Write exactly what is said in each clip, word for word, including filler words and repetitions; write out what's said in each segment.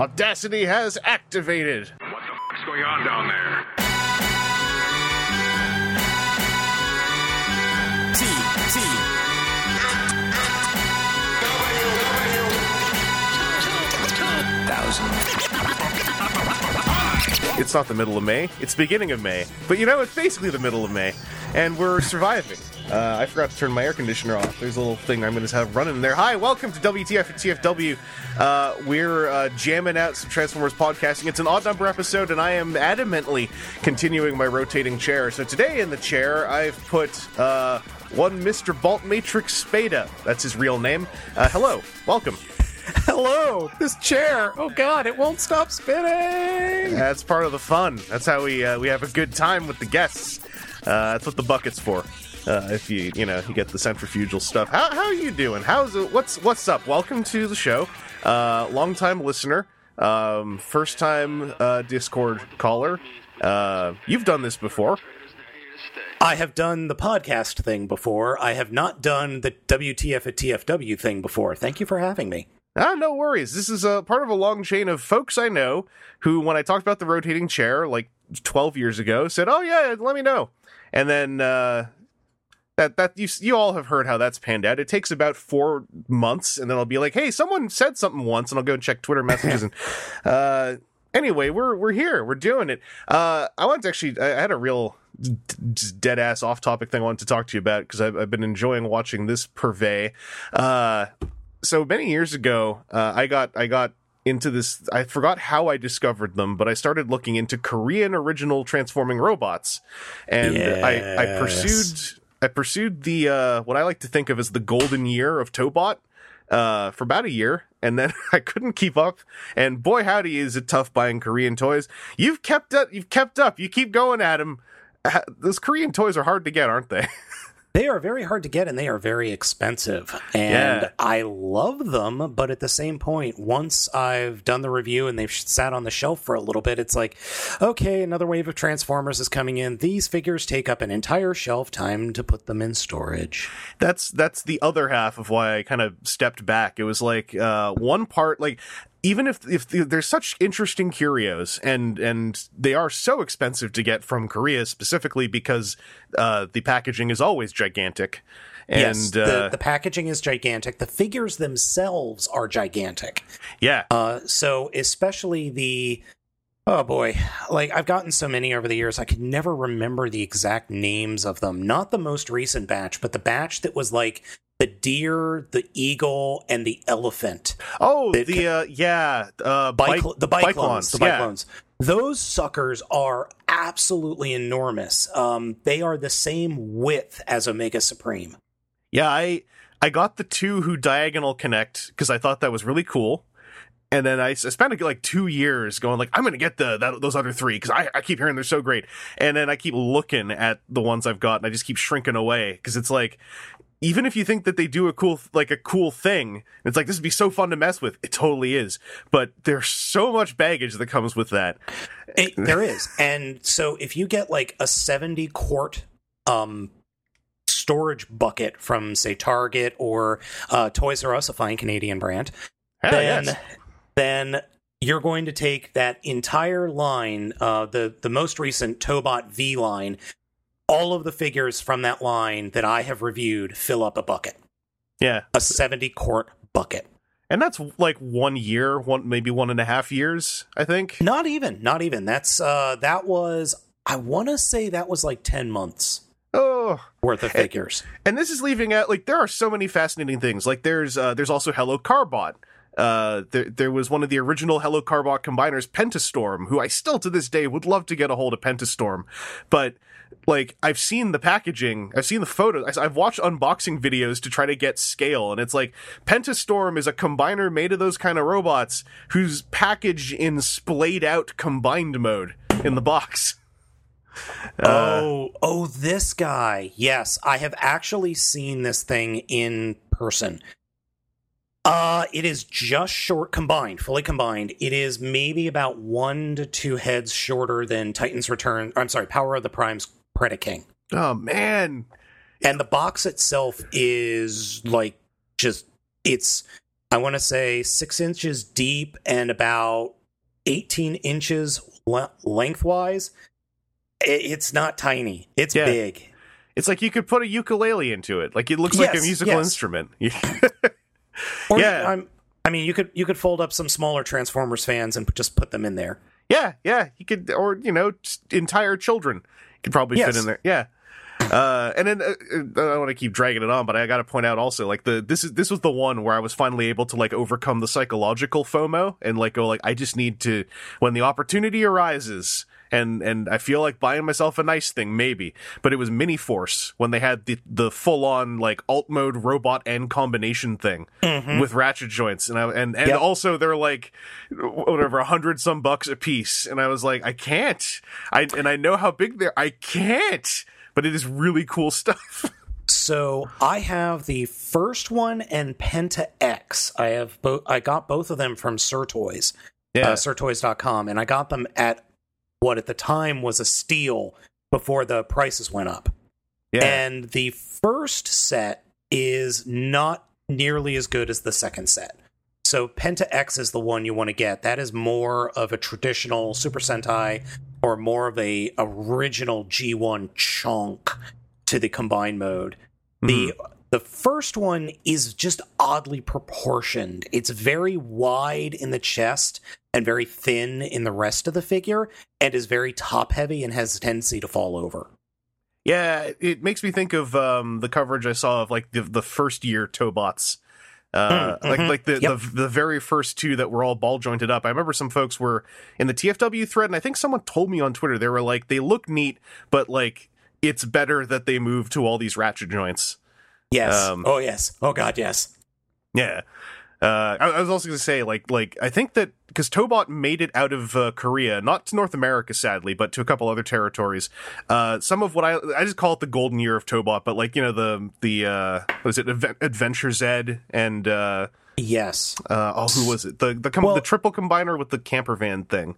Audacity has activated. What the f***'s going on down there? T, T. Thousand. It's not the middle of May, it's the beginning of May. But you know, it's basically the middle of May. And we're surviving. Uh, I forgot to turn my air conditioner off. There's a little thing I'm going to have running there. Hi, welcome to W T F and T F W. Uh, we're uh, jamming out some Transformers podcasting. It's an odd number episode, and I am adamantly continuing my rotating chair. So today in the chair, I've put uh, one Mister BaltMatrix Spada. That's his real name. Uh, hello, welcome. Hello, this chair. Oh God, it won't stop spinning. That's part of the fun. That's how we uh, we have a good time with the guests. Uh, that's what the bucket's for. Uh, if you, you know, you get the centrifugal stuff. How how are you doing? How's it? What's what's up? Welcome to the show. Uh, long-time listener, um, first-time uh, Discord caller. Uh, you've done this before. I have done the podcast thing before. I have not done the W T F at T F W thing before. Thank you for having me. Ah, no worries. This is a part of a long chain of folks I know who, when I talked about the rotating chair like twelve years ago, said, "Oh yeah, let me know," and then. Uh, That that you you all have heard how that's panned out. It takes about four months, and then I'll be like, "Hey, someone said something once," and I'll go and check Twitter messages. and uh, anyway, we're we're here, we're doing it. Uh, I wanted to actually, I had a real d- d- dead ass off topic thing I wanted to talk to you about because I've, I've been enjoying watching this purvey. Uh, so many years ago, uh, I got I got. into this, I forgot how I discovered them, but I started looking into Korean original transforming robots, and yes. I, I pursued I pursued the uh, what I like to think of as the golden year of Tobot uh, for about a year, and then I couldn't keep up. And boy, howdy, is it tough buying Korean toys. You've kept up. You've kept up. You keep going at them. Those Korean toys are hard to get, aren't they? They are very hard to get, and they are very expensive, and yeah. I love them, but at the same point, once I've done the review and they've sat on the shelf for a little bit, it's like, okay, another wave of Transformers is coming in. These figures take up an entire shelf. Time to put them in storage. That's that's the other half of why I kind of stepped back. It was like uh, one part, like... Even if if there's such interesting curios, and and they are so expensive to get from Korea specifically because uh, the packaging is always gigantic. And, yes, the, uh, the packaging is gigantic. The figures themselves are gigantic. Yeah. Uh, so especially the oh boy, like I've gotten so many over the years, I could never remember the exact names of them. Not the most recent batch, but the batch that was like. The deer, the eagle, and the elephant. Oh, the can, uh, yeah, uh, bike, bike, the bike loans, the bike yeah. loans. Those suckers are absolutely enormous. Um, they are the same width as Omega Supreme. Yeah, I I got the two who diagonal connect because I thought that was really cool. And then I, I spent like two years going like, I'm going to get the that, those other three because I, I keep hearing they're so great. And then I keep looking at the ones I've got and I just keep shrinking away because it's like, even if you think that they do a cool like a cool thing, it's like, this would be so fun to mess with. It totally is. But there's so much baggage that comes with that. It, there is. And so if you get like a seventy quart um, storage bucket from, say, Target or uh, Toys R Us, a fine Canadian brand, oh, then... Yes. then you're going to take that entire line, uh, the, the most recent Tobot V line, all of the figures from that line that I have reviewed fill up a bucket. Yeah. A seventy quart bucket. And that's like one year, one maybe one and a half years, I think. Not even, not even. That's uh, that was, I want to say that was like ten months. Oh, worth of figures. And, and this is leaving out, like, there are so many fascinating things. Like there's uh, there's also Hello Carbot. Uh, there, there was one of the original Hello Carbot combiners, Pentastorm, who I still to this day would love to get a hold of Pentastorm. But, like, I've seen the packaging, I've seen the photos, I've watched unboxing videos to try to get scale, and it's like, Pentastorm is a combiner made of those kind of robots who's packaged in splayed-out combined mode in the box. Uh, oh, oh, this guy. Yes, I have actually seen this thing in person. Uh, it is just short combined, fully combined. It is maybe about one to two heads shorter than Titan's Return. I'm sorry, Power of the Primes Predaking. Oh, man. And the box itself is like just, it's I want to say six inches deep and about eighteen inches le- lengthwise. It's not tiny. It's yeah. big. It's like you could put a ukulele into it. Like it looks yes, like a musical yes. instrument. or yeah. I'm, I mean, you could you could fold up some smaller Transformers fans and just put them in there. Yeah, yeah. You could, or, you know, entire children could probably yes. fit in there. Yeah. Uh, and then uh, I don't want to keep dragging it on, but I got to point out also, like the this is this was the one where I was finally able to like overcome the psychological FOMO and like go like I just need to when the opportunity arises and and I feel like buying myself a nice thing maybe. But it was Mini Force when they had the the full on like alt mode robot and combination thing mm-hmm. with ratchet joints and I, and and yep. also they're like whatever a hundred some bucks a piece and I was like I can't I and I know how big they're I can't. But it is really cool stuff. So I have the first one and Penta X. I have both. I got both of them from Surtoys, yeah. uh, surtoys dot com, and I got them at what at the time was a steal before the prices went up. Yeah. And the first set is not nearly as good as the second set. So Penta X is the one you want to get. That is more of a traditional Super Sentai or more of a original G one chunk to the combined mode. Mm-hmm. The the first one is just oddly proportioned. It's very wide in the chest and very thin in the rest of the figure and is very top heavy and has a tendency to fall over. Yeah, it makes me think of um, the coverage I saw of like the, the first year Tobots. Uh, mm-hmm. like like the, yep. the the very first two that were all ball jointed up. I remember some folks were in the T F W thread, and I think someone told me on Twitter they were like they look neat, but like it's better that they move to all these ratchet joints. Yes. Um, oh yes. Oh god. Yes. Yeah. Uh, I, I was also going to say like like I think that because Tobot made it out of uh, Korea, not to North America sadly, but to a couple other territories. Uh, some of what I I just call it the golden year of Tobot, but like you know the the uh, what was it Adve- Adventure Zed and uh, yes, uh, oh who was it the the, com- well, the triple combiner with the camper van thing?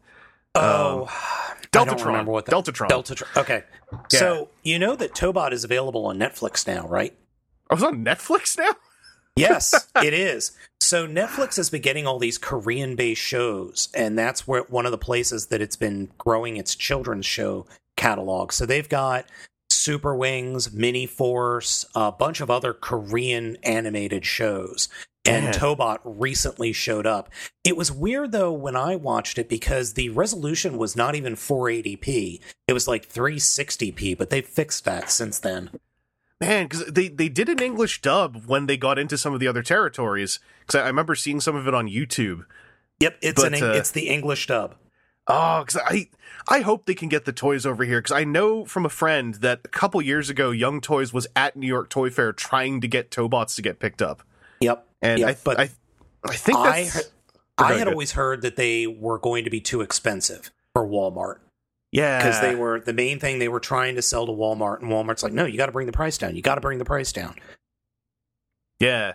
Oh, um, Deltatron. I don't remember what that, Deltatron. Deltatron. Okay, yeah. So you know that Tobot is available on Netflix now, right? I was on Netflix now. Yes, it is. So Netflix has been getting all these Korean-based shows, and that's where one of the places that it's been growing its children's show catalog. So they've got Super Wings, Mini Force, a bunch of other Korean animated shows, and yeah. Tobot recently showed up. It was weird, though, when I watched it because the resolution was not even four eighty p. It was like three sixty p, but they've fixed that since then. Man, because they, they did an English dub when they got into some of the other territories. Because I, I remember seeing some of it on YouTube. Yep, it's but, an uh, it's the English dub. Oh, because I I hope they can get the toys over here. Because I know from a friend that a couple years ago, Young Toys was at New York Toy Fair trying to get Tobots to get picked up. Yep. And yep, I, but I I think that's, I, I had good. always heard that they were going to be too expensive for Walmart. Yeah, because they were the main thing they were trying to sell to Walmart, and Walmart's like, no, you got to bring the price down. You got to bring the price down. Yeah,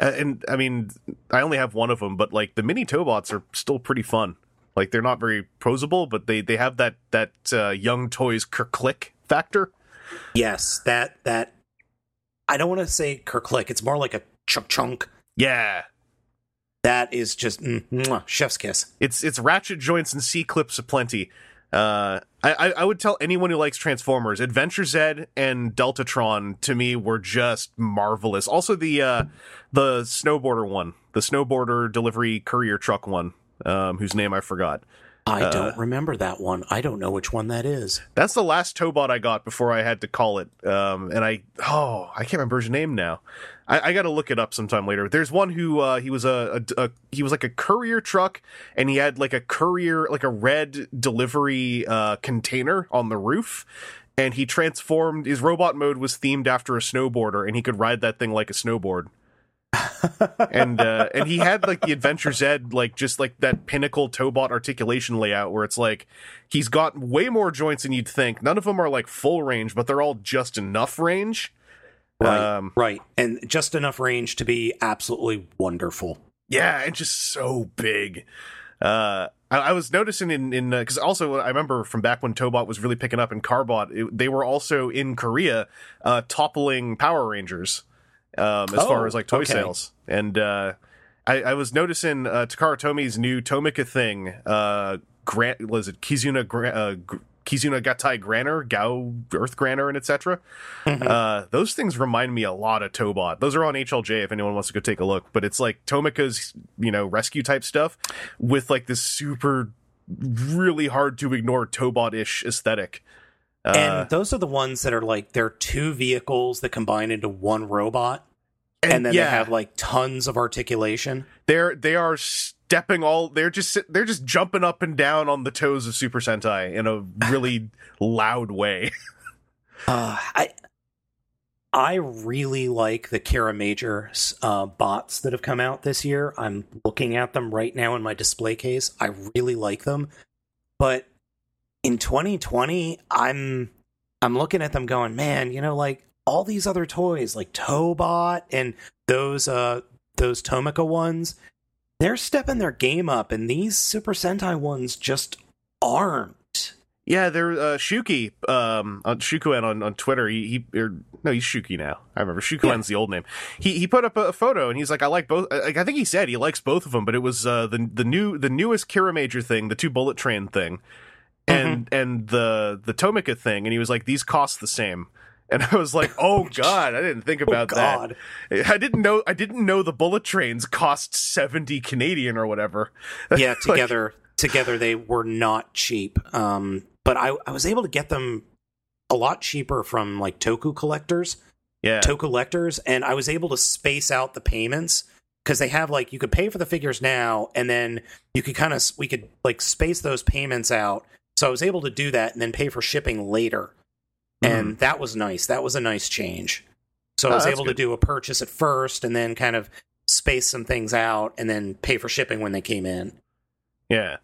uh, and I mean, I only have one of them, but like the mini Tobots are still pretty fun. Like they're not very poseable, but they, they have that that uh, Young Toys ker-click factor. Yes, that that I don't want to say ker-click. It's more like a chunk chunk. Yeah. That is just mm, mwah, chef's kiss. It's it's ratchet joints and C clips aplenty. Uh, I, I would tell anyone who likes Transformers, Adventure Zed and Deltatron to me were just marvelous. Also the uh, the snowboarder one, the snowboarder delivery courier truck one, um, whose name I forgot. I uh, don't remember that one. I don't know which one that is. That's the last Tobot I got before I had to call it. Um, and I oh I can't remember his name now. I, I got to look it up sometime later. There's one who uh, he was a, a, a he was like a courier truck, and he had like a courier like a red delivery uh, container on the roof, and he transformed. His robot mode was themed after a snowboarder, and he could ride that thing like a snowboard. and uh, and he had like the Adventure Zed like just like that pinnacle Tobot articulation layout where it's like he's got way more joints than you'd think. None of them are like full range, but they're all just enough range. Right, um, right, and just enough range to be absolutely wonderful. Yeah, and just so big. Uh, I, I was noticing in in because uh, also I remember from back when Tobot was really picking up in Carbot, it, they were also in Korea uh, toppling Power Rangers um, as oh, far as like toy okay. sales. And uh, I, I was noticing uh, Takara Tomi's new Tomica thing. Uh, Grant, was it Kizuna uh, Kizuna Gatai Granner, Gao Earth Granner, and et cetera. Mm-hmm. Uh, those things remind me a lot of Tobot. Those are on H L J if anyone wants to go take a look. But it's like Tomica's, you know, rescue type stuff with like this super, really hard to ignore Tobot-ish aesthetic. Uh, and those are the ones that are like they're two vehicles that combine into one robot. And, and then yeah. they have like tons of articulation. They're they are stepping all they're just they're just jumping up and down on the toes of Super Sentai in a really loud way. uh, I I really like the Kiramager uh, bots that have come out this year. I'm looking at them right now in my display case. I really like them, but in twenty twenty, I'm I'm looking at them going, man, you know, like. All these other toys like Tobot and those uh those Tomica ones, they're stepping their game up, and these Super Sentai ones just aren't. Yeah, they're uh, Shuki um on Shukuen on, on Twitter. He, he or, no, he's Shuki now. I remember Shukuen's yeah. the old name. He he put up a photo and he's like, I like both. Like, I think he said he likes both of them, but it was uh, the the new the newest Kiramager thing, the two bullet train thing, and mm-hmm. and the the Tomica thing, and he was like, these cost the same. And I was like, oh, God, I didn't think about oh, God. that. I didn't know I didn't know the bullet trains cost seventy Canadian or whatever. Yeah, together like, together they were not cheap. Um, but I, I was able to get them a lot cheaper from like Toku collectors. Yeah. Toku collectors. And I was able to space out the payments because they have like you could pay for the figures now and then you could kind of we could like space those payments out. So I was able to do that and then pay for shipping later. And mm. that was nice. That was a nice change. So oh, I was able good. to do a purchase at first and then kind of space some things out and then pay for shipping when they came in. Yeah.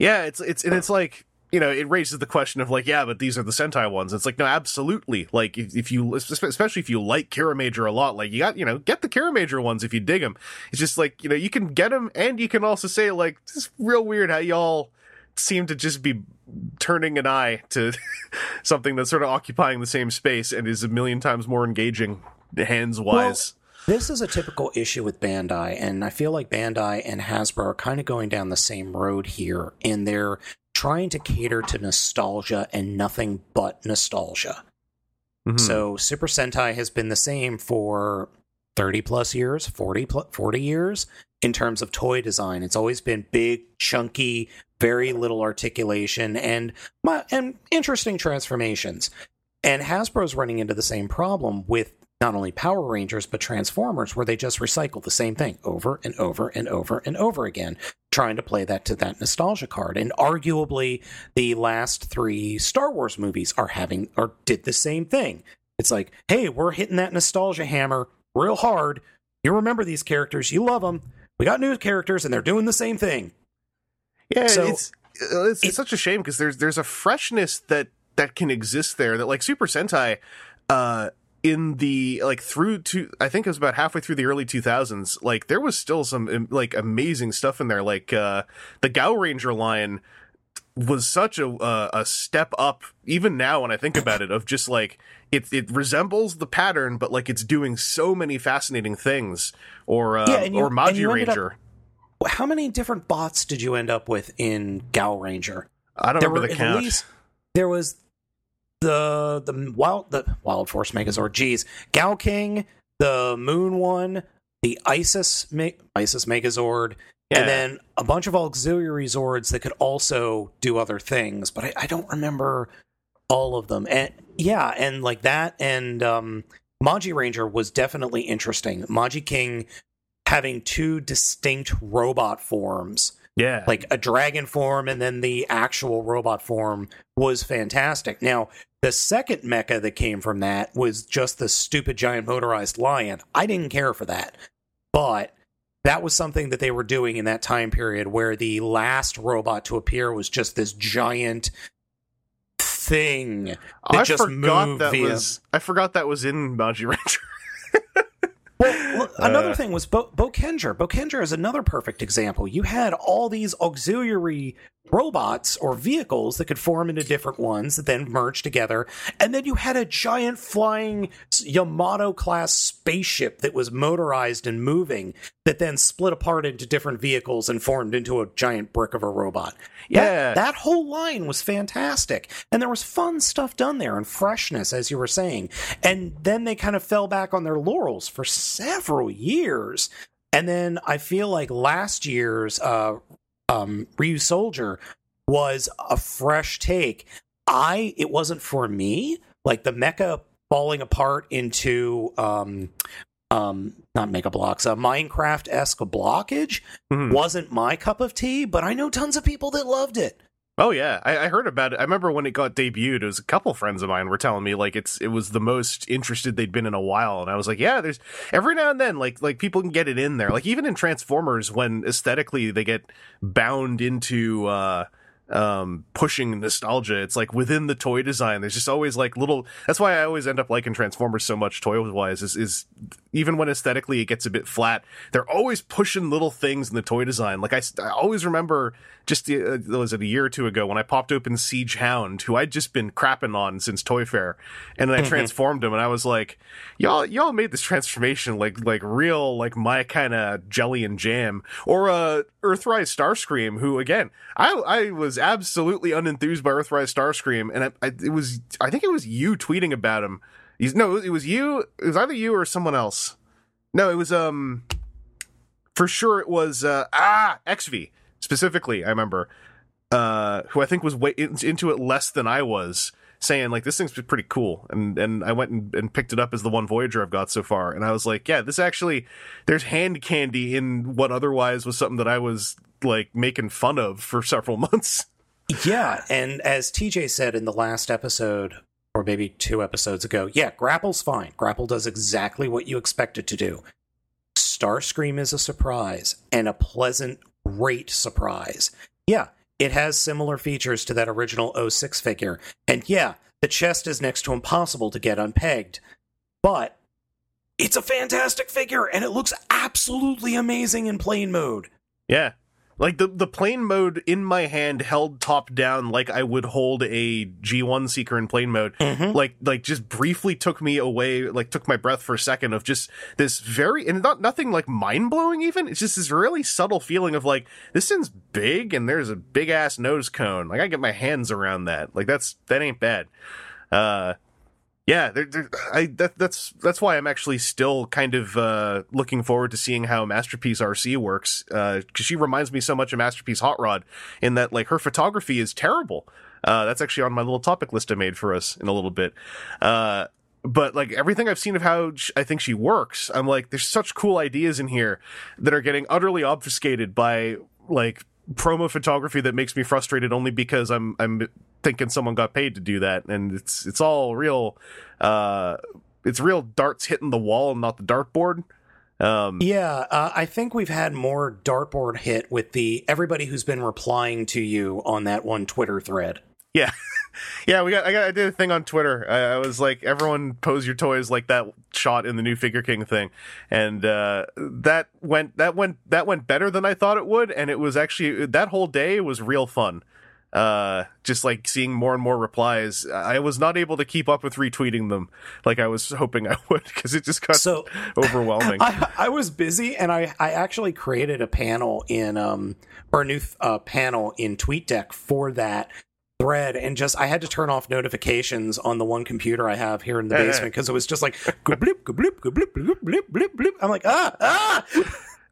Yeah, it's it's and it's like, you know, it raises the question of like, yeah, but these are the Sentai ones. It's like, no, absolutely. Like if, if you especially if you like Kiramager a lot, like you got, you know, get the Kiramager ones if you dig them. It's just like, you know, you can get them and you can also say like it's real weird how y'all seem to just be turning an eye to something that's sort of occupying the same space and is a million times more engaging hands-wise. Well, this is a typical issue with Bandai, and I feel like Bandai and Hasbro are kind of going down the same road here, and they're trying to cater to nostalgia and nothing but nostalgia. Mm-hmm. So Super Sentai has been the same for thirty-plus years, forty, plus, forty years, in terms of toy design. It's always been big, chunky, very little articulation and and interesting transformations. And Hasbro's running into the same problem with not only Power Rangers, but Transformers, where they just recycle the same thing over and over and over and over again, trying to play that to that nostalgia card. And arguably, the last three Star Wars movies are having or did the same thing. It's like, hey, we're hitting that nostalgia hammer real hard. You remember these characters. You love them. We got new characters, and they're doing the same thing. Yeah, so, it's, it's it's such a shame because there's there's a freshness that, that can exist there that like Super Sentai, uh, in the like through to I think it was about halfway through the early two thousands, like there was still some like amazing stuff in there. Like uh, the Gao Ranger line was such a uh, a step up even now when I think about it of just like it it resembles the pattern but like it's doing so many fascinating things or uh, yeah, you, or Magi Ranger. Up- How many different bots did you end up with in Gao Ranger? I don't there remember were, the count. At least, there was the the wild the Wild Force Megazord. Geez, Gao King, the Moon one, the Isis Me- Isis Megazord, yeah. and then a bunch of auxiliary Zords that could also do other things. But I, I don't remember all of them. And yeah, and like that, and um, Magi Ranger was definitely interesting. Magi King. Having two distinct robot forms, yeah, like a dragon form and then the actual robot form was fantastic. Now, the second mecha that came from that was just the stupid giant motorized lion. I didn't care for that, but that was something that they were doing in that time period where the last robot to appear was just this giant thing that I just moved that via... was, I forgot that was in Magi Ranger. Well, Another uh, thing was Bo- Boukenger. Boukenger is another perfect example. You had all these auxiliary robots or vehicles that could form into different ones that then merged together. And then you had a giant flying Yamato-class spaceship that was motorized and moving that then split apart into different vehicles and formed into a giant brick of a robot. Yeah, yeah. That whole line was fantastic. And there was fun stuff done there and freshness, as you were saying. And then they kind of fell back on their laurels for several years. And then I feel like last year's uh, um, Ryu Soldier was a fresh take. I it wasn't for me. Like the mecha falling apart into um, um, not mega blocks, a uh, Minecraft-esque blockage mm. wasn't my cup of tea, but I know tons of people that loved it. Oh yeah, I, I heard about it. I remember when it got debuted, it was a couple friends of mine were telling me like it's it was the most interested they'd been in a while, and I was like, yeah, there's every now and then like like people can get it in there. Like even in Transformers, when aesthetically they get bound into uh, um, pushing nostalgia, it's like within the toy design, there's just always like little. That's why I always end up liking Transformers so much toy wise. Is is even when aesthetically it gets a bit flat, they're always pushing little things in the toy design. Like I, I always remember. Just uh, was it a year or two ago when I popped open Siege Hound, who I'd just been crapping on since Toy Fair, and then I mm-hmm. transformed him, and I was like, "Y'all, y'all made this transformation like like real, like my kind of jelly and jam." Or uh, Earthrise Starscream, who again, I I was absolutely unenthused by Earthrise Starscream, and I, I it was I think it was you tweeting about him. He's, no, it was you. It was either you or someone else. No, it was um, for sure it was uh, ah X V. Specifically, I remember, uh, who I think was way in, into it less than I was, saying, like, this thing's pretty cool. And and I went and, and picked it up as the one Voyager I've got so far. And I was like, yeah, this actually, there's hand candy in what otherwise was something that I was, like, making fun of for several months. Yeah, and as T J said in the last episode, or maybe two episodes ago, yeah, Grapple's fine. Grapple does exactly what you expect it to do. Starscream is a surprise and a pleasant great surprise. Yeah, it has similar features to that original oh six figure. And yeah, the chest is next to impossible to get unpegged. But it's a fantastic figure, and it looks absolutely amazing in plane mode. Yeah. Like, the, the plane mode in my hand held top down like I would hold a G one Seeker in plane mode, mm-hmm. like, like just briefly took me away, like, took my breath for a second of just this very, and not nothing, like, mind-blowing even, it's just this really subtle feeling of, like, this thing's big, and there's a big-ass nose cone. Like, I get my hands around that. Like, that's, that ain't bad. Uh... Yeah, they're, they're, I, that, that's that's why I'm actually still kind of uh, looking forward to seeing how Masterpiece R C works, because uh, she reminds me so much of Masterpiece Hot Rod in that, like, her photography is terrible. Uh, that's actually on my little topic list I made for us in a little bit. Uh, but, like, everything I've seen of how sh- I think she works, I'm like, there's such cool ideas in here that are getting utterly obfuscated by, like, promo photography that makes me frustrated only because I'm I'm... thinking someone got paid to do that, and it's it's all real uh it's real darts hitting the wall and not the dartboard. um yeah uh, I think we've had more dartboard hit with the everybody who's been replying to you on that one Twitter thread. Yeah. Yeah, we got I got I did a thing on Twitter. I, I was like, everyone pose your toys like that shot in the new Figure King thing, and uh that went that went that went better than I thought it would, and it was actually that whole day was real fun. Uh, just like seeing more and more replies. I was not able to keep up with retweeting them like I was hoping I would, because it just got so overwhelming. I, I was busy, and I, I actually created a panel in, um, or a new uh, panel in TweetDeck for that thread, and just I had to turn off notifications on the one computer I have here in the basement, because it was just like, bloop, bloop, bloop, bloop, bloop, bloop, bloop. I'm like, ah, ah.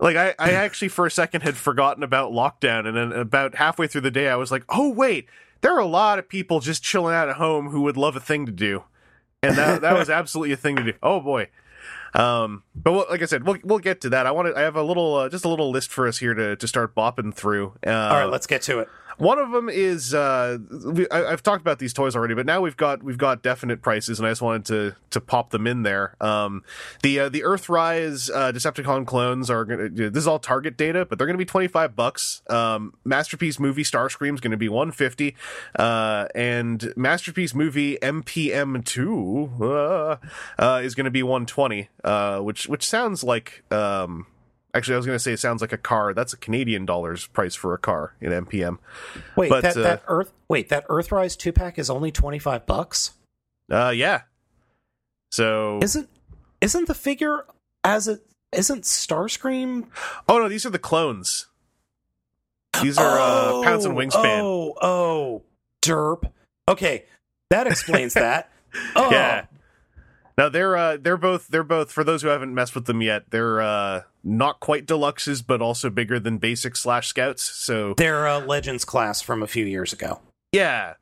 Like, I, I actually for a second had forgotten about lockdown, and then about halfway through the day, I was like, oh, wait, there are a lot of people just chilling out at home who would love a thing to do. And that that was absolutely a thing to do. Oh, boy. Um, but we'll, like I said, we'll we'll get to that. I want to. I have a little, uh, just a little list for us here to, to start bopping through. Uh, All right, let's get to it. One of them is uh, we, I, I've talked about these toys already, but now we've got we've got definite prices, and I just wanted to to pop them in there. Um, the uh, the Earthrise uh, Decepticon clones are going to. This is all Target data, but they're going to be twenty five bucks. Um, Masterpiece Movie Starscream is going to be one fifty, uh, and Masterpiece Movie M P M two uh, uh, is going to be one twenty, uh, which which sounds like. Um, Actually, I was going to say it sounds like a car. That's a Canadian dollars price for a car in M P M. Wait, but, that, uh, that Earth. Wait, that Earthrise two pack is only twenty five bucks. Uh, yeah. So isn't isn't the figure as it isn't Starscream? Oh no, these are the clones. These are oh, uh, Pounce and Wingspan. Oh, oh, derp. Okay, that explains that. Oh. Yeah. Now they're uh, they're both they're both for those who haven't messed with them yet. They're uh, not quite deluxes, but also bigger than basic slash scouts. So they're a Legends class from a few years ago. Yeah,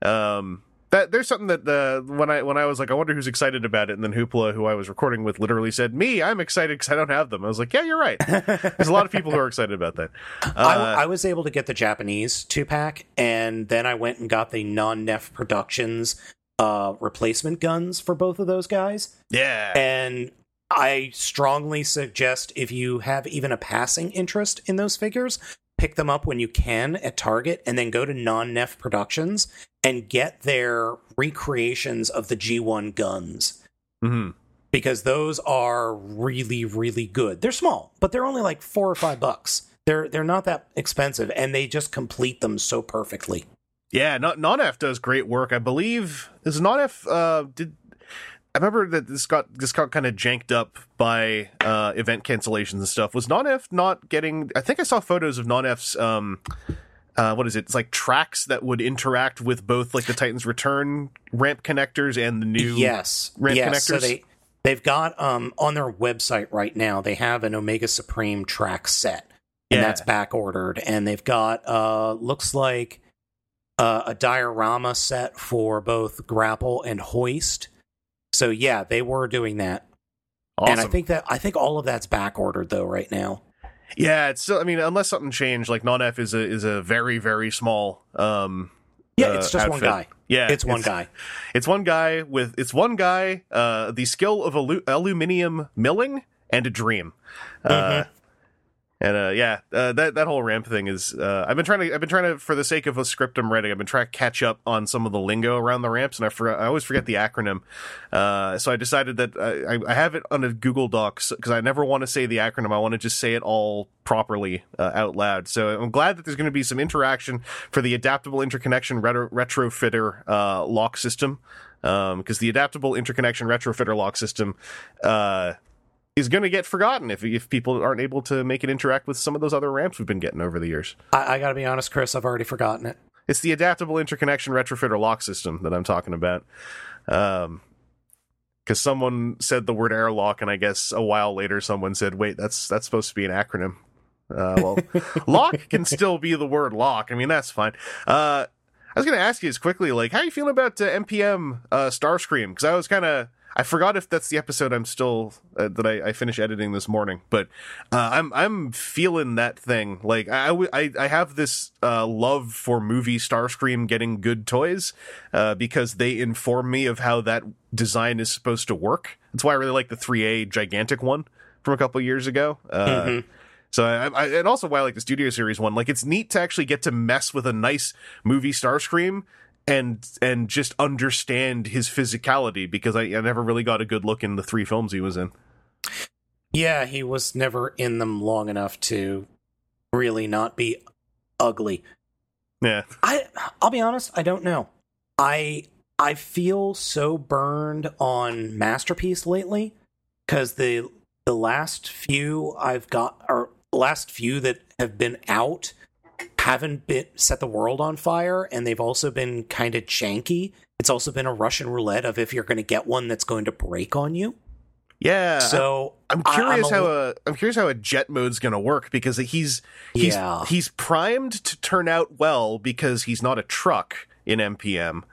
um, that there's something that uh, when I when I was like, I wonder who's excited about it, and then Hoopla, who I was recording with, literally said, "Me, I'm excited because I don't have them." I was like, "Yeah, you're right." There's a lot of people who are excited about that. Uh, I, I was able to get the Japanese two pack, and then I went and got the non-N E F Productions. Uh, replacement guns for both of those guys. Yeah. And I strongly suggest if you have even a passing interest in those figures, pick them up when you can at Target and then go to Non-N E F Productions and get their recreations of the G one guns. Mm-hmm. Because those are really, really good. They're small, but they're only like four or five bucks. They're, they're not that expensive, and they just complete them so perfectly. Yeah, Non-N E F does great work. I believe is Non-N E F. Uh, did I remember that this got this got kind of janked up by uh, event cancellations and stuff? Was Non-N E F not getting? I think I saw photos of Non-N E F's. Um, uh, what is it? It's like tracks that would interact with both like the Titans Return ramp connectors and the new yes ramp yes. connectors. So they they've got um, on their website right now. They have an Omega Supreme track set, and yeah. that's back ordered. And they've got uh, looks like. Uh, a diorama set for both grapple and hoist. So yeah, they were doing that. Awesome. And I think that I think all of that's back ordered though right now. Yeah, it's still. I mean, unless something changed, like Non-N E F is a is a very very small. Um, yeah, it's just uh, one guy. Yeah, it's one it's, guy. It's one guy with it's one guy. Uh, the skill of alu- aluminium milling and a dream. Mm-hmm. Uh, And uh, yeah, uh, that that whole ramp thing is. Uh, I've been trying to. I've been trying to, for the sake of a script I'm writing, I've been trying to catch up on some of the lingo around the ramps, and I forgot. I always forget the acronym. Uh, so I decided that I, I have it on a Google Doc because I never want to say the acronym. I want to just say it all properly uh, out loud. So I'm glad that there's going to be some interaction for the adaptable interconnection retro- retrofitter uh, lock system, because um, the adaptable interconnection retrofitter lock system. Uh, is going to get forgotten if if people aren't able to make it interact with some of those other ramps we've been getting over the years. I, I got to be honest, Chris, I've already forgotten it. It's the adaptable interconnection retrofitter lock system that I'm talking about. Um, because someone said the word airlock, and I guess a while later someone said, wait, that's that's supposed to be an acronym. Uh, well, lock can still be the word lock. I mean, that's fine. Uh, I was going to ask you as quickly, like, how are you feeling about uh, M P M uh, Starscream? Because I was kind of... I forgot if that's the episode I'm still uh, that I, I finished editing this morning, but uh, I'm I'm feeling that thing. Like I I, I have this uh, love for movie Starscream getting good toys uh, because they inform me of how that design is supposed to work. That's why I really like the three A gigantic one from a couple years ago. Uh, mm-hmm. So I, I, and also why I like the Studio Series one. Like it's neat to actually get to mess with a nice movie Starscream. And and just understand his physicality, because I, I never really got a good look in the three films he was in. Yeah, he was never in them long enough to really not be ugly. Yeah. I, I'll be honest, I don't know. I I feel so burned on Masterpiece lately, because the the last few I've got, or last few that have been out... haven't been set the world on fire, and they've also been kind of janky. It's also been a Russian roulette of if you're going to get one that's going to break on you. Yeah. So I'm curious I, I'm a, how a I'm curious how a jet mode's going to work, because he's he's yeah. he's primed to turn out well because he's not a truck in M P M,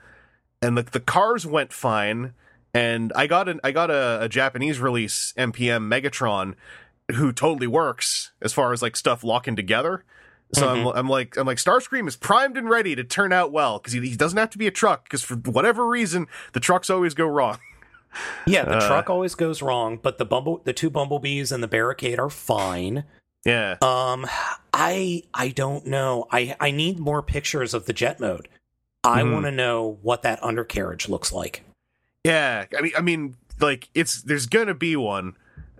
and the the cars went fine. And I got an I got a, a Japanese release M P M Megatron, who totally works as far as like stuff locking together. So mm-hmm. I'm, I'm like, I'm like, Starscream is primed and ready to turn out well because he, he doesn't have to be a truck because for whatever reason the trucks always go wrong. Yeah, the uh, truck always goes wrong, but the bumble, the two bumblebees and the barricade are fine. Yeah. Um, I I don't know. I I need more pictures of the jet mode. I mm. want to know what that undercarriage looks like. Yeah, I mean, I mean, like it's there's gonna be one.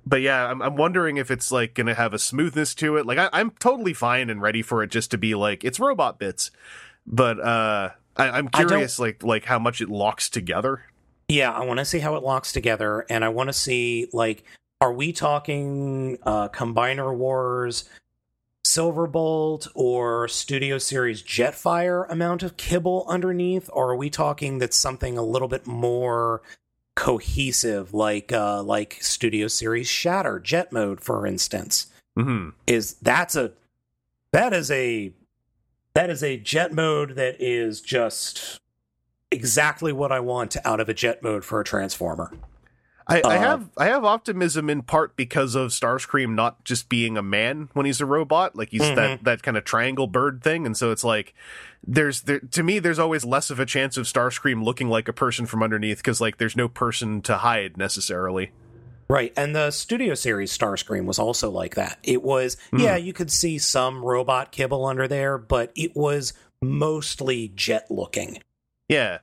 But yeah, I'm, I'm wondering if it's like going to have a smoothness to it. Like I, I'm totally fine and ready for it just to be like it's robot bits. But uh, I, I'm curious, I like like how much it locks together. Yeah, I want to see how it locks together, and I want to see like, are we talking uh, Combiner Wars, Silverbolt, or Studio Series Jetfire amount of kibble underneath, or are we talking that's something a little bit more cohesive, like uh like Studio Series Shatter jet mode, for instance? Mm-hmm. Is that's a that is a that is a jet mode that is just exactly what I want out of a jet mode for a Transformer. I, uh, I have I have optimism in part because of Starscream not just being a man when he's a robot, like he's mm-hmm. that that kind of triangle bird thing, and so it's like there's there, to me there's always less of a chance of Starscream looking like a person from underneath because like there's no person to hide necessarily. Right, and the Studio Series Starscream was also like that. It was mm. yeah, you could see some robot kibble under there, but it was mostly jet looking. Yeah.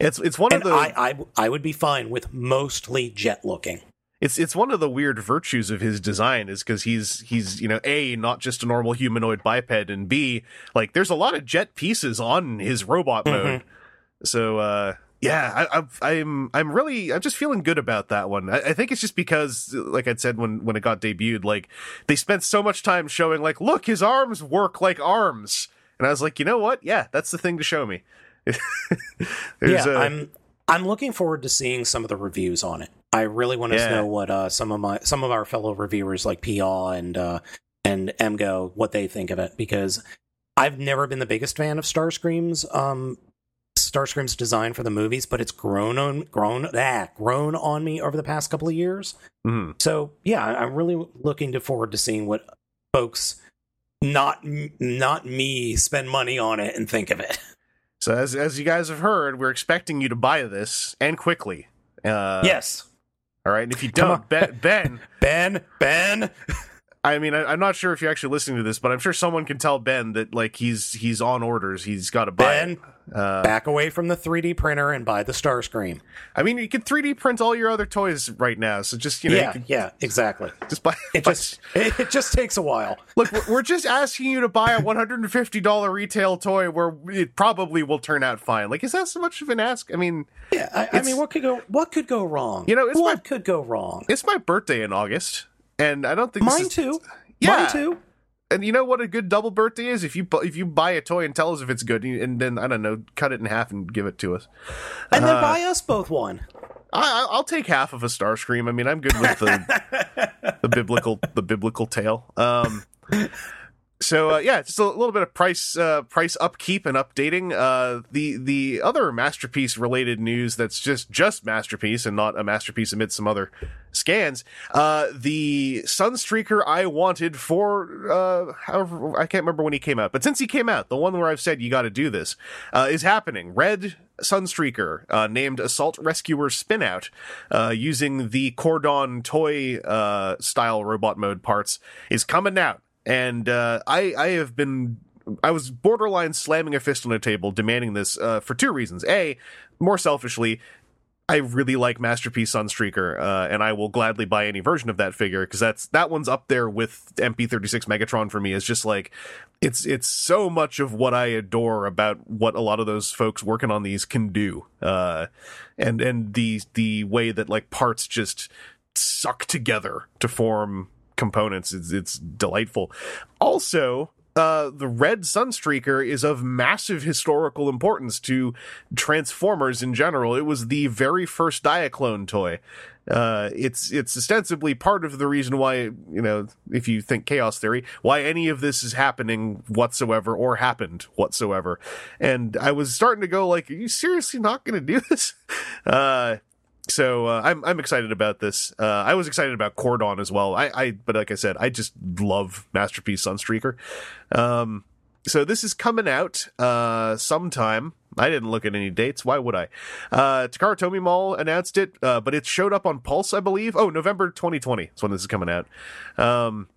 It's it's one and of the I, I I would be fine with mostly jet looking. It's it's one of the weird virtues of his design is because he's he's you know A, not just a normal humanoid biped, and B, like there's a lot of jet pieces on his robot mode. Mm-hmm. So uh, yeah, I, I, I'm I'm really I'm just feeling good about that one. I, I think it's just because, like I said when when it got debuted, like they spent so much time showing like, look, his arms work like arms, and I was like, you know what? Yeah, that's the thing to show me. yeah, a... I'm I'm looking forward to seeing some of the reviews on it. I really want to yeah. know what uh, some of my some of our fellow reviewers like P R and uh, and Emgo, what they think of it, because I've never been the biggest fan of Starscream's um, Starscream's design for the movies, but it's grown on grown ah, grown on me over the past couple of years. Mm-hmm. So yeah, I'm really looking to forward to seeing what folks not not me spend money on it and think of it. So as as you guys have heard, we're expecting you to buy this, and quickly. Uh, yes. All right, and if you don't, Ben, Ben, Ben, Ben. I mean, I, I'm not sure if you're actually listening to this, but I'm sure someone can tell Ben that like he's he's on orders. He's got to buy Ben, it. Uh, back away from the three D printer and buy the Starscream. I mean, you can three D print all your other toys right now, so just you know. Yeah, you can, yeah, exactly. Just buy it. Buy. Just it, it just takes a while. Look, we're, we're just asking you to buy a one hundred fifty dollars retail toy where it probably will turn out fine. Like, is that so much of an ask? I mean, yeah. I, I mean, what could go? What could go wrong? You know, it's what my, could go wrong? It's my birthday in August, and I don't think mine this is, too. Yeah. Mine too. And you know what a good double birthday is? If you if you buy a toy and tell us if it's good, and then, I don't know, cut it in half and give it to us. And uh, then buy us both one. I, I'll take half of a Starscream. I mean, I'm good with the, the biblical the biblical tale. Um, so, uh, yeah, just a little bit of price uh, price upkeep and updating. Uh, the the other Masterpiece-related news that's just, just Masterpiece and not a Masterpiece amidst some other scans, uh the Sunstreaker I wanted for uh however I can't remember when he came out, but since he came out, the one where I've said you got to do this uh is happening. Red Sunstreaker uh named Assault Rescuer Spinout, uh using the Cordon toy uh style robot mode parts, is coming out, and uh i i have been I was borderline slamming a fist on a table demanding this uh for two reasons. A, more selfishly, I really like Masterpiece Sunstreaker, uh, and I will gladly buy any version of that figure because that's that one's up there with M P thirty-six Megatron for me. It's just like it's it's so much of what I adore about what a lot of those folks working on these can do, uh, and and the the way that like parts just suck together to form components. It's it's delightful. Also, Uh, the Red Sunstreaker is of massive historical importance to Transformers in general. It was the very first Diaclone toy. Uh, it's it's ostensibly part of the reason why, you know, if you think chaos theory, why any of this is happening whatsoever or happened whatsoever. And I was starting to go like, are you seriously not going to do this? Uh, So uh, I'm I'm excited about this. Uh, I was excited about Cordon as well. I, I but like I said, I just love Masterpiece Sunstreaker. Um, so this is coming out uh, sometime. I didn't look at any dates. Why would I? Uh, Takara Tomy Mall announced it, uh, but it showed up on Pulse, I believe. Oh, November twenty twenty is when this is coming out. Um,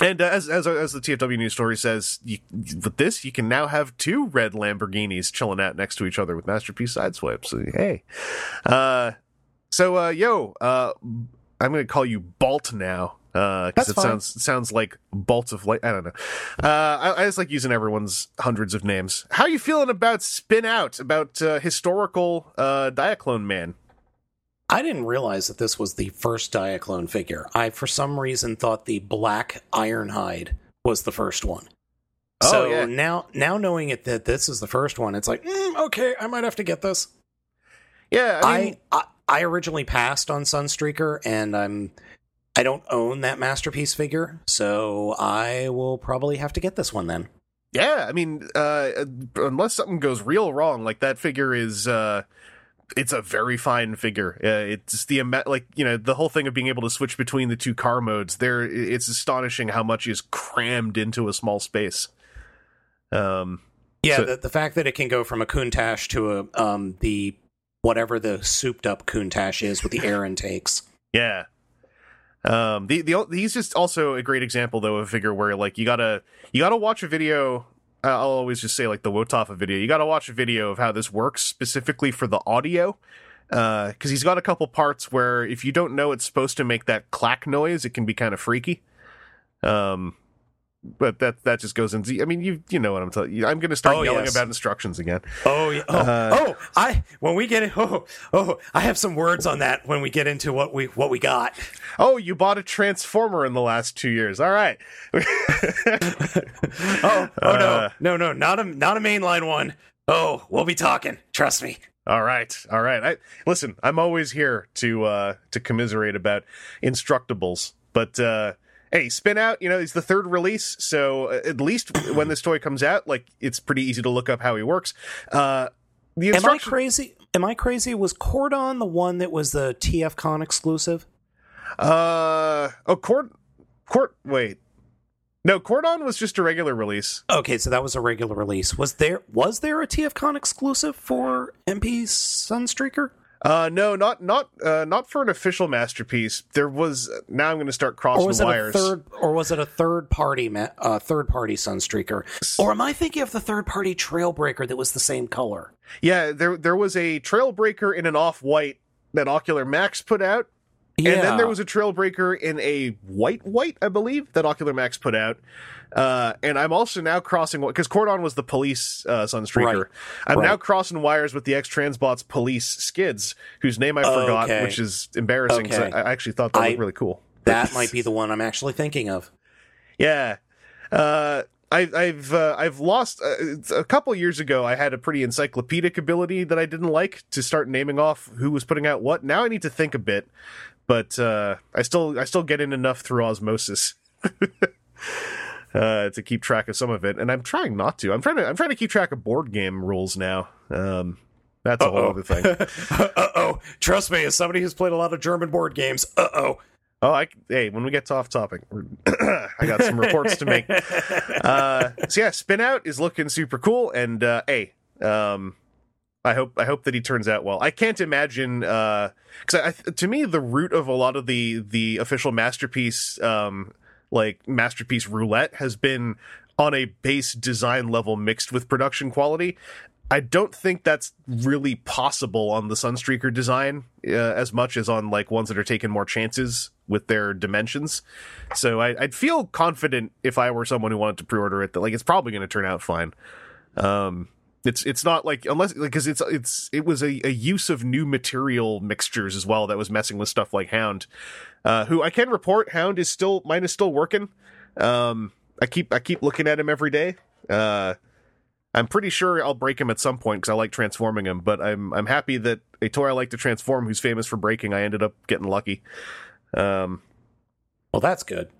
and uh, as as as the T F W news story says, you, with this you can now have two red Lamborghinis chilling out next to each other with Masterpiece Sideswipe. So hey, uh, so uh, yo, uh, I'm going to call you Balt now because uh, it fine. sounds sounds like bolts of light. I don't know. Uh, I, I just like using everyone's hundreds of names. How are you feeling about Spin Out? About uh, historical uh, Diaclone Man? I didn't realize that this was the first Diaclone figure. I, for some reason, thought the black Ironhide was the first one. Oh, so yeah. now, now knowing it that this is the first one, it's like, mm, okay, I might have to get this. Yeah, I, mean, I, I I originally passed on Sunstreaker, and I'm I don't own that Masterpiece figure, so I will probably have to get this one then. Yeah, I mean, uh, unless something goes real wrong, like that figure is. Uh... It's a very fine figure. Uh, it's the like you know the whole thing of being able to switch between the two car modes. There, it's astonishing how much is crammed into a small space. Um, yeah, so, the, the fact that it can go from a Countach to a um the whatever the souped up Countach is with the air intakes. Yeah. Um. The the he's just also a great example though of a figure where like you gotta you gotta watch a video. I'll always just say like the Wotafa video. You got to watch a video of how this works specifically for the audio, because uh, he's got a couple parts where if you don't know it's supposed to make that clack noise, it can be kind of freaky. Um, but that that just goes into. I mean, you you know what I'm telling you. I'm going to start oh, yelling yes. about instructions again. Oh yeah. Oh, uh, oh I when we get it. Oh oh I have some words on that when we get into what we what we got. Oh, you bought a Transformer in the last two years. All right. oh, oh no, no, no, not a not a mainline one. Oh, we'll be talking. Trust me. All right, all right. I listen. I'm always here to uh, to commiserate about Instructables, but uh, hey, Spin Out. You know, it's the third release, so at least when this toy comes out, like it's pretty easy to look up how he works. Uh, the instruction- Am I crazy? Am I crazy? Was Cordon the one that was the T F Con exclusive? Uh oh, Cord, Cord. Wait, no, Cordon was just a regular release. Okay, so that was a regular release. Was there was there a T F Con exclusive for M P Sunstreaker? Uh, no, not not uh, not for an official Masterpiece. There was. Now I'm going to start crossing or was wires. It a third, or was it a third party ma- uh, third party Sunstreaker? Or am I thinking of the third party Trailbreaker that was the same color? Yeah, there there was a Trailbreaker in an off white that Ocular Max put out. Yeah. And then there was a Trailbreaker in a white white, I believe, that Ocular Max put out. Uh, and I'm also now crossing... Because Cordon was the police uh, Sunstreaker. Right. I'm right. now crossing wires with the ex-Transbots police Skids, whose name I oh, forgot, okay. which is embarrassing. Okay. So I actually thought that I, looked really cool. That might be the one I'm actually thinking of. Yeah. Uh, I, I've uh, I've lost... Uh, a couple years ago, I had a pretty encyclopedic ability that I didn't like to start naming off who was putting out what. Now I need to think a bit. But uh, I still I still get in enough through osmosis uh, to keep track of some of it, and I'm trying not to. I'm trying to I'm trying to keep track of board game rules now. Um, that's uh-oh. a whole other thing. uh oh, trust me, as somebody who's played a lot of German board games, uh oh. Oh, I, hey, when we get to off topic, I got some reports to make. Uh, so yeah, Spin Out is looking super cool, and uh, hey. Um, I hope I hope that he turns out well. I can't imagine because uh, to me the root of a lot of the the official Masterpiece um, like Masterpiece roulette has been on a base design level mixed with production quality. I don't think that's really possible on the Sunstreaker design uh, as much as on like ones that are taking more chances with their dimensions. So I, I'd feel confident if I were someone who wanted to pre-order it that like it's probably going to turn out fine. Um, It's it's not like unless because like, it's it's it was a, a use of new material mixtures as well that was messing with stuff like Hound, uh, who I can report Hound is still mine is still working. Um, I keep I keep looking at him every day. Uh, I'm pretty sure I'll break him at some point because I like transforming him. But I'm I'm happy that a toy I like to transform who's famous for breaking I ended up getting lucky. Um, well, that's good.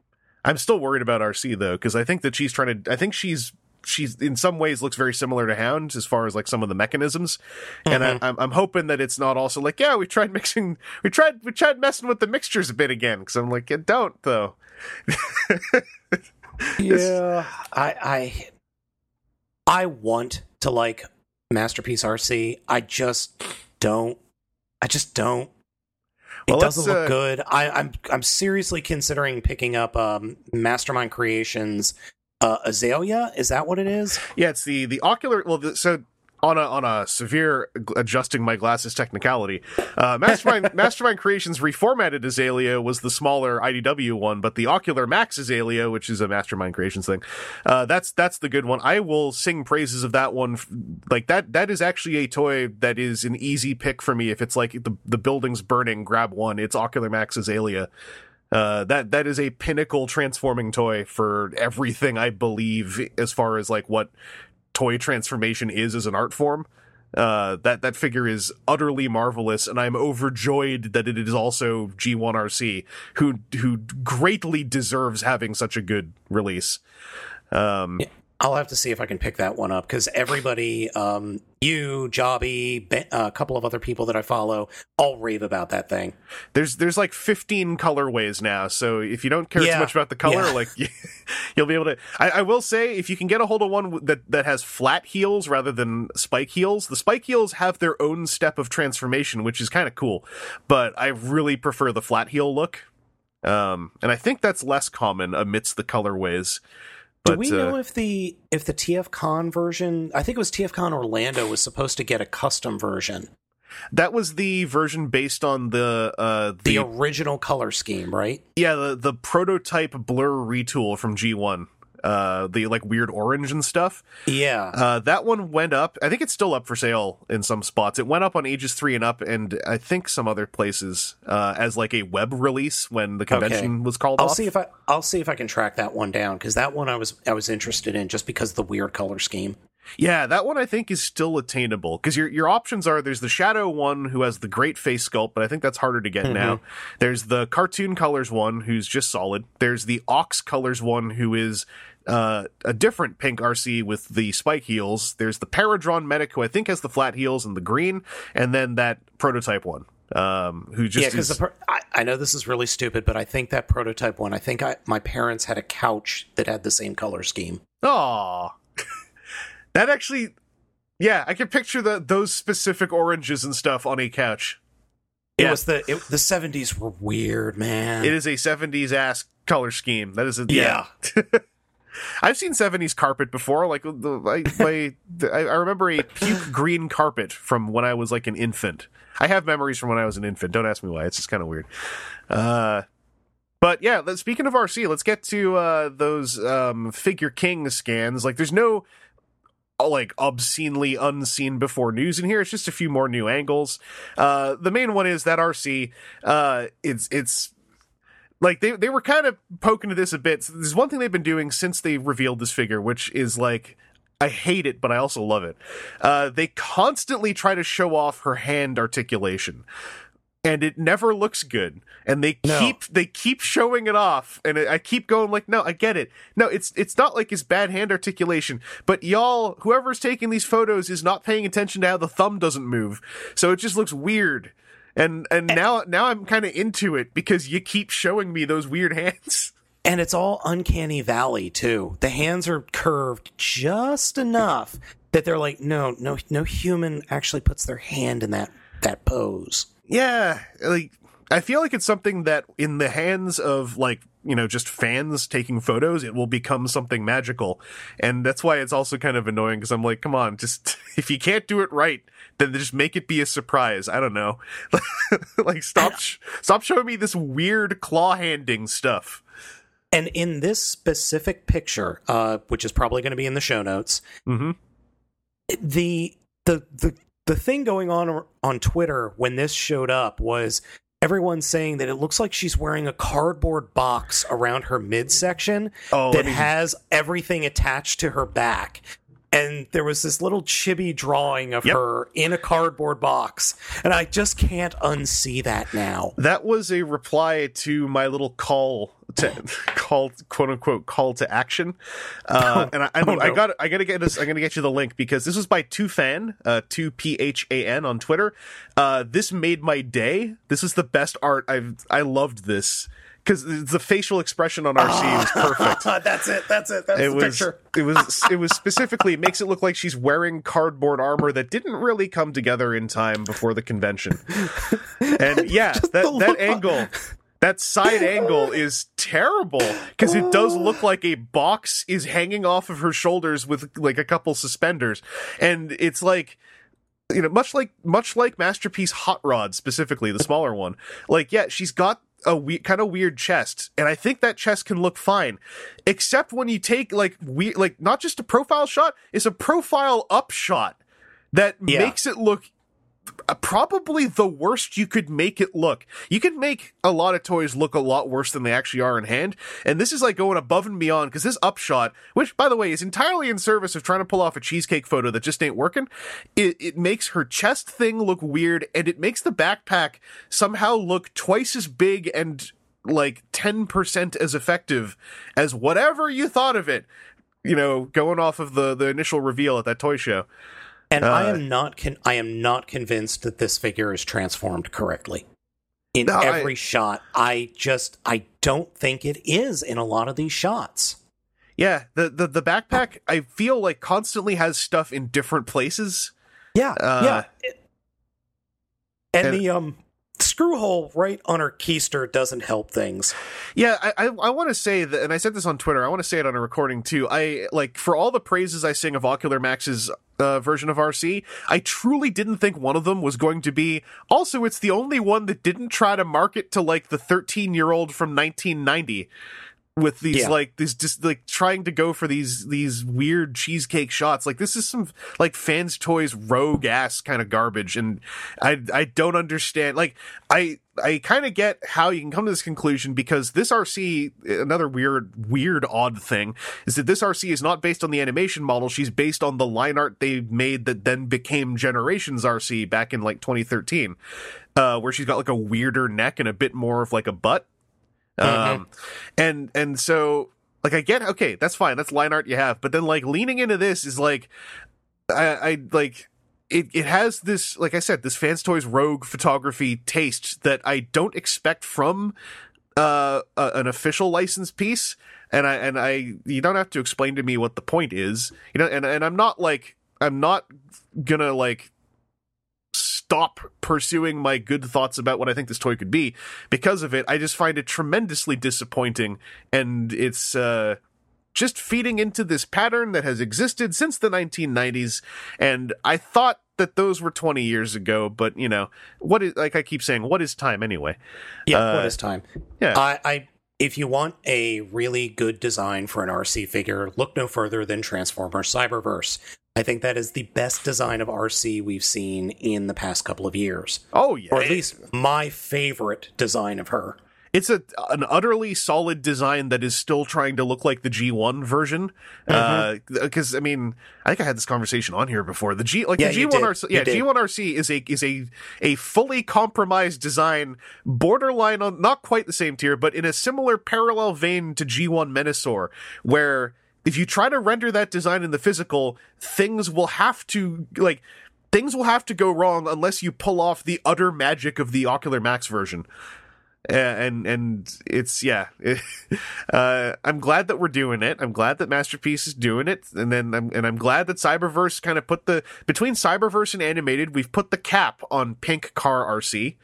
I'm still worried about R C though because I think that she's trying to I think she's. she's in some ways looks very similar to Hound as far as like some of the mechanisms. Mm-hmm. And I, I'm, I'm hoping that it's not also like, yeah, we tried mixing, we tried, we tried messing with the mixtures a bit again. Cause I'm like, yeah, don't though. Yeah. I, I, I want to like Masterpiece R C. I just don't, I just don't. It well, doesn't look uh, good. I, I'm I'm seriously considering picking up um, Mastermind Creations uh, Azalea. Is that what it is? Yeah, it's the the ocular. Well, the, so on a on a severe adjusting my glasses technicality, uh, Mastermind Mastermind Creations reformatted Azalea was the smaller I D W one, but the Ocular Max Azalea, which is a Mastermind Creations thing, uh, that's that's the good one. I will sing praises of that one. Like that that is actually a toy that is an easy pick for me. If it's like the the building's burning, grab one. It's Ocular Max Azalea. Uh, that that is a pinnacle transforming toy for everything I believe as far as like what toy transformation is as an art form. Uh, that that figure is utterly marvelous, and I'm overjoyed that it is also G one R C, who who greatly deserves having such a good release. Um, I'll have to see if I can pick that one up, because everybody, um, you, Jobby, Ben, uh, a couple of other people that I follow, all rave about that thing. There's there's like fifteen colorways now, so if you don't care yeah. too much about the color, yeah. like you'll be able to. I, I will say, if you can get a hold of one that that has flat heels rather than spike heels, the spike heels have their own step of transformation, which is kind of cool. But I really prefer the flat heel look, um, and I think that's less common amidst the colorways. But, do we know uh, if the if the T F Con version, I think it was T F Con Orlando, was supposed to get a custom version? That was the version based on the... Uh, the, the original color scheme, right? Yeah, the, the prototype blur retool from G one. Uh, the like weird orange and stuff. Yeah. Uh, that one went up. I think it's still up for sale in some spots. It went up on Ages three and up, and I think some other places uh, as like a web release when the convention okay. was called I'll off. I'll see if I I'll see if I can track that one down, because that one I was I was interested in just because of the weird color scheme. Yeah, that one I think is still attainable, because your your options are there's the Shadow one who has the great face sculpt, but I think that's harder to get mm-hmm. now. There's the Cartoon Colors one who's just solid. There's the Ox Colors one who is uh, a different pink R C with the spike heels. There's the Paradron Medic who I think has the flat heels and the green, and then that prototype one. Um, who just yeah, because pro- I, I know this is really stupid, but I think that prototype one. I think I, my parents had a couch that had the same color scheme. Aww. That actually, yeah, I can picture the those specific oranges and stuff on a couch. It yeah. was the it, the seventies were weird, man. It is a seventies ass color scheme. That is a yeah. yeah. I've seen seventies carpet before. Like the I, my, the, I remember a puke green carpet from when I was like an infant. I have memories from when I was an infant. Don't ask me why. It's just kind of weird. Uh, but yeah, let's, speaking of R C, let's get to uh, those um, Figure King scans. Like, there's no like obscenely unseen before news in here. It's just a few more new angles. Uh, the main one is that R C. Uh, it's it's like they they were kind of poking to this a bit. So there's one thing they've been doing since they revealed this figure, which is like, I hate it, but I also love it. Uh, they constantly try to show off her hand articulation, and it never looks good. And they no. keep they keep showing it off, and I keep going like, no, I get it. No, it's it's not like it's bad hand articulation, but y'all, whoever's taking these photos is not paying attention to how the thumb doesn't move, so it just looks weird. And and, and now now I'm kind of into it because you keep showing me those weird hands. And it's all Uncanny Valley too. The hands are curved just enough that they're like, no, no, no human actually puts their hand in that that pose. Yeah, like I feel like it's something that in the hands of like, you know, just fans taking photos, it will become something magical. And that's why it's also kind of annoying, because I'm like, come on, just if you can't do it right, then just make it be a surprise. I don't know. Like stop sh- stop showing me this weird claw handing stuff. And in this specific picture, uh, which is probably going to be in the show notes, mm-hmm. the the the The thing going on on Twitter when this showed up was everyone saying that it looks like she's wearing a cardboard box around her midsection oh, that me... has everything attached to her back. And there was this little chibi drawing of yep. her in a cardboard box. And I just can't unsee that now. That was a reply to my little call to call, quote unquote, call to action. Uh, and I, I, oh, no. I got, I gotta get this. I'm gonna get you the link because this was by two fan, uh, two P H A N on Twitter. Uh, this made my day. This is the best art I've. I loved this. Because the facial expression on R C oh. was perfect. That's it. That's it. That's it the was, picture. It was. It was specifically it makes it look like she's wearing cardboard armor that didn't really come together in time before the convention. And yeah, that that on. angle, that side angle is terrible because it does look like a box is hanging off of her shoulders with like a couple suspenders, and it's like. You know, much like much like Masterpiece Hot Rod, specifically the smaller one. Like, yeah, she's got a we- kind of weird chest, and I think that chest can look fine, except when you take like we like not just a profile shot, it's a profile up shot that yeah. makes it look probably the worst you could make it look. You can make a lot of toys look a lot worse than they actually are in hand, and this is like going above and beyond because this upshot, which by the way is entirely in service of trying to pull off a cheesecake photo that just ain't working, it, it makes her chest thing look weird, and it makes the backpack somehow look twice as big and like ten percent as effective as whatever you thought of it, you know, going off of the, the initial reveal at that toy show. And uh, I am not con- I am not convinced that this figure is transformed correctly. In no, every I, shot, I just I don't think it is in a lot of these shots. Yeah, the the, the backpack I feel like constantly has stuff in different places. Yeah, uh, yeah. It, and, and the um screw hole right on her keister doesn't help things. Yeah, I I, I want to say that, and I said this on Twitter. I want to say it on a recording too. I like for all the praises I sing of Ocular Max's. Uh, version of R C, I truly didn't think one of them was going to be. Also, it's the only one that didn't try to market to like the thirteen year old from nineteen ninety with these yeah. like these just like trying to go for these these weird cheesecake shots. Like this is some like Fans Toys rogue ass kind of garbage, and I I don't understand. Like I I kind of get how you can come to this conclusion because this R C, another weird, weird, odd thing is that this R C is not based on the animation model. She's based on the line art they made that then became Generations R C back in like twenty thirteen, uh, where she's got like a weirder neck and a bit more of like a butt. Mm-hmm. Um, and, and so like, I get, okay, that's fine. That's line art you have. But then like leaning into this is like, I, I like, It it has this, like I said, this Fans Toys rogue photography taste that I don't expect from uh, a, an official licensed piece, and I and I you don't have to explain to me what the point is, you know, and and I'm not like I'm not gonna like stop pursuing my good thoughts about what I think this toy could be because of it. I just find it tremendously disappointing, and it's. Uh, Just feeding into this pattern that has existed since the nineteen nineties, and I thought that those were twenty years ago. But you know, what is like I keep saying, what is time anyway? Yeah, uh, what is time? Yeah, I, I if you want a really good design for an R C figure, look no further than Transformers Cyberverse. I think that is the best design of R C we've seen in the past couple of years. Oh yeah, or at least my favorite design of her. It's a an utterly solid design that is still trying to look like the G one version. Because mm-hmm. uh, I mean, I think I had this conversation on here before. The G like yeah, the G one R C, yeah, G one R C is a is a a fully compromised design, borderline on not quite the same tier, but in a similar parallel vein to G one Menasor, where if you try to render that design in the physical, things will have to like. Things will have to go wrong unless you pull off the utter magic of the Ocular Max version. And and it's yeah, uh, I'm glad that we're doing it. I'm glad that Masterpiece is doing it, and then I'm, and I'm glad that Cyberverse kind of put the between Cyberverse and Animated, we've put the cap on Pink Car R C,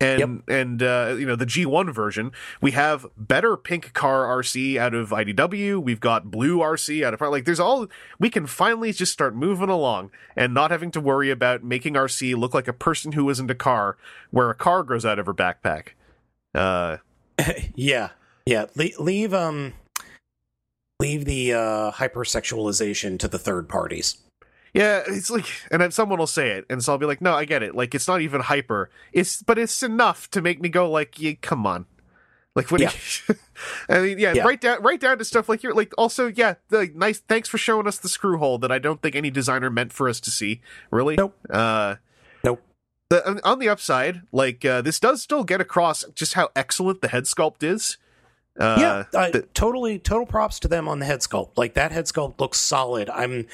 and yep. and uh, you know the G one version. We have better Pink Car R C out of I D W. We've got Blue R C out of like there's all we can finally just start moving along and not having to worry about making R C look like a person who isn't a car, where a car grows out of her backpack. Uh, yeah, yeah. Le- leave um, leave the uh, hypersexualization to the third parties. Yeah, it's like, and if someone will say it, and so I'll be like, no, I get it. Like, it's not even hyper. It's, but it's enough to make me go, like, yeah, come on. Like, what? Yeah. You- I mean, yeah, yeah. Right down, right down to stuff like you're like. Also, yeah, like, nice. Thanks for showing us the screw hole that I don't think any designer meant for us to see. Really? Nope. Uh, nope. The, on the upside, like, uh, this does still get across just how excellent the head sculpt is. Uh, yeah, uh, the- totally, total props to them on the head sculpt. Like, that head sculpt looks solid. I'm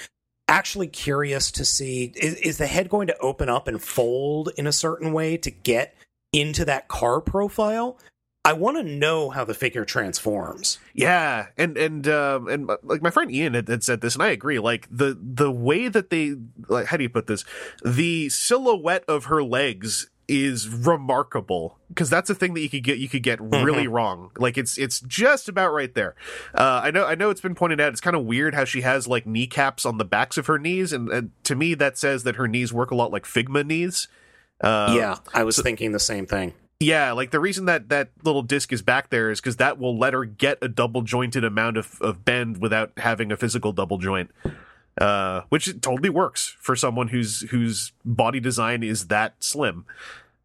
actually curious to see, is, is the head going to open up and fold in a certain way to get into that car profile? I want to know how the figure transforms. Yeah, and and um, and like my friend Ian had, had said this, and I agree. Like the the way that they, like, how do you put this? The silhouette of her legs is remarkable, because that's a thing that you could get you could get really mm-hmm. wrong. Like it's it's just about right there. Uh, I know I know it's been pointed out. It's kind of weird how she has like kneecaps on the backs of her knees, and, and to me that says that her knees work a lot like Figma knees. Um, yeah, I was so- thinking the same thing. Yeah, like the reason that that little disc is back there is because that will let her get a double jointed amount of, of bend without having a physical double joint, uh, which totally works for someone whose whose body design is that slim.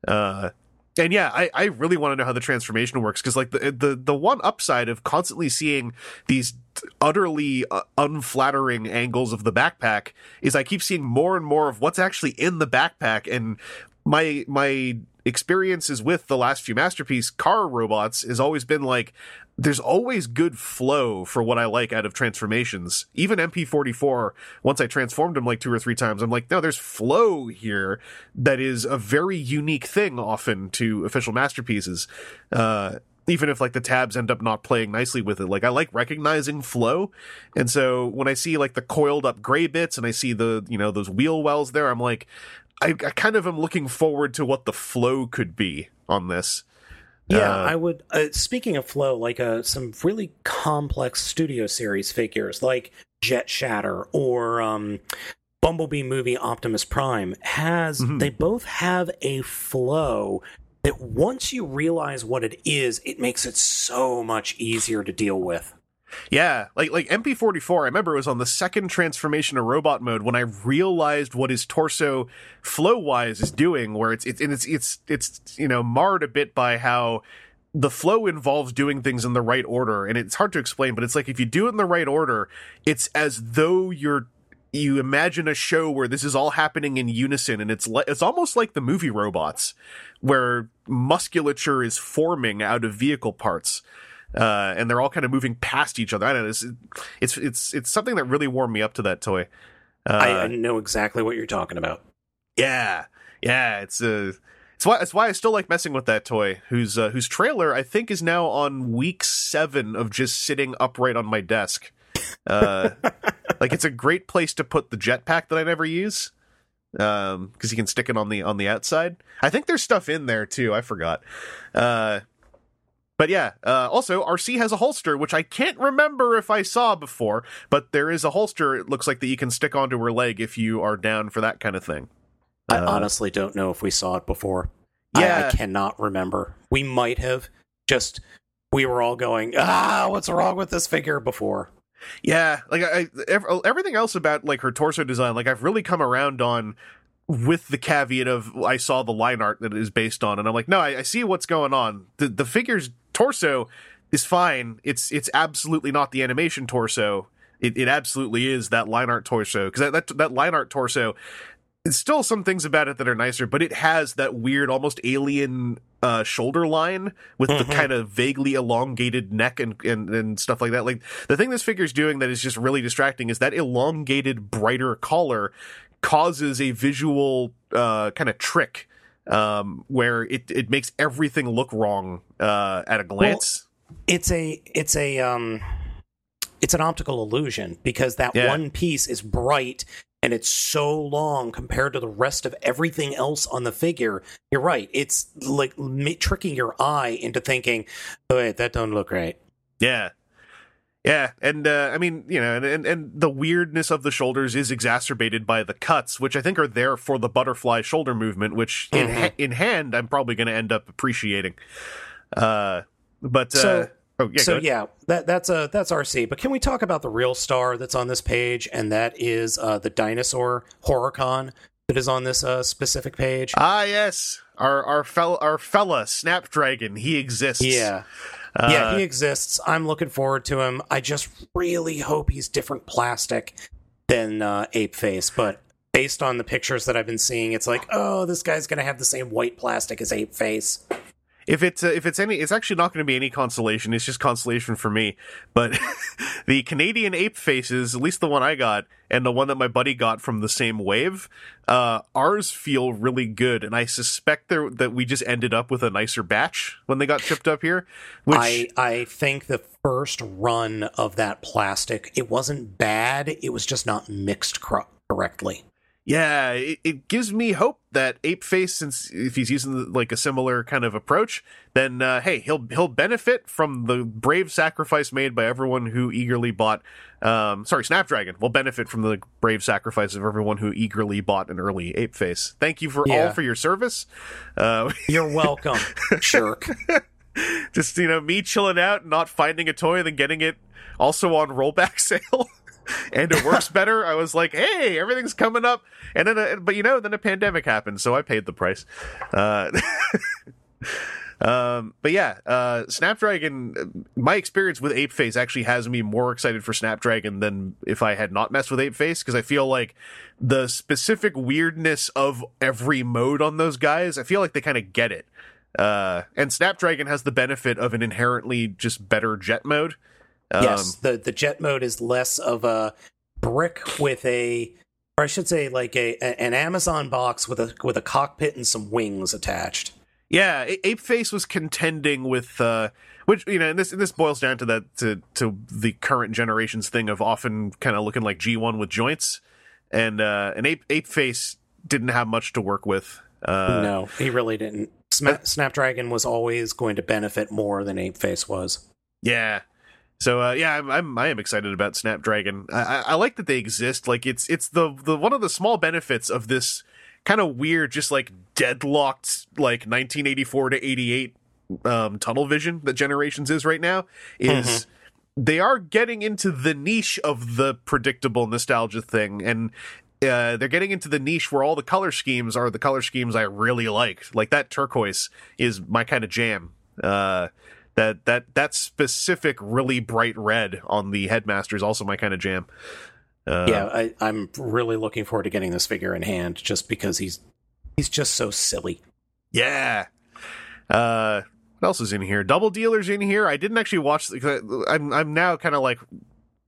Uh, and yeah, I, I really want to know how the transformation works, because like the, the the one upside of constantly seeing these utterly uh, unflattering angles of the backpack is I keep seeing more and more of what's actually in the backpack, and my my. experiences with the last few Masterpiece car robots has always been like there's always good flow for what I like out of transformations. Even M P forty-four, once I transformed him like two or three times, I'm like, no, there's flow here that is a very unique thing often to official Masterpieces, uh even if like the tabs end up not playing nicely with it. Like I like recognizing flow, and so when I see like the coiled up gray bits and I see the, you know, those wheel wells there, I'm like, I, I kind of am looking forward to what the flow could be on this. Yeah, uh, I would. Uh, speaking of flow, like uh, some really complex Studio Series figures like Jet Shatter or um, Bumblebee movie Optimus Prime has, mm-hmm. they both have a flow that once you realize what it is, it makes it so much easier to deal with. Yeah, like like M P forty-four, I remember it was on the second transformation of robot mode when I realized what his torso flow-wise is doing, where it's it's and it's it's it's you know marred a bit by how the flow involves doing things in the right order, and it's hard to explain, but it's like if you do it in the right order, it's as though you're you imagine a show where this is all happening in unison, and it's le- it's almost like the movie Robots, where musculature is forming out of vehicle parts. Uh, and they're all kind of moving past each other. I don't know. It's it's it's, it's something that really warmed me up to that toy. Uh, I, I know exactly what you're talking about. Yeah, yeah. It's uh, it's why it's why I still like messing with that toy. Whose uh, whose trailer I think is now on week seven of just sitting upright on my desk. Uh, like it's a great place to put the jetpack that I never use. Um, because you can stick it on the on the outside. I think there's stuff in there too. I forgot. Uh. But yeah, uh, also, R C has a holster, which I can't remember if I saw before, but there is a holster, it looks like, that you can stick onto her leg if you are down for that kind of thing. I uh, honestly don't know if we saw it before. Yeah. I, I cannot remember. We might have. Just, we were all going, ah, what's wrong with this figure before? Yeah, like, I, I, everything else about, like, her torso design, like, I've really come around on... with the caveat of I saw the line art that it is based on, and I'm like, no, I, I see what's going on. The the figure's torso is fine. It's it's absolutely not the animation torso. It it absolutely is that line art torso, because that, that that line art torso, it's still some things about it that are nicer, but it has that weird, almost alien uh, shoulder line with mm-hmm. the kind of vaguely elongated neck and, and, and stuff like that. Like the thing this figure's doing that is just really distracting is that elongated, brighter collar causes a visual uh, kind of trick um, where it, it makes everything look wrong uh, at a glance. Well, it's a it's a um, it's an optical illusion, because that yeah. one piece is bright and it's so long compared to the rest of everything else on the figure. You're right. It's like tricking your eye into thinking, oh, wait, that don't look right. Yeah. Yeah, and uh, I mean, you know, and, and and the weirdness of the shoulders is exacerbated by the cuts, which I think are there for the butterfly shoulder movement, which mm-hmm. in, ha- in hand I'm probably going to end up appreciating. Uh, but uh, so, oh, yeah, so yeah, that that's a that's R C. But can we talk about the real star that's on this page, and that is uh, the dinosaur Horicon that is on this uh, specific page? Ah, yes, our our fella our fella Snapdragon, he exists. Yeah. Uh, yeah, he exists. I'm looking forward to him. I just really hope he's different plastic than uh, Ape Face. But based on the pictures that I've been seeing, it's like, oh, this guy's going to have the same white plastic as Ape Face. If it's uh, if it's any, it's actually not going to be any consolation. It's just consolation for me. But the Canadian ape faces, at least the one I got, and the one that my buddy got from the same wave, uh, ours feel really good. And I suspect that we just ended up with a nicer batch when they got shipped up here. Which I I think the first run of that plastic, it wasn't bad. It was just not mixed cro- correctly. Yeah, it, it gives me hope that Apeface, since if he's using like a similar kind of approach, then uh, hey, he'll he'll benefit from the brave sacrifice made by everyone who eagerly bought. Um, sorry, Snapdragon will benefit from the brave sacrifice of everyone who eagerly bought an early Apeface. Thank you for yeah. all for your service. Uh, You're welcome, jerk. Just you know, me chilling out, not finding a toy, then getting it also on rollback sale. And it works better. I was like, hey, everything's coming up. And then, a, but you know, then a pandemic happened, so I paid the price. Uh, um, but yeah, uh, Snapdragon, my experience with Apeface actually has me more excited for Snapdragon than if I had not messed with Apeface, because I feel like the specific weirdness of every mode on those guys, I feel like they kind of get it. Uh, and Snapdragon has the benefit of an inherently just better jet mode. Um, yes, the, the jet mode is less of a brick with a, or I should say like a, a an Amazon box with a with a cockpit and some wings attached. Yeah, Apeface was contending with, uh, which, you know, and this and this boils down to that to, to the current generation's thing of often kind of looking like G one with joints, and uh, and Ape Apeface didn't have much to work with. Uh, no, he really didn't. Sma- Snapdragon was always going to benefit more than Apeface was. Yeah. So uh, yeah, I'm, I'm I am excited about Snapdragon. I, I like that they exist. Like it's it's the, the one of the small benefits of this kind of weird, just like deadlocked, like nineteen eighty-four to eighty-eight um, tunnel vision that Generations is right now is mm-hmm. they are getting into the niche of the predictable nostalgia thing, and uh, they're getting into the niche where all the color schemes are the color schemes I really like. Like that turquoise is my kind of jam. Uh, That that that specific really bright red on the Headmaster is also my kind of jam. Uh, yeah, I, I'm really looking forward to getting this figure in hand, just because he's he's just so silly. Yeah. Uh, what else is in here? Double Dealer's in here. I didn't actually watch. I, I'm I'm now kind of like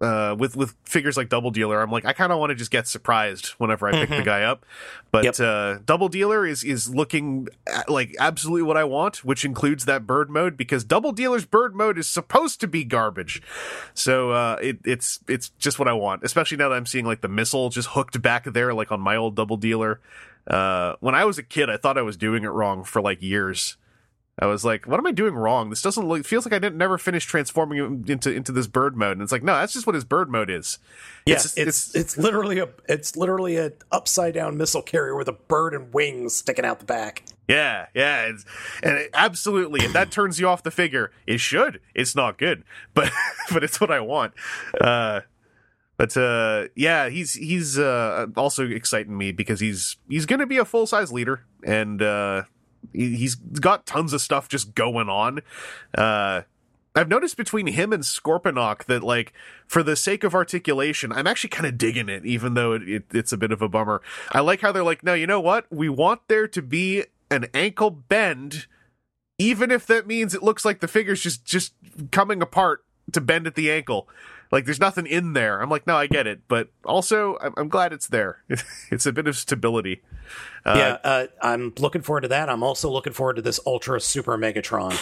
uh, with with figures like Double Dealer. I'm like I kind of want to just get surprised whenever I pick mm-hmm. the guy up. But yep. uh, Double Dealer is is looking at, like absolutely what I want, which includes that bird mode, because Double Dealer's bird mode is supposed to be garbage. So uh, it, it's it's just what I want, especially now that I'm seeing like the missile just hooked back there, like on my old Double Dealer. Uh, when I was a kid, I thought I was doing it wrong for like years. I was like, what am I doing wrong? This doesn't look, it feels like I didn't never finish transforming him into, into this bird mode. And it's like, no, that's just what his bird mode is. Yes. Yeah, it's, it's, it's literally a, it's literally a upside down missile carrier with a bird and wings sticking out the back. Yeah. Yeah. It's, and it, absolutely. If that turns you off the figure, it should, it's not good, but, but it's what I want. Uh, But, uh, yeah, he's, he's, uh, also exciting me because he's, he's going to be a full size leader, and, uh, he's got tons of stuff just going on. Uh, I've noticed between him and Scorponok that, like, for the sake of articulation, I'm actually kind of digging it, even though it, it, it's a bit of a bummer. I like how they're like, no, you know what? We want there to be an ankle bend, even if that means it looks like the figure's just, just coming apart to bend at the ankle. Like, there's nothing in there. I'm like, no, I get it. But also, I'm, I'm glad it's there. It's a bit of stability. Uh, yeah, uh, I'm looking forward to that. I'm also looking forward to this Ultra Super Megatron.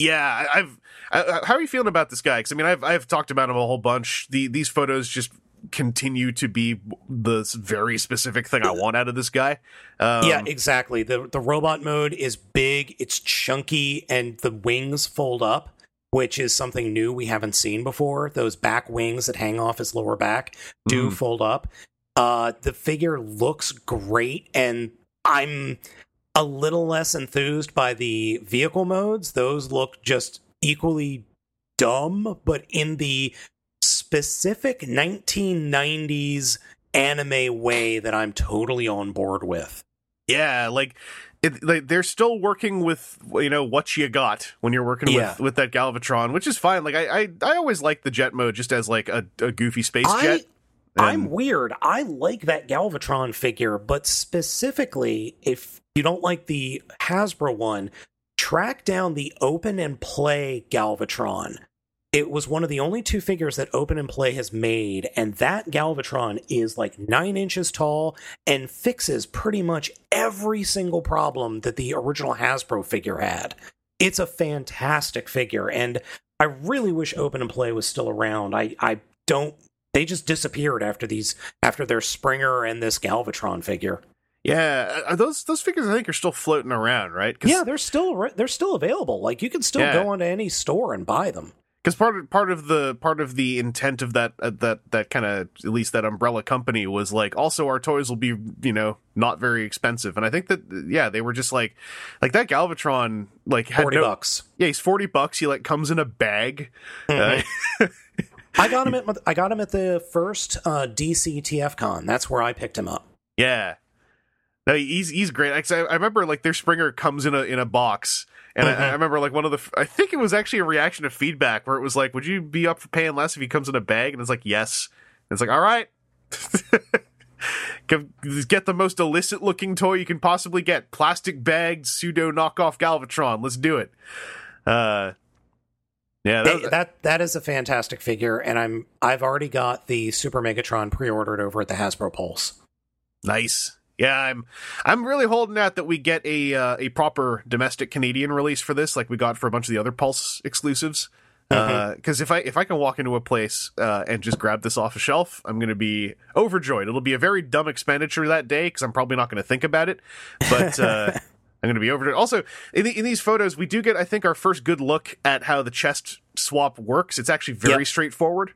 Yeah, I, I've. I, how are you feeling about this guy? Because I mean, I've I've talked about him a whole bunch. The these photos just continue to be the very specific thing I want out of this guy. Um, yeah, exactly. the The robot mode is big. It's chunky, and the wings fold up, which is something new we haven't seen before. Those back wings that hang off his lower back do mm. fold up. Uh, the figure looks great, and I'm a little less enthused by the vehicle modes. Those look just equally dumb, but in the specific nineteen nineties anime way that I'm totally on board with. Yeah, like, it, like they're still working with, you know, what you got when you're working yeah. with, with that Galvatron, which is fine. Like, I I, I always like the jet mode just as, like, a, a goofy space I, jet. And I'm weird. I like that Galvatron figure, but specifically, if you don't like the Hasbro one, track down the Open and Play Galvatron. It was one of the only two figures that Open and Play has made, and that Galvatron is like nine inches tall and fixes pretty much every single problem that the original Hasbro figure had. It's a fantastic figure, and I really wish Open and Play was still around. I, I don't... They just disappeared after these, after their Springer and this Galvatron figure. Yeah, those those figures I think are still floating around, right? Yeah, they're still they're still available. Like you can still yeah. go onto any store and buy them. Because part of part of the part of the intent of that uh, that that kind of at least that umbrella company was like, also our toys will be, you know, not very expensive. And I think that yeah they were just like like that Galvatron like had forty no, bucks. Yeah, he's forty bucks. He like comes in a bag. Mm-hmm. Uh, I got him at I got him at the first uh, D C T F Con. That's where I picked him up. Yeah. No, he's he's great. I, I remember like their Springer comes in a in a box, and mm-hmm. I, I remember like one of the I think it was actually a reaction to feedback where it was like, "Would you be up for paying less if he comes in a bag?" And it's like, "Yes." And it's like, "All right, get the most illicit looking toy you can possibly get: plastic bagged pseudo knockoff Galvatron. Let's do it." Uh, yeah, that, they, that that is a fantastic figure, and I'm I've already got the Super Megatron pre-ordered over at the Hasbro Pulse. Nice. Yeah, I'm I'm really holding out that we get a uh, a proper domestic Canadian release for this, like we got for a bunch of the other Pulse exclusives. Because mm-hmm. uh, if I if I can walk into a place uh, and just grab this off a shelf, I'm going to be overjoyed. It'll be a very dumb expenditure that day because I'm probably not going to think about it, but uh, I'm going to be overjoyed. Also, in the, in these photos, we do get, I think, our first good look at how the chest swap works. It's actually very yep. straightforward.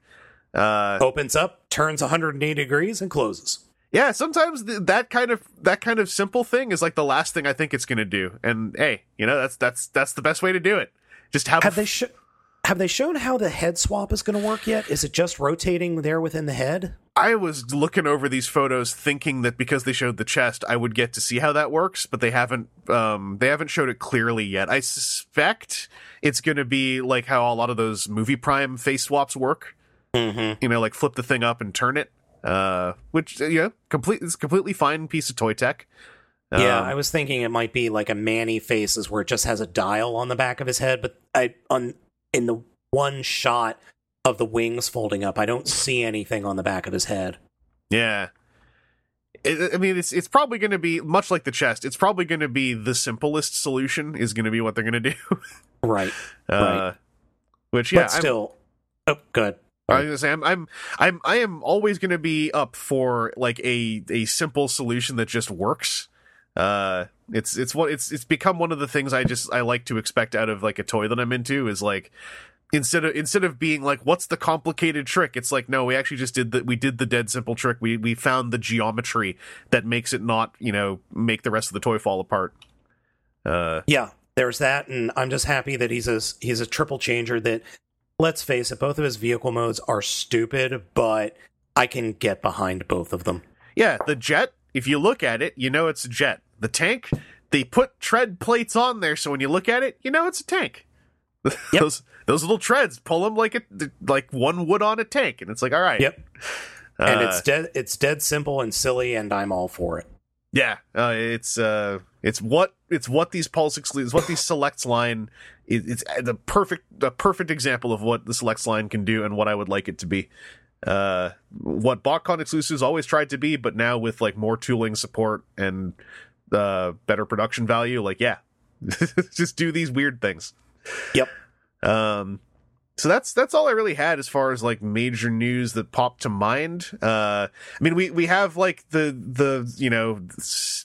Uh, Opens up, turns one hundred eighty degrees, and closes. Yeah, sometimes th- that kind of that kind of simple thing is like the last thing I think it's going to do. And hey, you know, that's that's that's the best way to do it. Just have have f- they sh- have they shown how the head swap is going to work yet? Is it just rotating there within the head? I was looking over these photos thinking that because they showed the chest, I would get to see how that works, but they haven't um, they haven't showed it clearly yet. I suspect it's going to be like how a lot of those movie Prime face swaps work. Mm-hmm. You know, like flip the thing up and turn it. Uh, which yeah, you know, complete it's a completely fine piece of toy tech. Um, yeah, I was thinking it might be like a Manny Faces, where it just has a dial on the back of his head. But I on in the one shot of the wings folding up, I don't see anything on the back of his head. Yeah, it, I mean it's it's probably going to be much like the chest. It's probably going to be the simplest solution is going to be what they're going to do. right. Uh, right. Which yeah, but still. I'm, oh, good. I was gonna say I'm I'm I'm I am always gonna be up for like a a simple solution that just works. Uh, it's it's what it's it's become one of the things I just I like to expect out of like a toy that I'm into is like instead of instead of being like what's the complicated trick, it's like no, we actually just did the we did the dead simple trick. We we found the geometry that makes it not, you know, make the rest of the toy fall apart. Uh, yeah, there's that, and I'm just happy that he's a he's a triple changer that. Let's face it, both of his vehicle modes are stupid, but I can get behind both of them. Yeah, the jet, if you look at it, you know it's a jet. The tank, they put tread plates on there, so when you look at it, you know it's a tank. Yep. those those little treads pull them like, a, like one would on a tank, and it's like, all right. Yep. Uh, and it's, de- it's dead simple and silly, and I'm all for it. Yeah, uh, it's uh, it's what it's what these Pulse exclusives, what these Selects line, it, it's the perfect the perfect example of what the Selects line can do and what I would like it to be. Uh, what BotCon exclusives always tried to be, but now with like more tooling support and uh, better production value, like yeah, just do these weird things. Yep. Um. So that's that's all I really had as far as like major news that popped to mind. Uh, I mean, we, we have like the the you know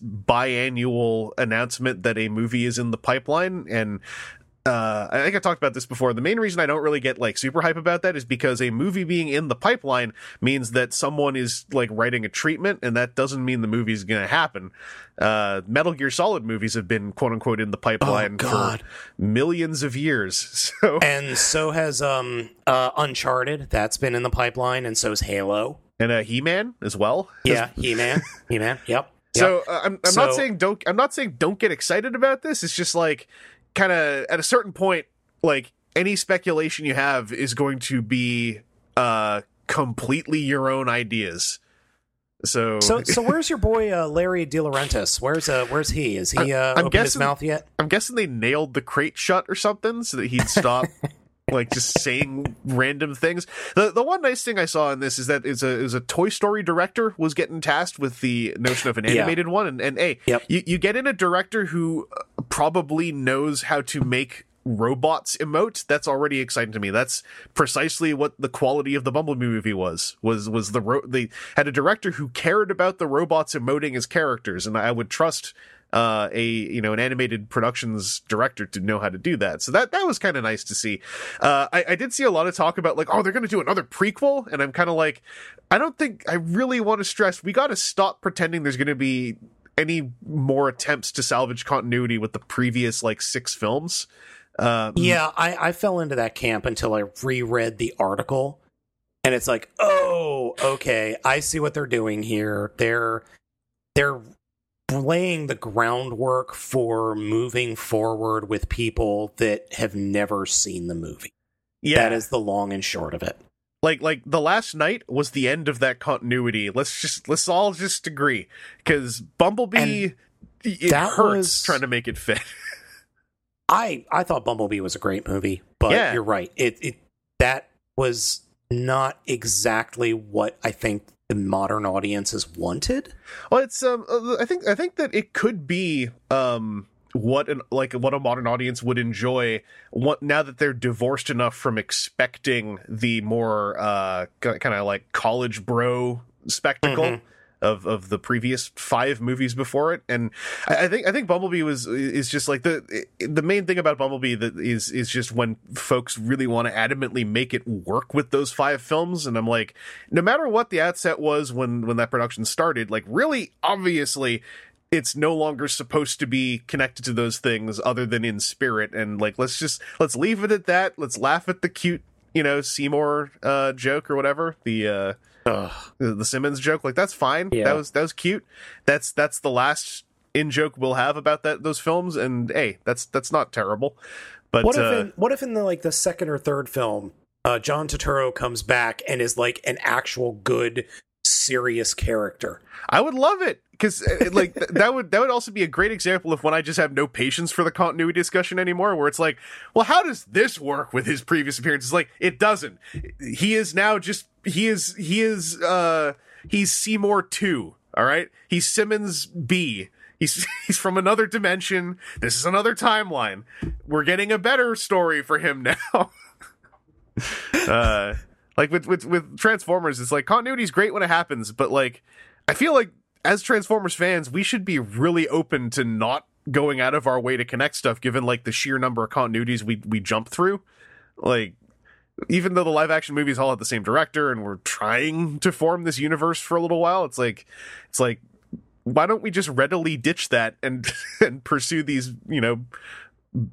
biannual announcement that a movie is in the pipeline, and uh, I think I talked about this before. The main reason I don't really get like super hype about that is because a movie being in the pipeline means that someone is like writing a treatment, and that doesn't mean the movie's going to happen. Uh, Metal Gear Solid movies have been quote unquote in the pipeline oh, God. for millions of years. So and so has um, uh, Uncharted. That's been in the pipeline, and so's Halo and uh, He-Man as well. Yeah, He-Man, He-Man. Yep. yep. So uh, I'm, I'm so, not saying don't. I'm not saying don't get excited about this. It's just like. Kind of at a certain point, like any speculation you have is going to be uh completely your own ideas. So, so, so where's your boy uh, Larry De Laurentiis? Where's uh, where's he? Is he uh, opened his mouth yet? I'm guessing they nailed the crate shut or something so that he'd stop like just saying random things. The the one nice thing I saw in this is that it's a it was a Toy Story director was getting tasked with the notion of an animated yeah. one, and and hey, yep. you you get in a director who probably knows how to make robots emote. That's already exciting to me. That's precisely what the quality of the Bumblebee movie was was was the ro- they had a director who cared about the robots emoting as characters, and I would trust uh a you know an animated productions director to know how to do that. So that that was kind of nice to see. Uh I, I did see a lot of talk about like, oh, they're gonna do another prequel, and I'm kind of like, I don't think I really want to stress we got to stop pretending there's gonna be any more attempts to salvage continuity with the previous like six films. Um, yeah, I, I fell into that camp until I reread the article, and it's like, oh, okay, I see what they're doing here. They're they're laying the groundwork for moving forward with people that have never seen the movie. Yeah, that is the long and short of it. Like, like the last night was the end of that continuity. Let's just let's all just agree, because Bumblebee, and it hurts was... trying to make it fit. I, I thought Bumblebee was a great movie, but yeah. you're right. It, it that was not exactly what I think the modern audiences wanted. Well, it's um, I think I think that it could be um, what an, like what a modern audience would enjoy. What, now that they're divorced enough from expecting the more uh, kind of like college bro spectacle. Mm-hmm. Of of the previous five movies before it, and I, I think I think Bumblebee was is just like the the main thing about Bumblebee that is is just when folks really want to adamantly make it work with those five films, and I'm like, no matter what the outset was when when that production started, like really obviously it's no longer supposed to be connected to those things other than in spirit, and like let's just let's leave it at that. Let's laugh at the cute you know Seymour uh, joke or whatever the. Uh, Ugh. The Simmons joke, like that's fine. Yeah. That was that was cute. That's that's the last in joke we'll have about that those films. And hey, that's that's not terrible. But what if uh, in, what if in the like the second or third film, uh, John Turturro comes back and is like an actual good, serious character? I would love it, because like th- that would that would also be a great example of when I just have no patience for the continuity discussion anymore, where it's like, well, how does this work with his previous appearances? Like it doesn't. He is now just. He is, he is, uh, he's Seymour two, all right? He's Simmons B. He's, he's from another dimension. This is another timeline. We're getting a better story for him now. uh, like with, with, with Transformers, it's like continuity's great when it happens, but like, I feel like as Transformers fans, we should be really open to not going out of our way to connect stuff, given like the sheer number of continuities we, we jump through. Like, even though the live action movies all have the same director and we're trying to form this universe for a little while, it's like, it's like, why don't we just readily ditch that and, and pursue these, you know,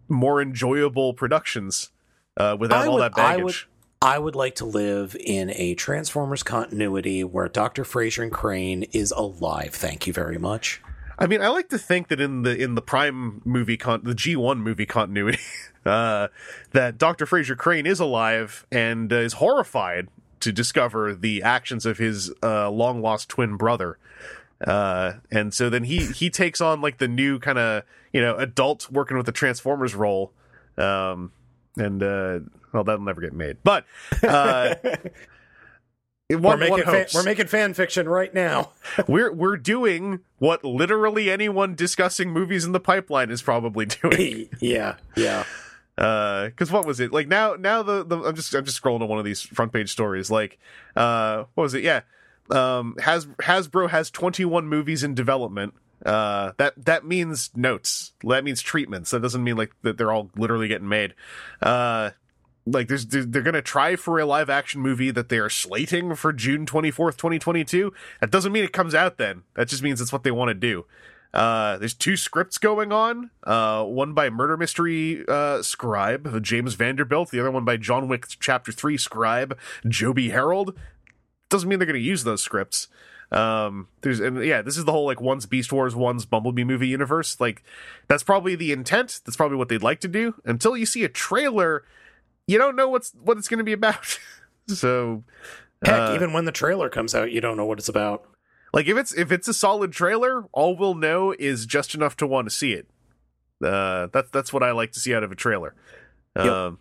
more enjoyable productions uh, without I all would, that baggage. I would, I would like to live in a Transformers continuity where Doctor Fraser and Crane is alive. Thank you very much. I mean, I like to think that in the in the Prime movie, con- the G one movie continuity, uh, that Doctor Fraser Crane is alive and uh, is horrified to discover the actions of his uh, long-lost twin brother. Uh, and so then he, he takes on, like, the new kind of, you know, adult working with the Transformers role. Um, and, uh, well, that'll never get made. But... Uh, One, we're, making fa- we're making fan fiction right now. we're we're doing what literally anyone discussing movies in the pipeline is probably doing. yeah, yeah. Because uh, what was it like? Now, now the, the I'm just I'm just scrolling to one of these front page stories. Like, uh, what was it? Yeah, um, Has, Hasbro has twenty-one movies in development. Uh, that that means notes. That means treatments. That doesn't mean like that they're all literally getting made. Uh, Like there's, they're going to try for a live action movie that they are slating for June twenty-fourth, twenty twenty-two. That doesn't mean it comes out then. That just means it's what they want to do. Uh, there's two scripts going on. Uh, one by murder mystery uh, scribe James Vanderbilt. The other one by John Wick Chapter Three scribe Joby Harold. Doesn't mean they're going to use those scripts. Um, there's and yeah, this is the whole like one's Beast Wars, one's Bumblebee movie universe. Like that's probably the intent. That's probably what they'd like to do. Until you see a trailer, you don't know what's what it's going to be about. so, Heck, uh, even when the trailer comes out, you don't know what it's about. Like, if it's if it's a solid trailer, all we'll know is just enough to want to see it. Uh, that's that's what I like to see out of a trailer. Yep. Um,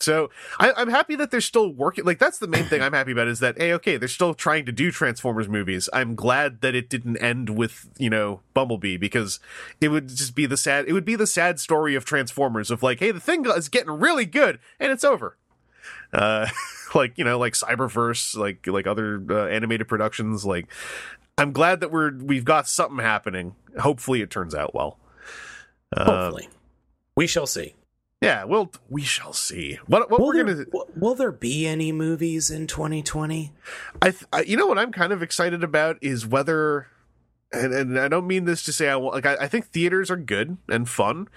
so I, I'm happy that they're still working. Like, that's the main thing I'm happy about, is that, hey, okay, they're still trying to do Transformers movies. I'm glad that it didn't end with, you know, Bumblebee, because it would just be the sad. It would be the sad story of Transformers, of like, hey, the thing is getting really good and it's over. Uh, like, you know, like Cyberverse, like like other uh, animated productions. Like, I'm glad that we're we've got something happening. Hopefully, it turns out well. Hopefully, um, we shall see. Yeah, well, we shall see. What, what will, we're there, gonna... w- will there be any movies in twenty twenty? I, th- I, you know, what I'm kind of excited about is whether, and, and I don't mean this to say I want. Like, I, I think theaters are good and fun,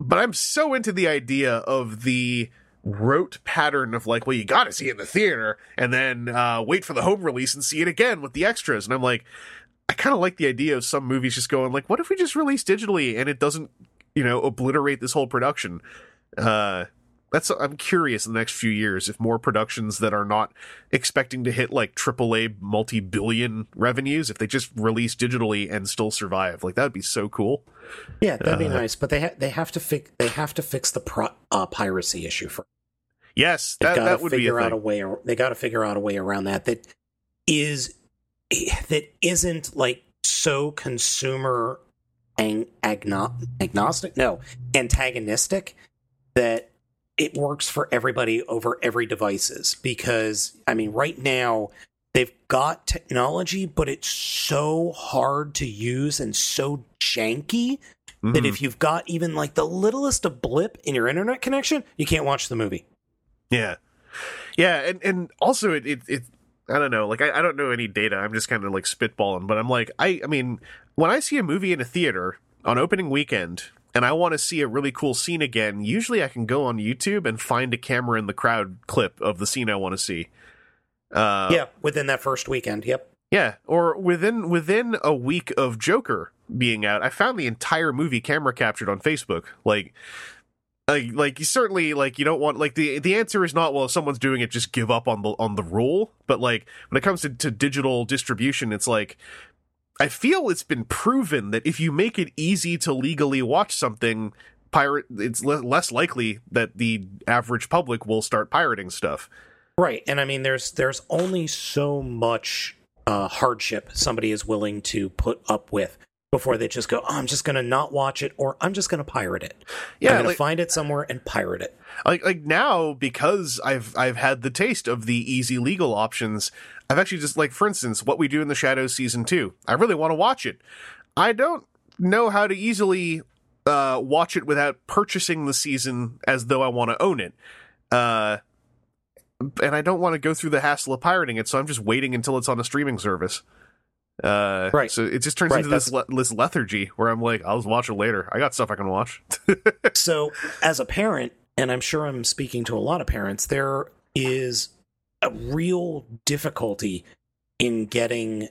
but I'm so into the idea of the rote pattern of like, well, you got to see it in the theater and then uh, wait for the home release and see it again with the extras. And I'm like, I kind of like the idea of some movies just going like, what if we just release digitally and it doesn't, you know, obliterate this whole production? Uh, that's I'm curious in the next few years if more productions that are not expecting to hit like triple A multi-billion revenues, if they just release digitally and still survive, like that would be so cool. Yeah, that'd be uh, nice. But they ha- they have to fix they have to fix the pro- uh, piracy issue for. Yes, that, that would be a thing. Out a way. They got to figure out a way around that. That is. That isn't like so consumer ang- agno- agnostic, no, antagonistic, that it works for everybody over every devices. Because, I mean, right now they've got technology, but it's so hard to use and so janky mm-hmm. that if you've got even like the littlest of blip in your internet connection, you can't watch the movie. Yeah. Yeah. And, and also it, it, it I don't know, like, I, I don't know any data. I'm just kind of, like, spitballing. But I'm like, I I mean, when I see a movie in a theater on opening weekend and I want to see a really cool scene again, usually I can go on YouTube and find a camera in the crowd clip of the scene I want to see. Uh, yeah, within that first weekend, yep. Yeah, or within within a week of Joker being out, I found the entire movie camera captured on Facebook. Like... Like, like you certainly like you don't want like the the answer is not, well, if someone's doing it, just give up on the on the rule. But like when it comes to, to digital distribution, it's like I feel it's been proven that if you make it easy to legally watch something, pirate, it's le- less likely that the average public will start pirating stuff. Right, and I mean, there's there's only so much uh, hardship somebody is willing to put up with before they just go, oh, I'm just going to not watch it, or I'm just going to pirate it. Yeah, I'm going like, to find it somewhere and pirate it. Like like now, because I've I've had the taste of the easy legal options, I've actually just, like, for instance, What We Do in the Shadows Season two. I really want to watch it. I don't know how to easily uh, watch it without purchasing the season as though I want to own it. Uh, and I don't want to go through the hassle of pirating it, so I'm just waiting until it's on a streaming service. Uh, right. So it just turns right. into this, le- this lethargy where I'm like, I'll just watch it later. I got stuff I can watch. So as a parent, and I'm sure I'm speaking to a lot of parents, there is a real difficulty in getting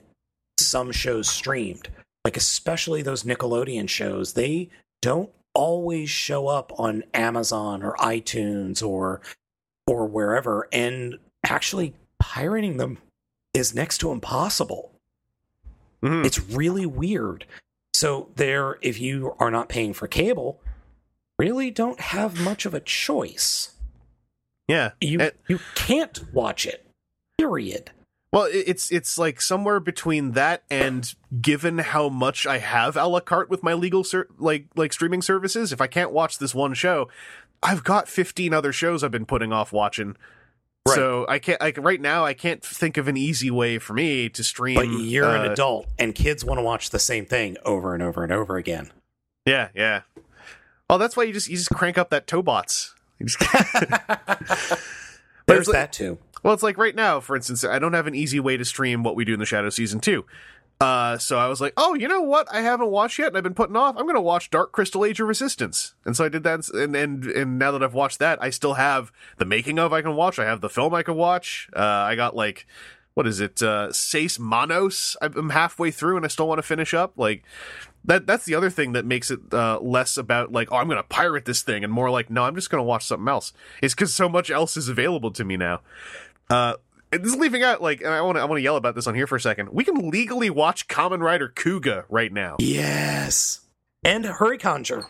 some shows streamed, like especially those Nickelodeon shows. They don't always show up on Amazon or iTunes or, or wherever. And actually pirating them is next to impossible. Mm-hmm. It's really weird. So there, if you are not paying for cable, really don't have much of a choice. Yeah. You it, you can't watch it. Period. Well, it's it's like somewhere between that and, given how much I have a la carte with my legal ser- like like streaming services, if I can't watch this one show, I've got fifteen other shows I've been putting off watching. Right. So I can't. Like right now, I can't think of an easy way for me to stream. But you're uh, an adult, and kids want to watch the same thing over and over and over again. Yeah, yeah. Oh, that's why you just you just crank up that Tobots. There's like, that too. Well, it's like right now, for instance, I don't have an easy way to stream What We Do in the Shadows Season two. Uh, so I was like, oh, you know what? I haven't watched yet, and I've been putting off. I'm going to watch Dark Crystal: Age of Resistance, and so I did that. And, and and now that I've watched that, I still have the making of I can watch. I have the film I can watch. Uh, I got like, what is it? Uh, Seis Manos. I'm halfway through, and I still want to finish up. Like that. That's the other thing that makes it uh, less about like, oh, I'm going to pirate this thing, and more like, no, I'm just going to watch something else. It's because so much else is available to me now. Uh, And this is leaving out, like, and I want to I want to yell about this on here for a second. We can legally watch Kamen Rider Kuga right now. Yes. And Hurricaneger.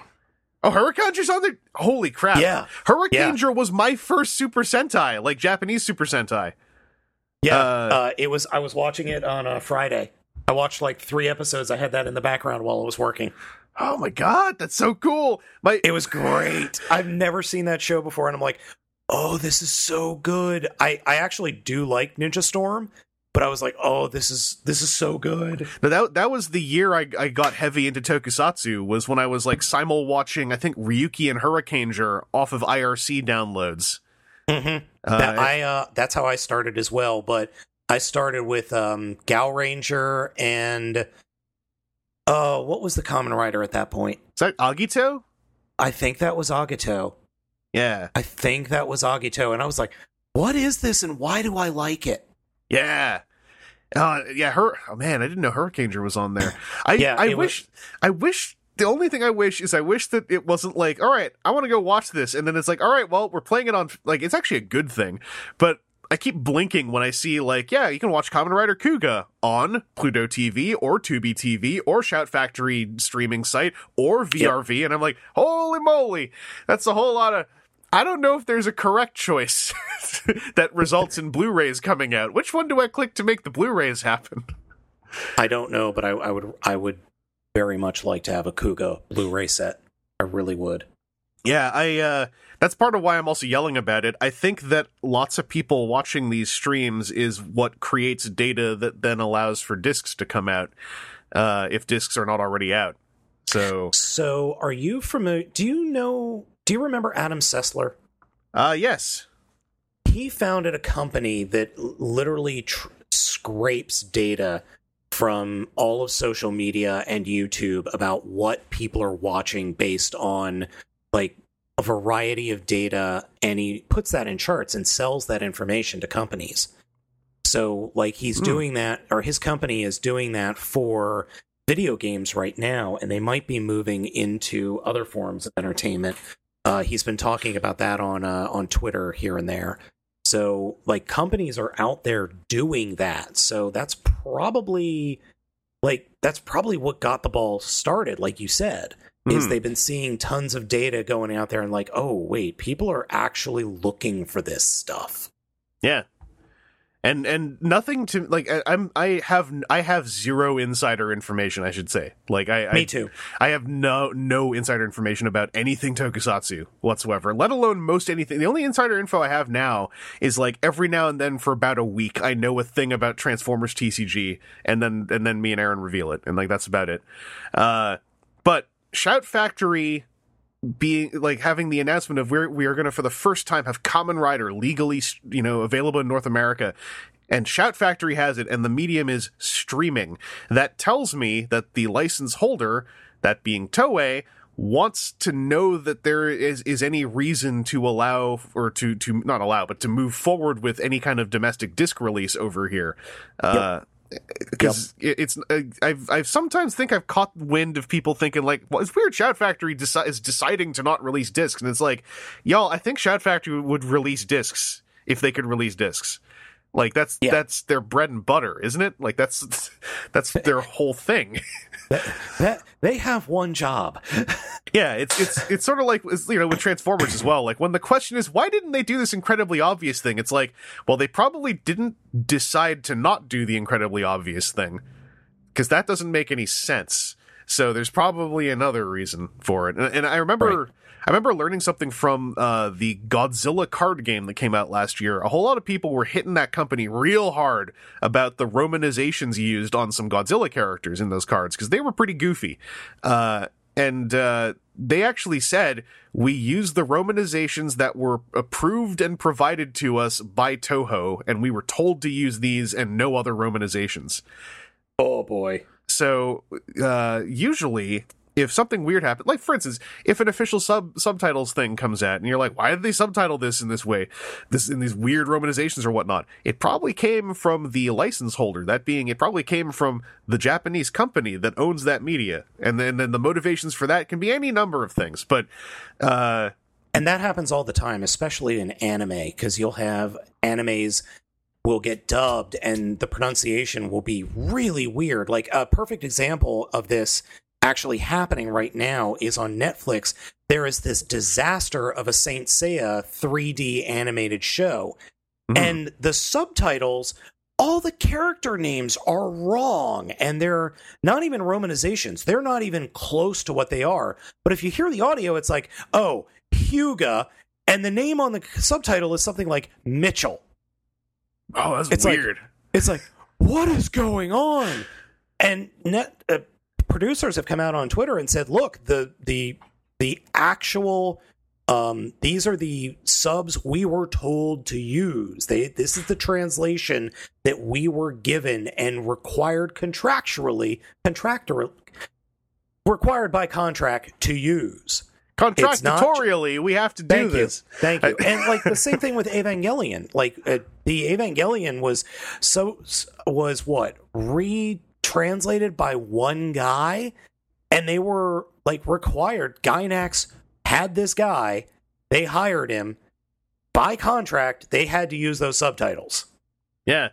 Oh, Hurricaneger's on there? Holy crap. Yeah. Hurricaneger yeah. was my first Super Sentai, like Japanese Super Sentai. Yeah. Uh, uh, it was. I was watching it on a Friday. I watched like three episodes. I had that in the background while I was working. Oh my God, that's so cool. My, it was great. I've never seen that show before, and I'm like, oh, this is so good. I, I actually do like Ninja Storm, but I was like, oh, this is this is so good. Now that that was the year I, I got heavy into tokusatsu, was when I was like simul watching, I think, Ryuki and Hurricaneger off of I R C downloads. Mm-hmm. Uh, that, I uh, that's how I started as well, but I started with um, Gao Ranger and uh, what was the Kamen Rider at that point? Is that Agito? I think that was Agito. Yeah, I think that was Agito, and I was like, "What is this, and why do I like it?" Yeah, uh, yeah. Her, oh man, I didn't know Hurricaneger was on there. I, yeah, I wish, was- I wish. The only thing I wish is I wish that it wasn't like, all right, I want to go watch this. And then it's like, all right, well, we're playing it on, like, it's actually a good thing. But I keep blinking when I see, like, yeah, you can watch Kamen Rider Kuga on Pluto T V or Tubi T V or Shout Factory streaming site or V R V. Yep. And I'm like, holy moly, that's a whole lot of, I don't know if there's a correct choice that results in Blu-rays coming out. Which one do I click to make the Blu-rays happen? I don't know, but I, I would, I would. very much like to have a Kuga Blu-ray set. I really would. Yeah, I. Uh, that's part of why I'm also yelling about it. I think that lots of people watching these streams is what creates data that then allows for discs to come out, uh, if discs are not already out. So, so are you familiar? Do you know? Do you remember Adam Sessler? Uh, yes. He founded a company that literally tr- scrapes data from all of social media and YouTube about what people are watching based on, like, a variety of data, and he puts that in charts and sells that information to companies. So, like, he's mm. doing that, or his company is doing that for video games right now, and they might be moving into other forms of entertainment. Uh, he's been talking about that on uh, on Twitter here and there. So, like, companies are out there doing that. So that's probably, like, that's probably what got the ball started, like you said, mm. is they've been seeing tons of data going out there and like, oh, wait, people are actually looking for this stuff. Yeah. And and nothing to, like, I, I'm I have I have zero insider information, I should say. Like, I me I, too. I have no no insider information about anything tokusatsu whatsoever, let alone most anything. The only insider info I have now is, like, every now and then for about a week, I know a thing about Transformers T C G, and then and then me and Aaron reveal it, and, like, that's about it. Uh, but Shout Factory being, like, having the announcement of where we are going to, for the first time, have Kamen Rider legally, you know, available in North America, and Shout Factory has it, and the medium is streaming. That tells me that the license holder, that being Toei, wants to know that there is, is any reason to allow, or to, to not allow, but to move forward with any kind of domestic disc release over here. Yep. Uh, Because yep. it's, I've I've sometimes think I've caught wind of people thinking, like, well, it's weird Shout Factory deci- is deciding to not release discs, and it's like, y'all, I think Shout Factory would release discs if they could release discs. Like, that's yeah. that's their bread and butter, isn't it? Like, that's that's their whole thing. that, that they have one job. Yeah, it's it's it's sort of like, you know, with Transformers as well. Like, when the question is, why didn't they do this incredibly obvious thing? It's like, well, they probably didn't decide to not do the incredibly obvious thing, because that doesn't make any sense. So there's probably another reason for it. And, and I remember. Right. I remember learning something from uh, the Godzilla card game that came out last year. A whole lot of people were hitting that company real hard about the Romanizations used on some Godzilla characters in those cards, because they were pretty goofy. Uh, and uh, they actually said, we used the Romanizations that were approved and provided to us by Toho, and we were told to use these and no other Romanizations. Oh, boy. So uh, usually, if something weird happened, like, for instance, if an official sub subtitles thing comes out and you're like, why did they subtitle this in this way, this in these weird Romanizations or whatnot, it probably came from the license holder, that being, it probably came from the Japanese company that owns that media, and then then the motivations for that can be any number of things, but uh and that happens all the time, especially in anime, because you'll have animes will get dubbed and the pronunciation will be really weird. Like a perfect example of this actually happening right now is on Netflix. There is this disaster of a Saint Seiya three D animated show, mm. and the subtitles, all the character names are wrong, and they're not even romanizations. They're not even close to what they are. But if you hear the audio, it's like, oh, Hyuga, and the name on the subtitle is something like Mitchell. Oh, that's it's weird. Like, it's like, what is going on? And net, uh, producers have come out on Twitter and said, look, the the the actual, um, these are the subs we were told to use. They, this is the translation that we were given and required contractually, contractor, required by contract to use. Contractatorially, not, we have to do thank this. You, thank you. And like the same thing with Evangelion. Like uh, the Evangelion was so was what retranslated by one guy, and they were like required. Gainax had this guy. They hired him by contract. They had to use those subtitles. Yeah,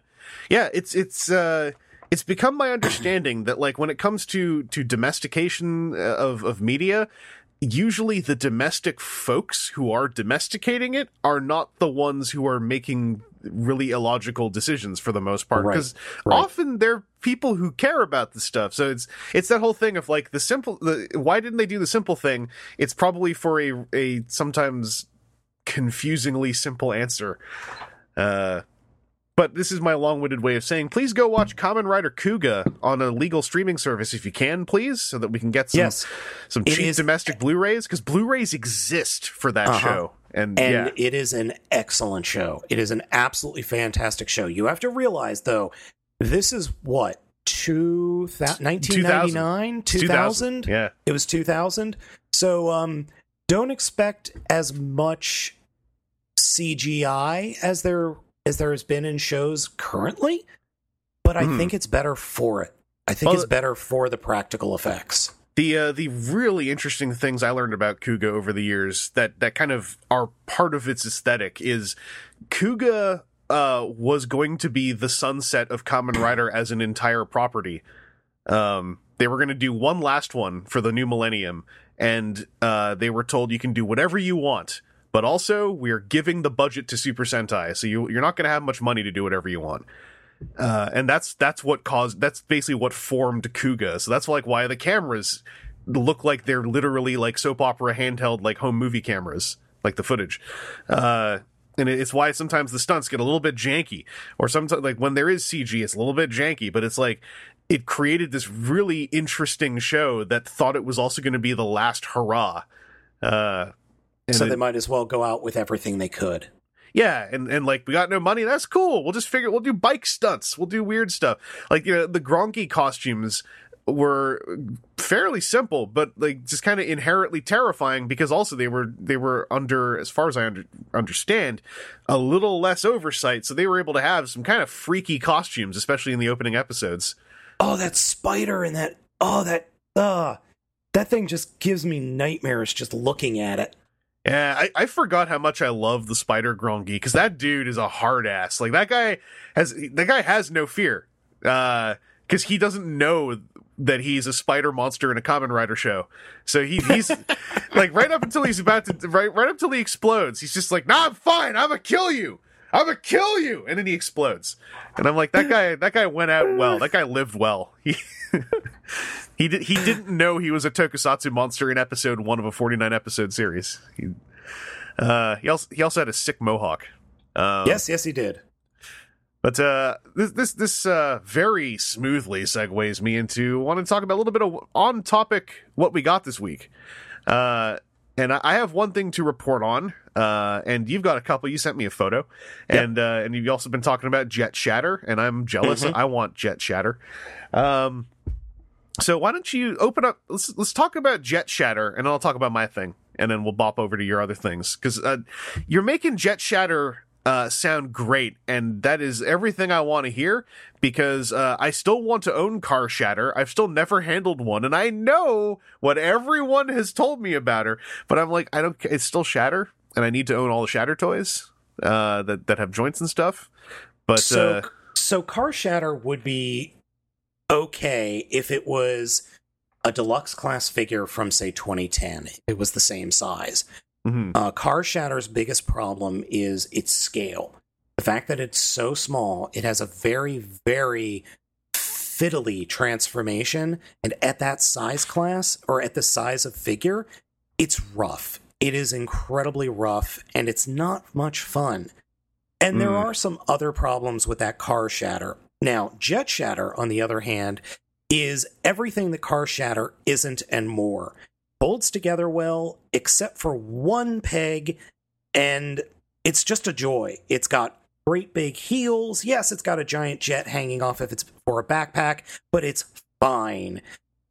yeah. It's it's. Uh... It's become my understanding that, like, when it comes to, to domestication of, of media, usually the domestic folks who are domesticating it are not the ones who are making really illogical decisions for the most part. Because right, right. often they're people who care about the stuff. So it's it's that whole thing of, like, the simple... The, why didn't they do the simple thing? It's probably for a, a sometimes confusingly simple answer. Uh... But this is my long-winded way of saying, please go watch Kamen Rider Kuga on a legal streaming service if you can, please, so that we can get some yes. some cheap is, domestic Blu-rays, because Blu-rays exist for that uh-huh. show. And, and yeah. it is an excellent show. It is an absolutely fantastic show. You have to realize, though, this is what, two, nineteen ninety-nine? two thousand? Yeah. It was two thousand. So um, don't expect as much C G I as there as there has been in shows currently, but I mm. think it's better for it. I think well, it's better for the practical effects. The uh, the really interesting things I learned about Kuga over the years that, that kind of are part of its aesthetic is Kuga uh, was going to be the sunset of Kamen Rider as an entire property. Um, they were going to do one last one for the new millennium, and uh, they were told you can do whatever you want. But also, we're giving the budget to Super Sentai, so you, you're not going to have much money to do whatever you want. Uh, and that's that's what caused. That's basically what formed Kuga. So that's like why the cameras look like they're literally like soap opera handheld, like home movie cameras, like the footage. Uh, and it's why sometimes the stunts get a little bit janky, or sometimes like when there is C G, it's a little bit janky. But it's like it created this really interesting show that thought it was also going to be the last hurrah. Uh, And so it, they might as well go out with everything they could. Yeah, and, and like, we got no money, that's cool. We'll just figure, we'll do bike stunts. We'll do weird stuff. Like, you know, the Gronky costumes were fairly simple, but like just kind of inherently terrifying because also they were they were under, as far as I under, understand, a little less oversight. So they were able to have some kind of freaky costumes, especially in the opening episodes. Oh, that spider and that, oh, that, uh, that thing just gives me nightmares just looking at it. Yeah, I, I forgot how much I love the Spider Grongi because that dude is a hard ass. Like that guy has that guy has no fear because uh, he doesn't know that he's a spider monster in a Kamen Rider show. So he, he's like right up until he's about to right right up until he explodes. He's just like, "Nah, I'm fine. I'm gonna kill you. I'm gonna kill you." And then he explodes. And I'm like, that guy that guy went out well. That guy lived well. He He did, he didn't know he was a tokusatsu monster in episode one of a forty-nine episode series. He uh, he also he also had a sick mohawk. Um, yes, yes, he did. But uh, this this this uh, very smoothly segues me into wanting to talk about a little bit of on topic what we got this week. Uh, and I, I have one thing to report on. Uh, and you've got a couple. You sent me a photo, yep. and uh, and you've also been talking about Jet Shatter, and I'm jealous. Mm-hmm. I want Jet Shatter. Um. So why don't you open up, let's let's talk about Jet Shatter, and I'll talk about my thing, and then we'll bop over to your other things, because uh, you're making Jet Shatter uh, sound great, and that is everything I want to hear, because uh, I still want to own Car Shatter, I've still never handled one, and I know what everyone has told me about her, but I'm like, I don't, it's still Shatter, and I need to own all the Shatter toys uh, that, that have joints and stuff. But so, uh, so Car Shatter would be okay if it was a deluxe class figure from, say, twenty ten. It was the same size. Mm-hmm. Uh, Car Shatter's biggest problem is its scale. The fact that it's so small, it has a very, very fiddly transformation, and at that size class, or at the size of figure, it's rough. It is incredibly rough, and it's not much fun. And there mm. are some other problems with that Car Shatter. Now, Jet Shatter, on the other hand, is everything that Car Shatter isn't and more. Holds together well, except for one peg, and it's just a joy. It's got great big heels. Yes, it's got a giant jet hanging off if it's for a backpack, but it's fine.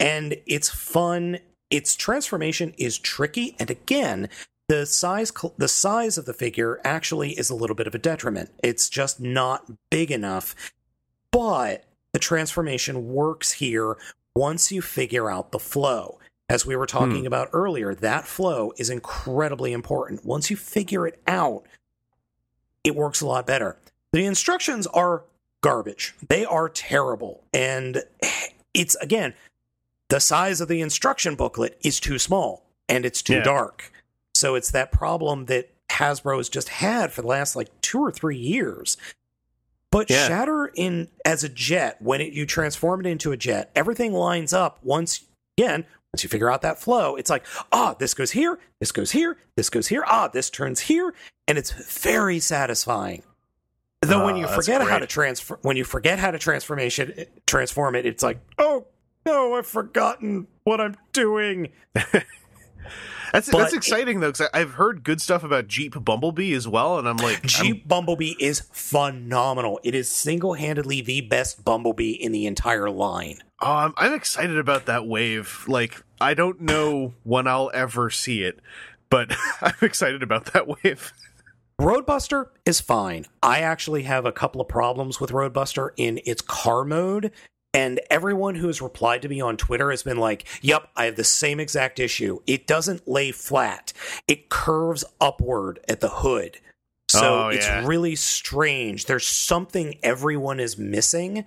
And it's fun. Its transformation is tricky, and again, the size the size of the figure actually is a little bit of a detriment. It's just not big enough, but the transformation works here once you figure out the flow. As we were talking hmm. about earlier, that flow is incredibly important. Once you figure it out, it works a lot better. The instructions are garbage. They are terrible. And it's, again, the size of the instruction booklet is too small, and it's too yeah. dark. So it's that problem that Hasbro has just had for the last, like, two or three years. But yeah. Shatter in as a jet, when it, you transform it into a jet, everything lines up once, again, once you figure out that flow, it's like, ah, oh, this goes here, this goes here, this goes here, ah, this turns here, and it's very satisfying. Though oh, when you forget how to transfer, when you forget how to transformation transform it, it's like, oh no, I've forgotten what I'm doing. That's but that's exciting it, though, because I've heard good stuff about Jeep Bumblebee as well, and I'm like, Jeep I'm... Bumblebee is phenomenal. It is single-handedly the best Bumblebee in the entire line. Oh, I'm, I'm excited about that wave. Like, I don't know when I'll ever see it, but I'm excited about that wave. Roadbuster is fine. I actually have a couple of problems with Roadbuster in its car mode. And everyone who has replied to me on Twitter has been like, yep, I have the same exact issue. It doesn't lay flat. It curves upward at the hood. So oh, it's yeah. really strange. There's something everyone is missing,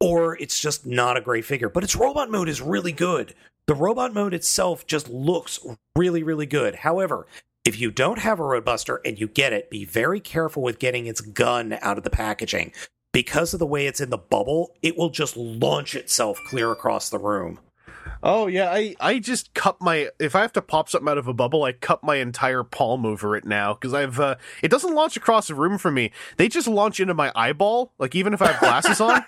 or it's just not a great figure. But its robot mode is really good. The robot mode itself just looks really, really good. However, if you don't have a Roadbuster and you get it, be very careful with getting its gun out of the packaging. Because of the way it's in the bubble, it will just launch itself clear across the room. Oh, yeah, I, I just cup my... If I have to pop something out of a bubble, I cup my entire palm over it now, because I've... Uh, it doesn't launch across the room for me. They just launch into my eyeball, like, even if I have glasses on.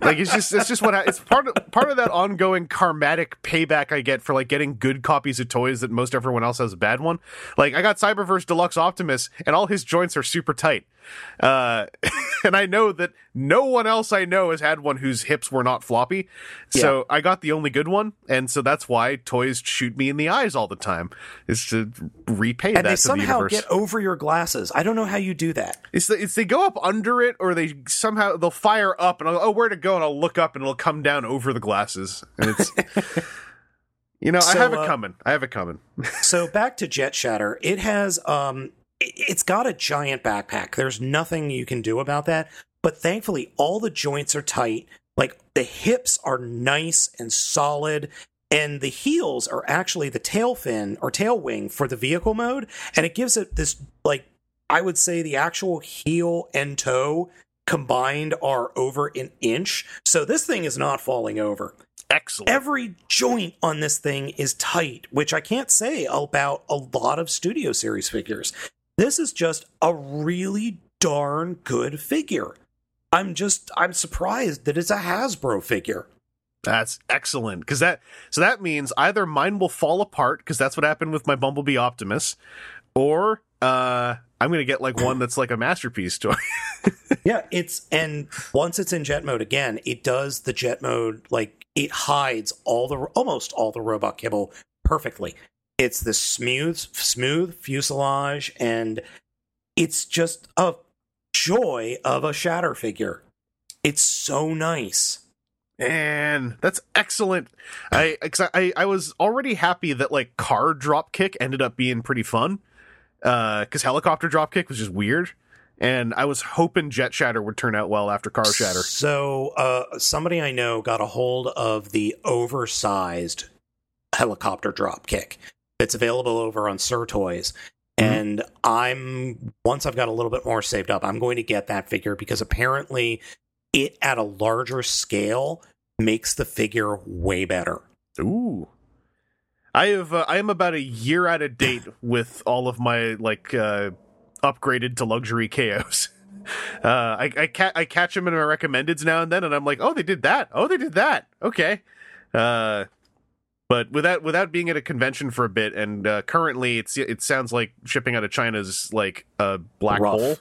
Like, it's just it's just what... I, it's part of, part of that ongoing karmatic payback I get for, like, getting good copies of toys that most everyone else has a bad one. Like, I got Cyberverse Deluxe Optimus, and all his joints are super tight. Uh, and I know that no one else I know has had one whose hips were not floppy. So yeah. I got the only good one. And so that's why toys shoot me in the eyes all the time, is to repay and that to the universe. And they somehow get over your glasses. I don't know how you do that. It's, the, it's they go up under it, or they somehow they'll fire up and I'll, oh, where to go? And I'll look up and it'll come down over the glasses. And it's, you know, so, I have it coming. Uh, I have it coming. So back to Jet Shatter. It has, um, It's got a giant backpack. There's nothing you can do about that. But thankfully, all the joints are tight. Like, the hips are nice and solid. And the heels are actually the tail fin or tail wing for the vehicle mode. And it gives it this, like, I would say the actual heel and toe combined are over an inch. So this thing is not falling over. Excellent. Every joint on this thing is tight, which I can't say about a lot of Studio Series figures. This is just a really darn good figure. I'm just, I'm surprised that it's a Hasbro figure. That's excellent. Because that, so that means either mine will fall apart, because that's what happened with my Bumblebee Optimus, or uh, I'm going to get like one that's like a masterpiece toy. Yeah, it's, and once it's in jet mode again, it does the jet mode, like it hides all the, almost all the robot kibble perfectly. It's the smooth, smooth fuselage, and it's just a joy of a Shatter figure. It's so nice. And that's excellent. I, I, I was already happy that, like, car dropkick ended up being pretty fun, because uh, helicopter dropkick was just weird. And I was hoping Jet Shatter would turn out well after Car Shatter. So uh, somebody I know got a hold of the oversized helicopter dropkick that's available over on Sir Toys. Mm-hmm. And I'm, once I've got a little bit more saved up, I'm going to get that figure because apparently it at a larger scale makes the figure way better. Ooh. I have uh, I am about a year out of date with all of my like uh, upgraded to luxury K Os. Uh, I I, ca- I catch them in my recommendeds now and then, and I'm like, oh, they did that. Oh, they did that. Okay. Uh, but without without being at a convention for a bit, and uh, currently it's it sounds like shipping out of China's like a uh, black rough. hole.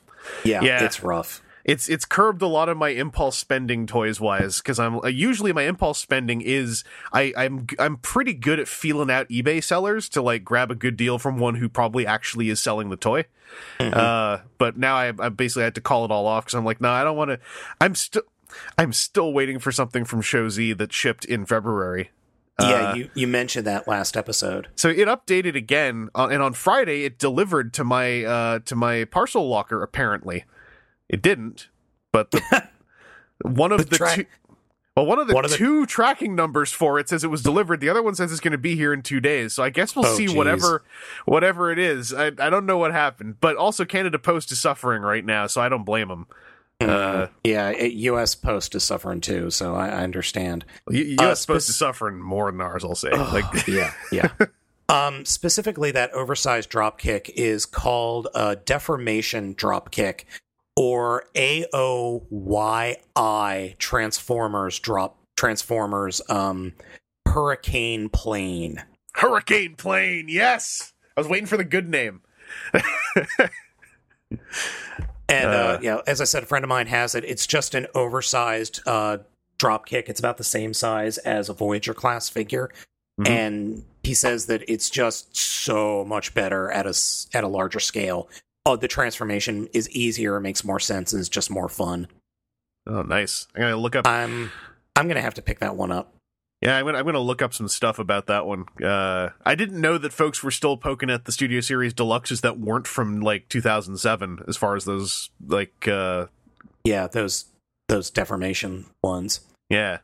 Yeah, yeah, it's rough. It's it's curbed a lot of my impulse spending toys wise because I'm uh, usually my impulse spending is I, I'm I'm pretty good at feeling out eBay sellers to like grab a good deal from one who probably actually is selling the toy. Mm-hmm. Uh, but now I, I basically had to call it all off because I'm like, no, nah, I don't want to. I'm still I'm still waiting for something from Showsy that shipped in February. Yeah, uh, you, you mentioned that last episode. So it updated again, uh, and on Friday it delivered to my uh, to my parcel locker apparently. It didn't, but the, one of the, the tra- two, well, one of the one two of the- tracking numbers for it says it was delivered. The other one says it's going to be here in two days. So I guess we'll oh, see geez. whatever, whatever it is. I, I don't know what happened, but also Canada Post is suffering right now, so I don't blame them. Mm-hmm. Uh, yeah, it, U S Post is suffering too, so I, I understand. U S Uh, spe- Post is suffering more than ours, I'll say. Oh, like, yeah, yeah. Um, specifically, that oversized drop kick is called a deformation drop kick. Or A O Y I Transformers drop Transformers um, Hurricane Plane. Hurricane Plane, yes! I was waiting for the good name. and uh, uh, yeah, as I said, a friend of mine has it. It's just an oversized uh, dropkick. It's about the same size as a Voyager class figure, mm-hmm. and he says that it's just so much better at a at a larger scale. Oh, the transformation is easier, makes more sense, and is just more fun. Oh, nice. I'm gonna look up. I'm I'm gonna have to pick that one up. Yeah, I'm gonna I'm gonna look up some stuff about that one. Uh, I didn't know that folks were still poking at the Studio Series Deluxes that weren't from like two thousand seven, as far as those like. Uh... Yeah, those those deformation ones. Yeah.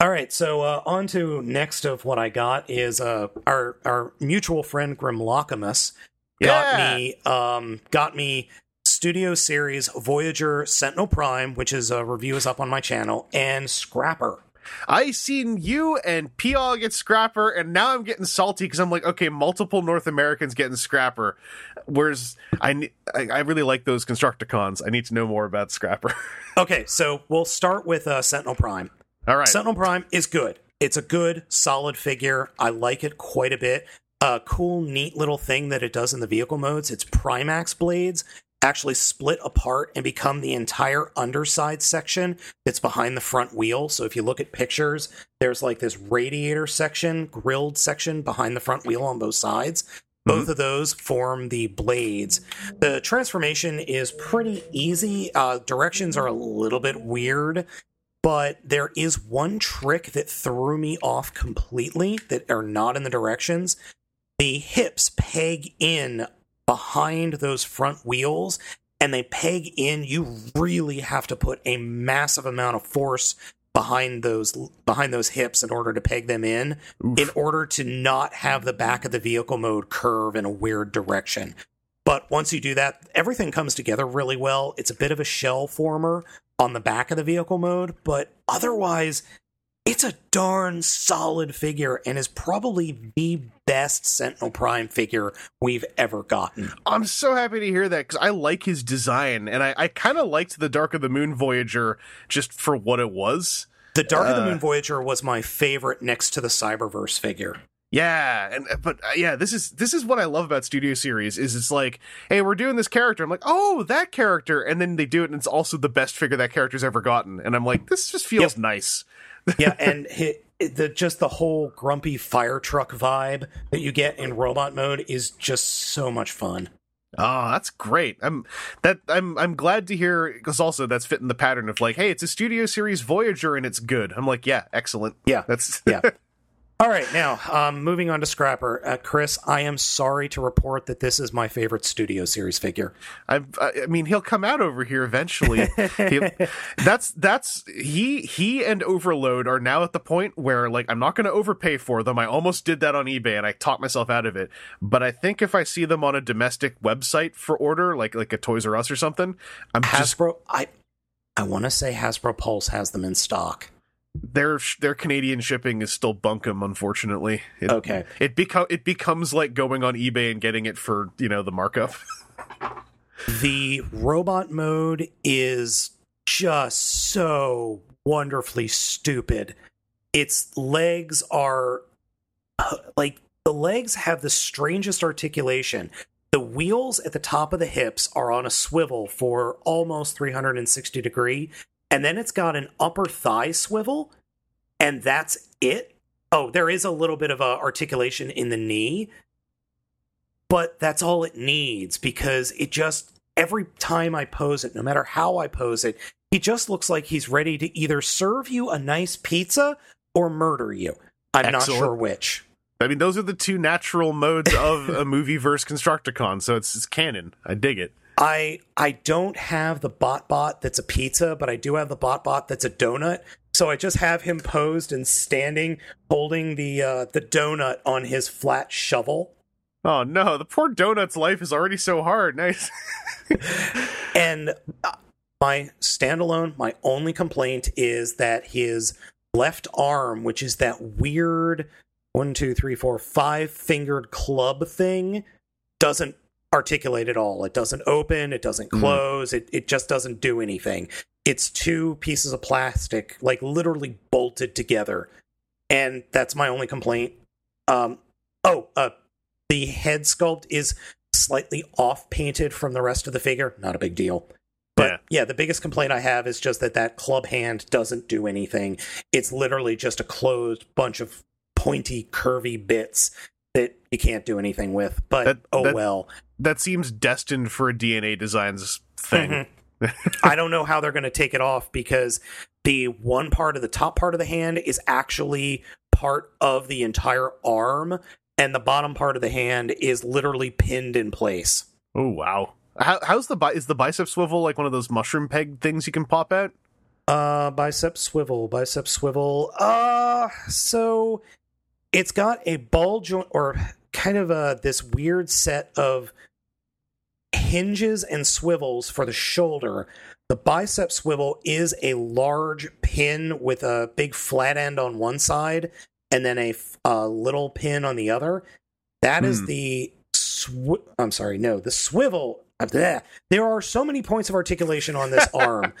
All right, so uh, on to next of what I got is uh, our our mutual friend Grimlockamus. Got yeah. me, um, got me Studio Series Voyager Sentinel Prime, which is a review is up on my channel, and Scrapper. I seen you and P O get Scrapper, and now I'm getting salty because I'm like, okay, multiple North Americans getting Scrapper. Whereas I, I, I really like those Constructicons. I need to know more about Scrapper. Okay, so we'll start with uh, Sentinel Prime. All right, Sentinel Prime is good. It's a good, solid figure. I like it quite a bit. A cool, neat little thing that it does in the vehicle modes, its Primax blades actually split apart and become the entire underside section that's behind the front wheel. So if you look at pictures, there's like this radiator section, grilled section behind the front wheel on both sides. Both of those form the blades. The transformation is pretty easy. Uh, directions are a little bit weird. But there is one trick that threw me off completely that are not in the directions. The hips peg in behind those front wheels, and they peg in. You really have to put a massive amount of force behind those behind those hips in order to peg them in, Oof. in order to not have the back of the vehicle mode curve in a weird direction. But once you do that, everything comes together really well. It's a bit of a shell former on the back of the vehicle mode, but otherwise, it's a darn solid figure and is probably the best Sentinel Prime figure we've ever gotten. I'm so happy to hear that because I like his design, and I, I kind of liked the Dark of the Moon Voyager just for what it was. The Dark uh, of the Moon Voyager was my favorite next to the Cyberverse figure. Yeah, and but uh, yeah, this is this is what I love about Studio Series is it's like, hey, we're doing this character. I'm like, oh, that character, and then they do it, and it's also the best figure that character's ever gotten. And I'm like, this just feels yep. nice. Yeah, and it, it, the just the whole grumpy fire truck vibe that you get in robot mode is just so much fun. Oh, that's great. I'm that I'm I'm glad to hear because also that's fitting the pattern of like, hey, it's a Studio Series Voyager and it's good. I'm like, yeah, excellent. Yeah, that's yeah. All right, now, um, moving on to Scrapper. Uh, Chris, I am sorry to report that this is my favorite Studio Series figure. I, I mean, he'll come out over here eventually. he, that's that's he he and Overload are now at the point where, like, I'm not going to overpay for them. I almost did that on eBay, and I talked myself out of it. But I think if I see them on a domestic website for order, like like a Toys R Us or something, I'm Hasbro, just... I, I want to say Hasbro Pulse has them in stock. Their their Canadian shipping is still bunkum, unfortunately. It, okay, it become it becomes like going on eBay and getting it for, you know, the markup. The robot mode is just so wonderfully stupid. Its legs are like the legs have the strangest articulation. The wheels at the top of the hips are on a swivel for almost three hundred sixty degrees. And then it's got an upper thigh swivel, and that's it. Oh, there is a little bit of uh, articulation in the knee, but that's all it needs, because it just, every time I pose it, no matter how I pose it, he just looks like he's ready to either serve you a nice pizza or murder you. I'm Excellent. Not sure which. I mean, those are the two natural modes of a movie-verse Constructicon, so it's, it's canon. I dig it. I I don't have the bot bot that's a pizza, but I do have the bot bot that's a donut. So I just have him posed and standing, holding the uh, the donut on his flat shovel. Oh no, the poor donut's life is already so hard. Nice. And my standalone, my only complaint is that his left arm, which is that weird one, two, three, four, five fingered club thing, doesn't articulate at all. It doesn't open, it doesn't close, mm. it it just doesn't do anything. It's two pieces of plastic, like, literally bolted together, and that's my only complaint. Um oh uh the head sculpt is slightly off painted from the rest of the figure. Not a big deal, but yeah. yeah the biggest complaint I have is just that that club hand doesn't do anything. It's literally just a closed bunch of pointy curvy bits that you can't do anything with, but that, oh that, well. That seems destined for a D N A Designs thing. Mm-hmm. I don't know how they're going to take it off, because the one part of the top part of the hand is actually part of the entire arm, and the bottom part of the hand is literally pinned in place. Oh, wow. How, how's the, bi- is the bicep swivel like one of those mushroom peg things you can pop out? Uh, bicep swivel, bicep swivel. Uh, so... It's got a ball joint, or kind of a, this weird set of hinges and swivels for the shoulder. The bicep swivel is a large pin with a big flat end on one side and then a, a little pin on the other. That hmm. is the... Sw- I'm sorry, no, the swivel... Bleh. There are so many points of articulation on this arm.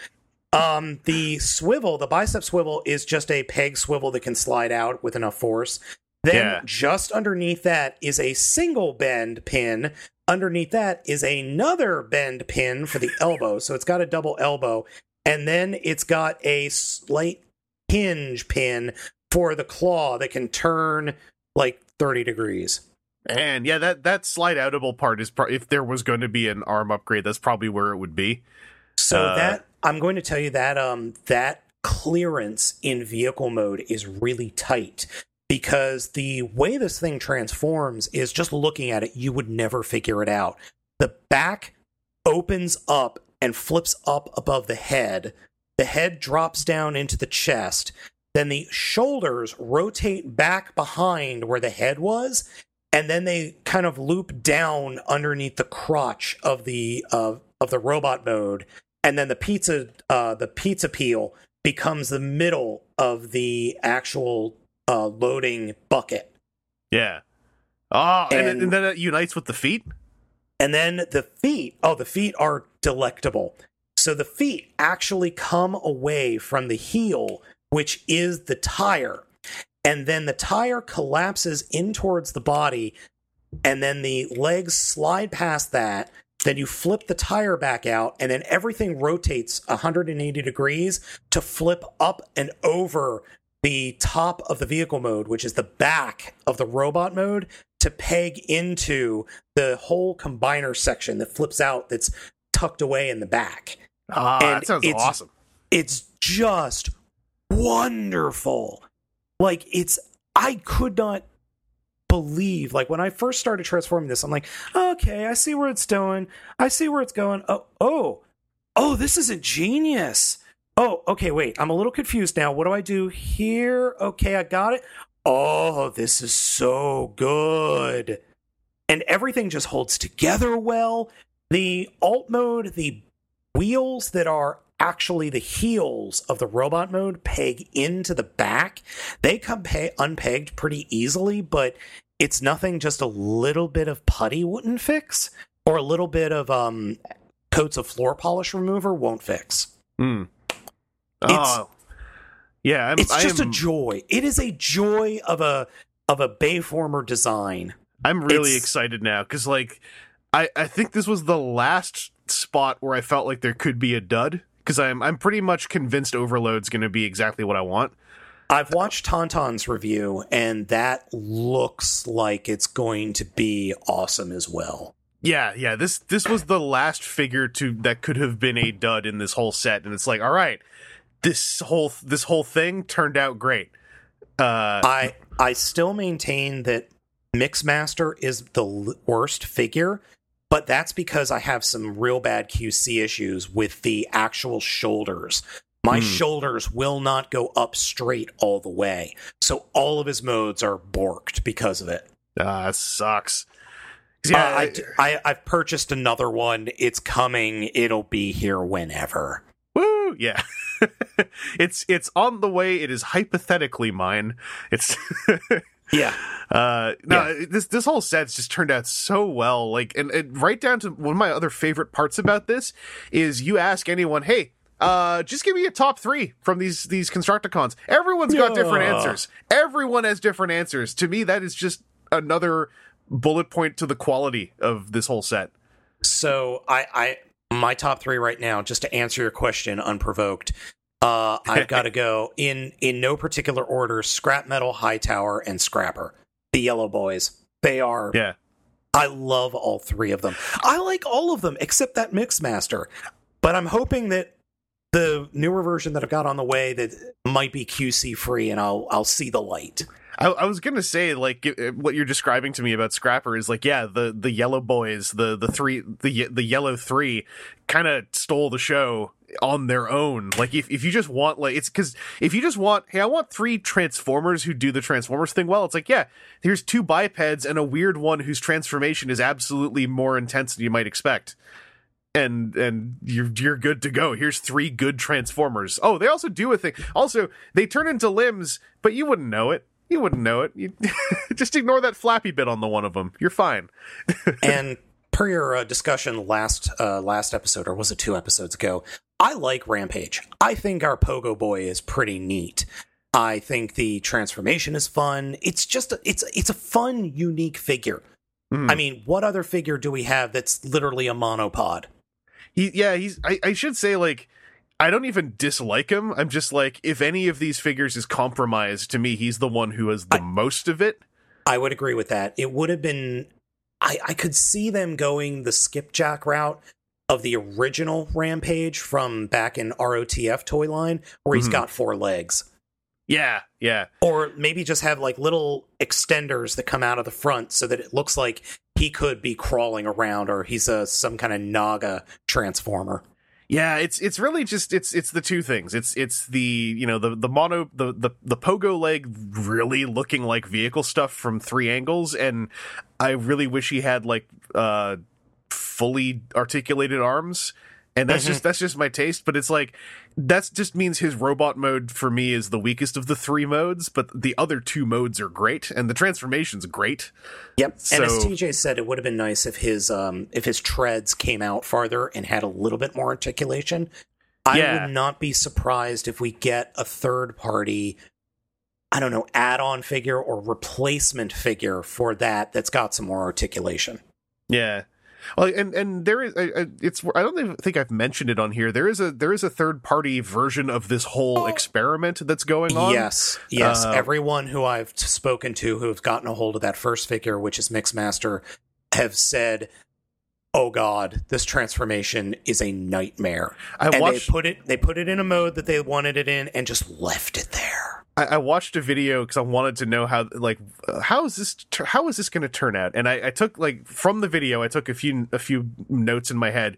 Um, the swivel, the bicep swivel, is just a peg swivel that can slide out with enough force. Then yeah. just underneath that is a single bend pin. Underneath that is another bend pin for the elbow. So it's got a double elbow. And then it's got a slight hinge pin for the claw that can turn like thirty degrees. And yeah, that, that slide outable part is pro- if there was going to be an arm upgrade, that's probably where it would be. So uh, that I'm going to tell you that um, that clearance in vehicle mode is really tight, because the way this thing transforms is, just looking at it, you would never figure it out. The back opens up and flips up above the head. The head drops down into the chest. Then the shoulders rotate back behind where the head was, and then they kind of loop down underneath the crotch of the uh, of the robot mode. And then the pizza, uh, the pizza peel becomes the middle of the actual uh, loading bucket. Yeah. Oh, and, and, and then it unites with the feet? And then the feet. Oh, the feet are delectable. So the feet actually come away from the heel, which is the tire. And then the tire collapses in towards the body. And then the legs slide past that. Then you flip the tire back out, and then everything rotates one hundred eighty degrees to flip up and over the top of the vehicle mode, which is the back of the robot mode, to peg into the whole combiner section that flips out, that's tucked away in the back. Ah, and that sounds it's, awesome. It's just wonderful. Like, it's I could not believe, like, when I first started transforming this, I'm like, okay, I see where it's doing. I see where it's going. Oh, oh, oh, this is a genius. Oh, okay, wait, I'm a little confused now. What do I do here? Okay, I got it. Oh, this is so good. And everything just holds together well. The alt mode, the wheels that are actually the heels of the robot mode peg into the back. They come pe- unpegged pretty easily, but it's nothing just a little bit of putty wouldn't fix, or a little bit of um, coats of floor polish remover won't fix. Mm. Oh, it's, yeah. I'm, it's I just am, a joy. It is a joy of a of a Bayformer design. I'm really it's, excited now because, like, I I think this was the last spot where I felt like there could be a dud, because I'm I'm pretty much convinced Overload's going to be exactly what I want. I've watched Tauntaun's review, and that looks like it's going to be awesome as well. Yeah, yeah. This this was the last figure to that could have been a dud in this whole set, and it's like, all right, this whole this whole thing turned out great. Uh, I I still maintain that Mixmaster is the l- worst figure, but that's because I have some real bad Q C issues with the actual shoulders. My hmm. shoulders will not go up straight all the way, so all of his modes are borked because of it. Ah, uh, that sucks. Yeah, uh, I, I, I've purchased another one. It's coming. It'll be here whenever. Woo! Yeah. it's it's on the way. It is hypothetically mine. It's yeah. Uh, no, yeah. this this whole set's just turned out so well. Like, and, and right down to one of my other favorite parts about this is you ask anyone, hey, uh, just give me a top three from these these Constructicons. Everyone's got yeah. different answers. Everyone has different answers. To me, that is just another bullet point to the quality of this whole set. So I, I my top three right now, just to answer your question unprovoked, uh, I've got to go in, in no particular order, Scrap Metal, Hightower, and Scrapper. The Yellow Boys. They are... Yeah. I love all three of them. I like all of them, except that Mixmaster. But I'm hoping that the newer version that I've got on the way that might be Q C-free, and I'll I'll see the light. I, I was going to say, like, what you're describing to me about Scrapper is, like, yeah, the, the Yellow Boys, the, the three, the the Yellow Three kind of stole the show on their own. Like, if, if you just want, like, it's because if you just want, hey, I want three Transformers who do the Transformers thing well, it's like, yeah, here's two bipeds and a weird one whose transformation is absolutely more intense than you might expect. And and you're you're good to go. Here's three good Transformers. Oh, they also do a thing. Also, they turn into limbs, but you wouldn't know it. You wouldn't know it. You just ignore that flappy bit on the one of them. You're fine. And per your uh, discussion last uh, last episode, or was it two episodes ago, I like Rampage. I think our Pogo Boy is pretty neat. I think the transformation is fun. It's just a, it's it's a fun, unique figure. Mm. I mean, what other figure do we have that's literally a monopod? He, yeah, he's. I, I should say, like, I don't even dislike him. I'm just like, if any of these figures is compromised, to me, he's the one who has the I, most of it. I would agree with that. It would have been... I, I could see them going the skipjack route of the original Rampage from back in R O T F toy line, where he's mm-hmm. got four legs. Yeah, yeah. Or maybe just have, like, little extenders that come out of the front so that it looks like he could be crawling around, or he's a some kind of Naga transformer. Yeah, it's it's really just it's it's the two things. It's it's the, you know, the the mono the the, the pogo leg really looking like vehicle stuff from three angles, and I really wish he had, like, uh, fully articulated arms. And that's mm-hmm. just that's just my taste, but it's like that just means his robot mode for me is the weakest of the three modes, but the other two modes are great, and the transformation's great. Yep. So, and as T J said, it would have been nice if his um if his treads came out farther and had a little bit more articulation. I yeah. would not be surprised if we get a third party, I don't know, add-on figure or replacement figure for that that's got some more articulation. Yeah. Well, and and there is it's I don't even think I've mentioned it on here. There is a there is a third party version of this whole experiment that's going on. Yes, yes. Uh, Everyone who I've spoken to who have gotten a hold of that first figure, which is Mixmaster, have said, "Oh God, this transformation is a nightmare." I and watched, they put it they put it in a mode that they wanted it in and just left it there. I, I watched a video because I wanted to know how, like, how is this how is this going to turn out? And I, I took, like, from the video, I took a few a few notes in my head.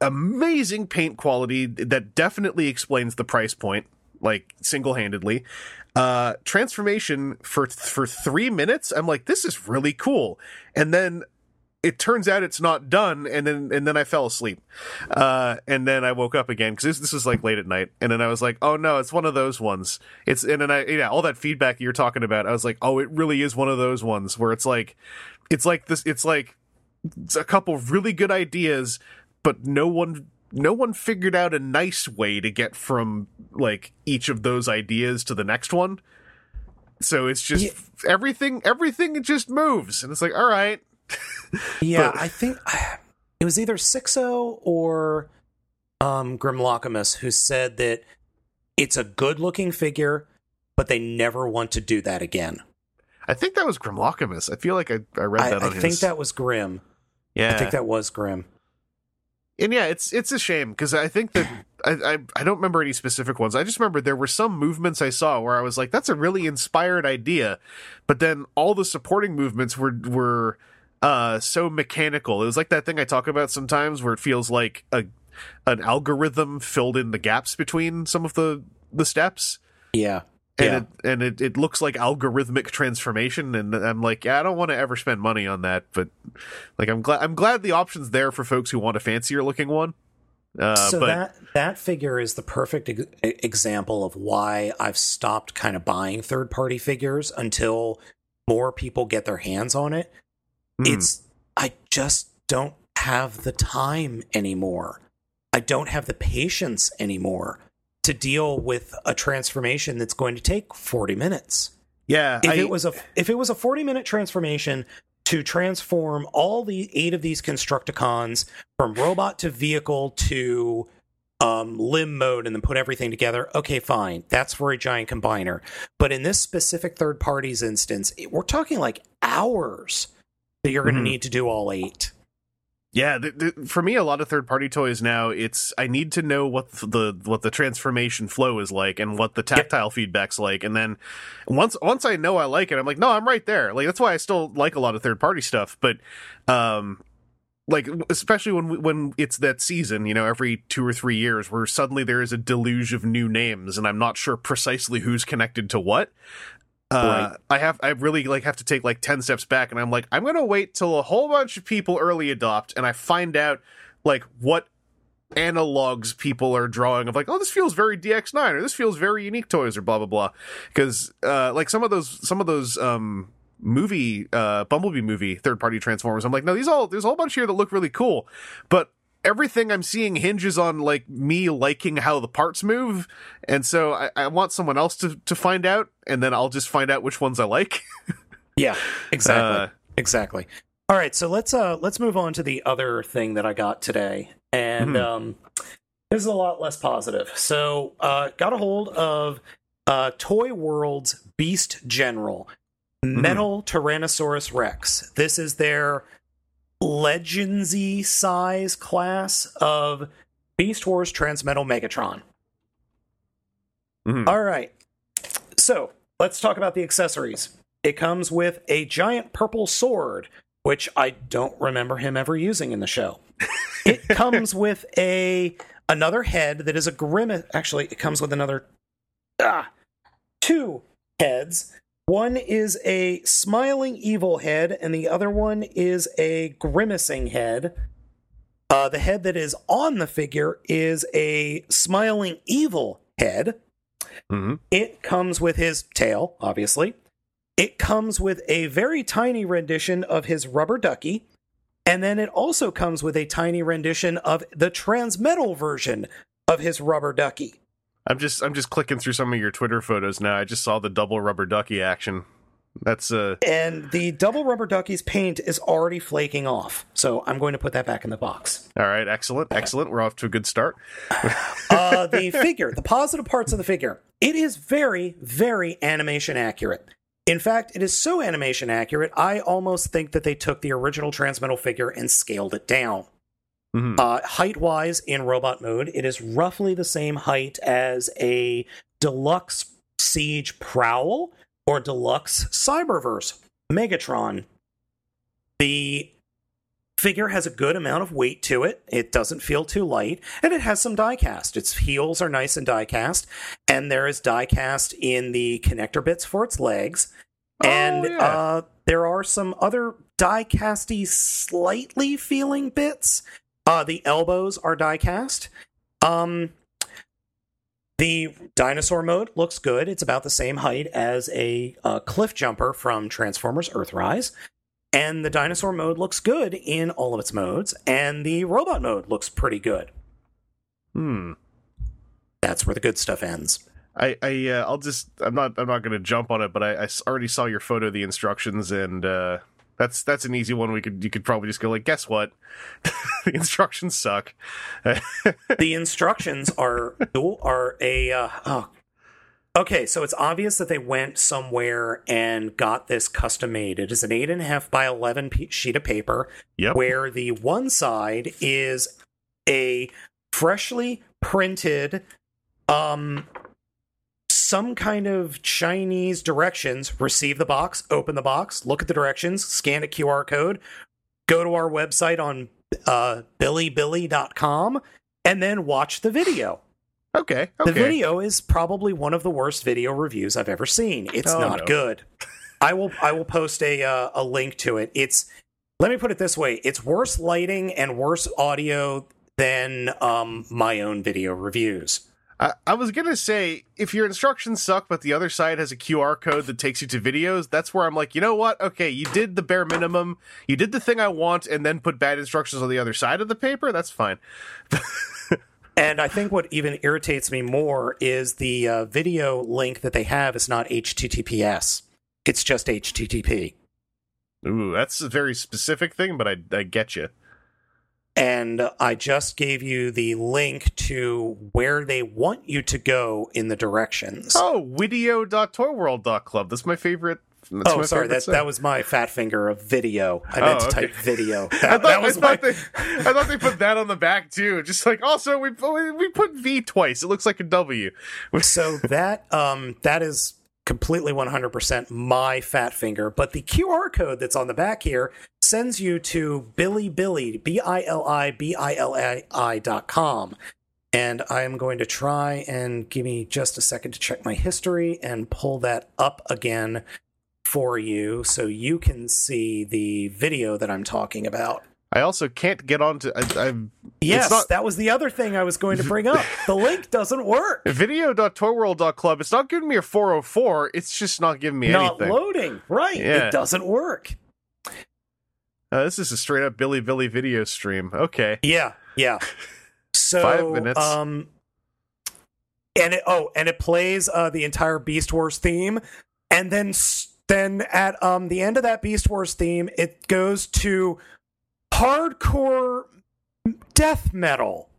Amazing paint quality that definitely explains the price point, like, single-handedly. Uh, transformation for for three minutes. I'm like, this is really cool. And then it turns out it's not done. And then and then I fell asleep. Uh, and then I woke up again because this, this was like late at night. And then I was like, oh no, it's one of those ones. It's and then I yeah, all that feedback you're talking about. I was like, oh, it really is one of those ones where it's like it's like this. It's like it's a couple of really good ideas, but no one. No one figured out a nice way to get from, like, each of those ideas to the next one. So it's just yeah. everything, everything just moves. And it's like, all right. yeah, but, I think it was either six oh or um, Grimlockamus who said that it's a good-looking figure, but they never want to do that again. I think that was Grimlockamus. I feel like I, I read that I, on I his... I think that was Grim. Yeah. I think that was Grim. And yeah, it's it's a shame because I think that I, I I don't remember any specific ones. I just remember there were some movements I saw where I was like, that's a really inspired idea. But then all the supporting movements were were uh, so mechanical. It was like that thing I talk about sometimes where it feels like a an algorithm filled in the gaps between some of the, the steps. Yeah. And yeah. It, and it, it looks like algorithmic transformation, and I'm like, yeah, I don't want to ever spend money on that, but like, I'm glad I'm glad the option's there for folks who want a fancier looking one. Uh, so but- that that figure is the perfect e- example of why I've stopped kind of buying third party figures until more people get their hands on it. Mm. It's I just don't have the time anymore. I don't have the patience anymore to deal with a transformation that's going to take forty minutes. Yeah. If I, it was a if it was a forty minute transformation to transform all the eight of these Constructicons from robot to vehicle to um, limb mode and then put everything together, okay, fine. That's for a giant combiner. But in this specific third party's instance, it, we're talking like hours that you're going to mm. need to do all eight. Yeah, th- th- for me, a lot of third-party toys now, it's I need to know what the what the transformation flow is like and what the tactile yep. feedback's like, and then once once I know I like it, I'm like, no, I'm right there. Like that's why I still like a lot of third-party stuff, but um, like especially when we, when it's that season, you know, every two or three years, where suddenly there is a deluge of new names, and I'm not sure precisely who's connected to what. Uh, right. I have I really like have to take like ten steps back, and I'm like, I'm gonna wait till a whole bunch of people early adopt, and I find out like what analogs people are drawing of like, oh, this feels very D X nine, or this feels very Unique Toys, or blah blah blah, because uh, like some of those some of those um, movie uh, Bumblebee movie third party Transformers, I'm like, no, these all there's a whole bunch here that look really cool, but everything I'm seeing hinges on like me liking how the parts move, and so I, I want someone else to, to find out, and then I'll just find out which ones I like. yeah, exactly, uh, exactly. All right, so let's uh let's move on to the other thing that I got today, and mm-hmm. um, this is a lot less positive. So uh, got a hold of uh, Toy World's Beast General mm-hmm. Metal Tyrannosaurus Rex. This is their Legendsy size class of Beast Wars Transmetal Megatron. Mm-hmm. All right. So let's talk about the accessories. It comes with a giant purple sword, which I don't remember him ever using in the show. It comes with a another head that is a grimace. Actually, it comes with another ah, two heads. One is a smiling evil head, and the other one is a grimacing head. Uh, the head that is on the figure is a smiling evil head. Mm-hmm. It comes with his tail, obviously. It comes with a very tiny rendition of his rubber ducky. And then it also comes with a tiny rendition of the Transmetal version of his rubber ducky. I'm just I'm just clicking through some of your Twitter photos now. I just saw the double rubber ducky action. That's uh and the double rubber ducky's paint is already flaking off, so I'm going to put that back in the box. All right, excellent, excellent. We're off to a good start. uh, the figure, the positive parts of the figure, it is very, very animation accurate. In fact, it is so animation accurate, I almost think that they took the original Transmetal figure and scaled it down. Mm-hmm. Uh, height-wise, in robot mode, it is roughly the same height as a deluxe Siege Prowl, or Deluxe Cyberverse Megatron. The figure has a good amount of weight to it. It doesn't feel too light, and it has some die-cast. Its heels are nice and die-cast, and there is die-cast in the connector bits for its legs. Oh, and yeah. uh, there are some other die-casty, slightly feeling bits. Uh, the elbows are die-cast. Um, the dinosaur mode looks good. It's about the same height as a uh, cliff jumper from Transformers Earthrise. And the dinosaur mode looks good in all of its modes. And the robot mode looks pretty good. Hmm. That's where the good stuff ends. I, I, uh, I'll just, I'm not, I'm not going to jump on it, but I, I already saw your photo of the instructions, and uh, that's, that's an easy one. We could, you could probably just go like, guess what? The instructions suck. The instructions are, are a, uh, oh. Okay, so it's obvious that they went somewhere and got this custom made. It is an eight and a half by eleven pe- sheet of paper, yep. Where the one side is a freshly printed, um, some kind of Chinese directions. Receive the box, open the box, look at the directions, scan a Q R code, go to our website on uh, billy billy dot com, and then watch the video. Okay, okay. The video is probably one of the worst video reviews I've ever seen. It's oh, not no. good. I will I will post a uh, a link to it. It's, let me put it this way, it's worse lighting and worse audio than um, my own video reviews. I, I was going to say, if your instructions suck, but the other side has a Q R code that takes you to videos, that's where I'm like, you know what? Okay, you did the bare minimum. You did the thing I want, and then put bad instructions on the other side of the paper. That's fine. And I think what even irritates me more is the uh, video link that they have is not H T T P S. It's just H T T P. Ooh, that's a very specific thing, but I, I get you. And I just gave you the link to where they want you to go in the directions. Oh, video dot toy world dot club. That's my favorite. That's oh, my sorry. That, that was my fat finger of video. I meant oh, okay. to type video. That, I, thought, that was I, thought my... they, I thought they put that on the back, too. Just like, also, we we put V twice. It looks like a W. So that um that is completely one hundred percent my fat finger. But the Q R code that's on the back here sends you to billy billy, B I L I B I L I I dot com. And I am going to try and give me just a second to check my history and pull that up again for you so you can see the video that I'm talking about. I also can't get on to... I, I'm, yes, not... that was the other thing I was going to bring up. The link doesn't work. video dot toy world dot club. It's not giving me a four oh four. It's just not giving me not anything. Not loading. Right. Yeah. It doesn't work. Uh, this is a straight up Billy Billy video stream. Okay. Yeah. Yeah. So five minutes. Um, and it, oh, and it plays uh, the entire Beast Wars theme, and then then at um the end of that Beast Wars theme, it goes to hardcore death metal.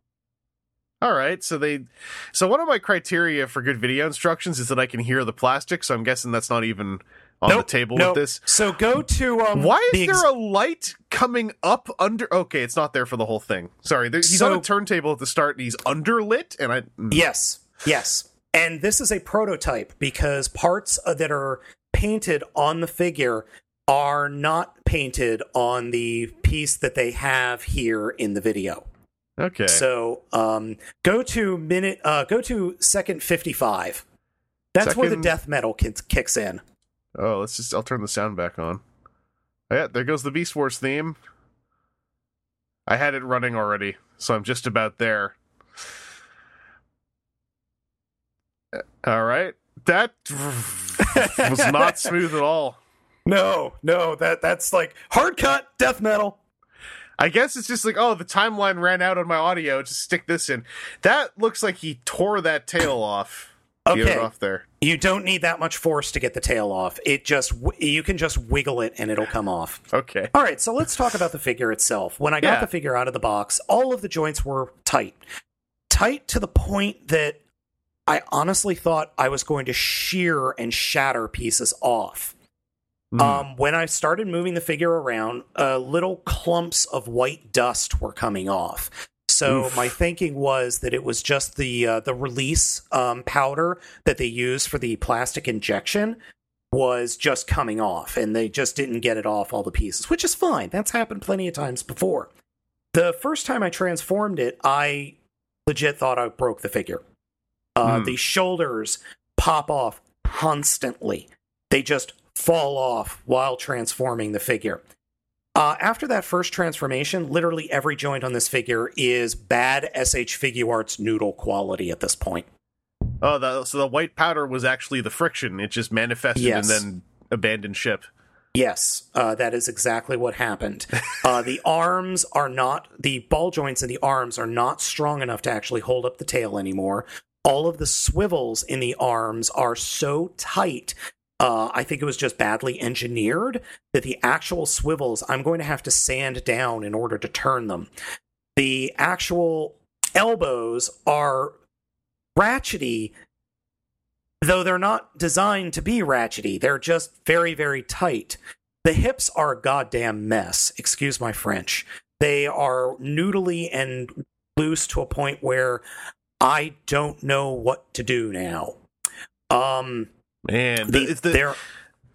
All right, so they, so one of my criteria for good video instructions is that I can hear the plastic. So I'm guessing that's not even on nope, the table nope. with this. So go to um. Why is the ex- there a light coming up under? Okay, it's not there for the whole thing. Sorry, there, he's so, on a turntable at the start, and he's underlit. And I mm. yes, yes, and this is a prototype because parts that are painted on the figure are not painted on the piece that they have here in the video. Okay. So um, go to minute. Uh, go to second fifty-five. That's second... where the death metal kicks in. Oh, let's just. I'll turn the sound back on. Oh, yeah, there goes the Beast Wars theme. I had it running already, so I'm just about there. All right, that was not smooth at all. No, no, that that's like hard cut death metal. I guess it's just like, oh, the timeline ran out on my audio. Just stick this in. That looks like he tore that tail off. Okay, get it off there. You don't need that much force to get the tail off. It just you can just wiggle it and it'll come off. Okay. All right. So let's talk about the figure itself. When I got yeah. the figure out of the box, all of the joints were tight, tight to the point that I honestly thought I was going to shear and shatter pieces off. Mm. Um, when I started moving the figure around, uh, little clumps of white dust were coming off. So Oof. my thinking was that it was just the uh, the release um, powder that they use for the plastic injection was just coming off, and they just didn't get it off all the pieces, which is fine. That's happened plenty of times before. The first time I transformed it, I legit thought I broke the figure. Uh, mm. The shoulders pop off constantly. They just fall off while transforming the figure. Uh, after that first transformation, literally every joint on this figure is bad S H Figuarts noodle quality at this point. Oh, the, so the white powder was actually the friction. It just manifested yes. and then abandoned ship. Yes, uh, that is exactly what happened. Uh, the arms are not, the ball joints in the arms are not strong enough to actually hold up the tail anymore. All of the swivels in the arms are so tight. Uh, I think it was just badly engineered that the actual swivels, I'm going to have to sand down in order to turn them. The actual elbows are ratchety, though they're not designed to be ratchety. They're just very, very tight. The hips are a goddamn mess. Excuse my French. They are noodly and loose to a point where I don't know what to do now. Um... Man, the, the, there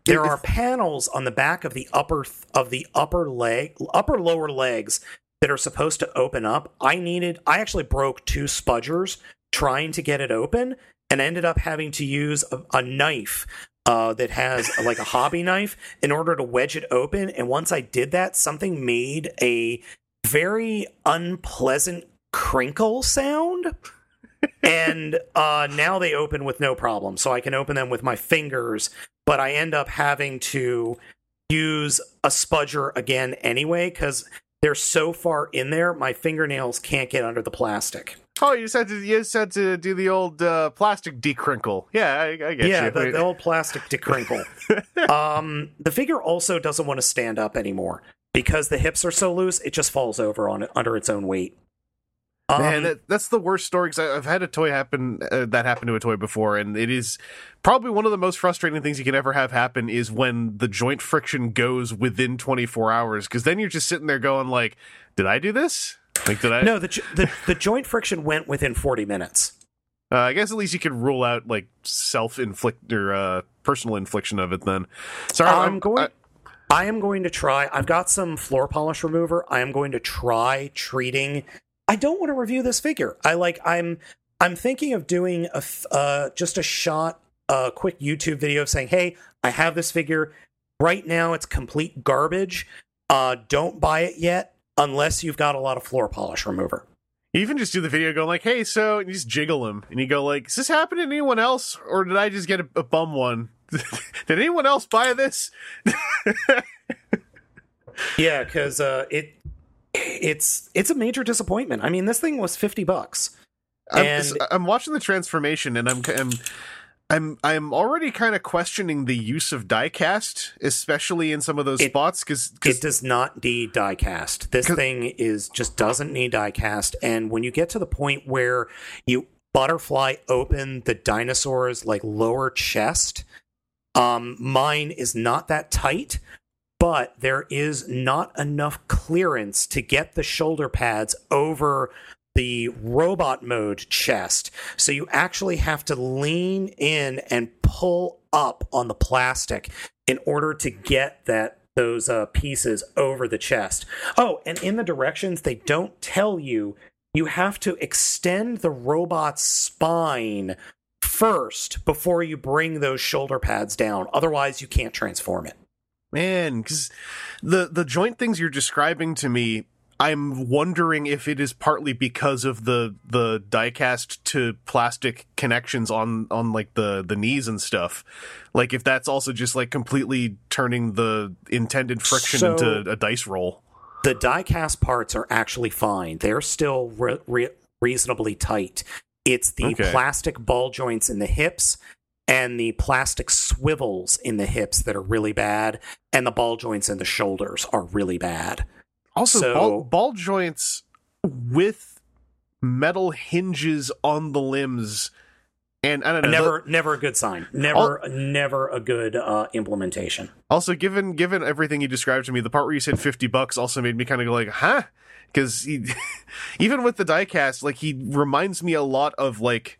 there are panels on the back of the upper of the upper leg, upper lower legs that are supposed to open up. I needed, I actually broke two spudgers trying to get it open, and ended up having to use a, a knife uh, that has like a hobby knife in order to wedge it open. And once I did that, something made a very unpleasant crinkle sound. And uh, now they open with no problem, so I can open them with my fingers, but I end up having to use a spudger again anyway, because they're so far in there, my fingernails can't get under the plastic. Oh, you just had to, you just had to do the old uh, plastic decrinkle. Yeah, I, I get yeah, you. Yeah, the, the old plastic decrinkle. um, the figure also doesn't want to stand up anymore, because the hips are so loose, it just falls over on under its own weight. Man, um, that, that's the worst story, because I've had a toy happen uh, that happened to a toy before, and it is probably one of the most frustrating things you can ever have happen is when the joint friction goes within twenty-four hours, because then you're just sitting there going like, did I do this? Like, did I? No, the the, the joint friction went within forty minutes. Uh, I guess at least you could rule out like self-inflict or uh, personal infliction of it then. Sorry, I'm, I'm going... I- I am going to try... I've got some floor polish remover. I am going to try treating... I don't want to review this figure. I like. I'm. I'm thinking of doing a uh, just a shot, a quick YouTube video of saying, "Hey, I have this figure right now. It's complete garbage. Uh, don't buy it yet unless you've got a lot of floor polish remover." You even just do the video going like, "Hey, so," and you just jiggle him, and you go like, "Is this happening to anyone else, or did I just get a, a bum one? Did anyone else buy this?" Yeah, because uh, it. It's it's a major disappointment. I mean, this thing was fifty bucks. And I'm, I'm watching the transformation, and I'm I'm I'm, I'm already kind of questioning the use of diecast, especially in some of those it, spots, because it does not need diecast. This thing is just doesn't need diecast. And when you get to the point where you butterfly open the dinosaur's like lower chest, um, mine is not that tight. But there is not enough clearance to get the shoulder pads over the robot mode chest. So you actually have to lean in and pull up on the plastic in order to get that those uh, pieces over the chest. Oh, and in the directions, they don't tell you. You have to extend the robot's spine first before you bring those shoulder pads down. Otherwise, you can't transform it. Man, because the, the joint things you're describing to me, I'm wondering if it is partly because of the the diecast to plastic connections on, on like the, the knees and stuff. Like if that's also just like completely turning the intended friction so into a dice roll. The diecast parts are actually fine. They're still re- re- reasonably tight. It's the okay. plastic ball joints in the hips and the plastic swivels in the hips that are really bad, and the ball joints in the shoulders are really bad. Also, so, ball, ball joints with metal hinges on the limbs And I don't know. Never, the, never a good sign. Never, I'll, never a good uh, implementation. Also, given given everything you described to me, the part where you said fifty bucks also made me kind of go like, huh? Because even with the diecast, like he reminds me a lot of like,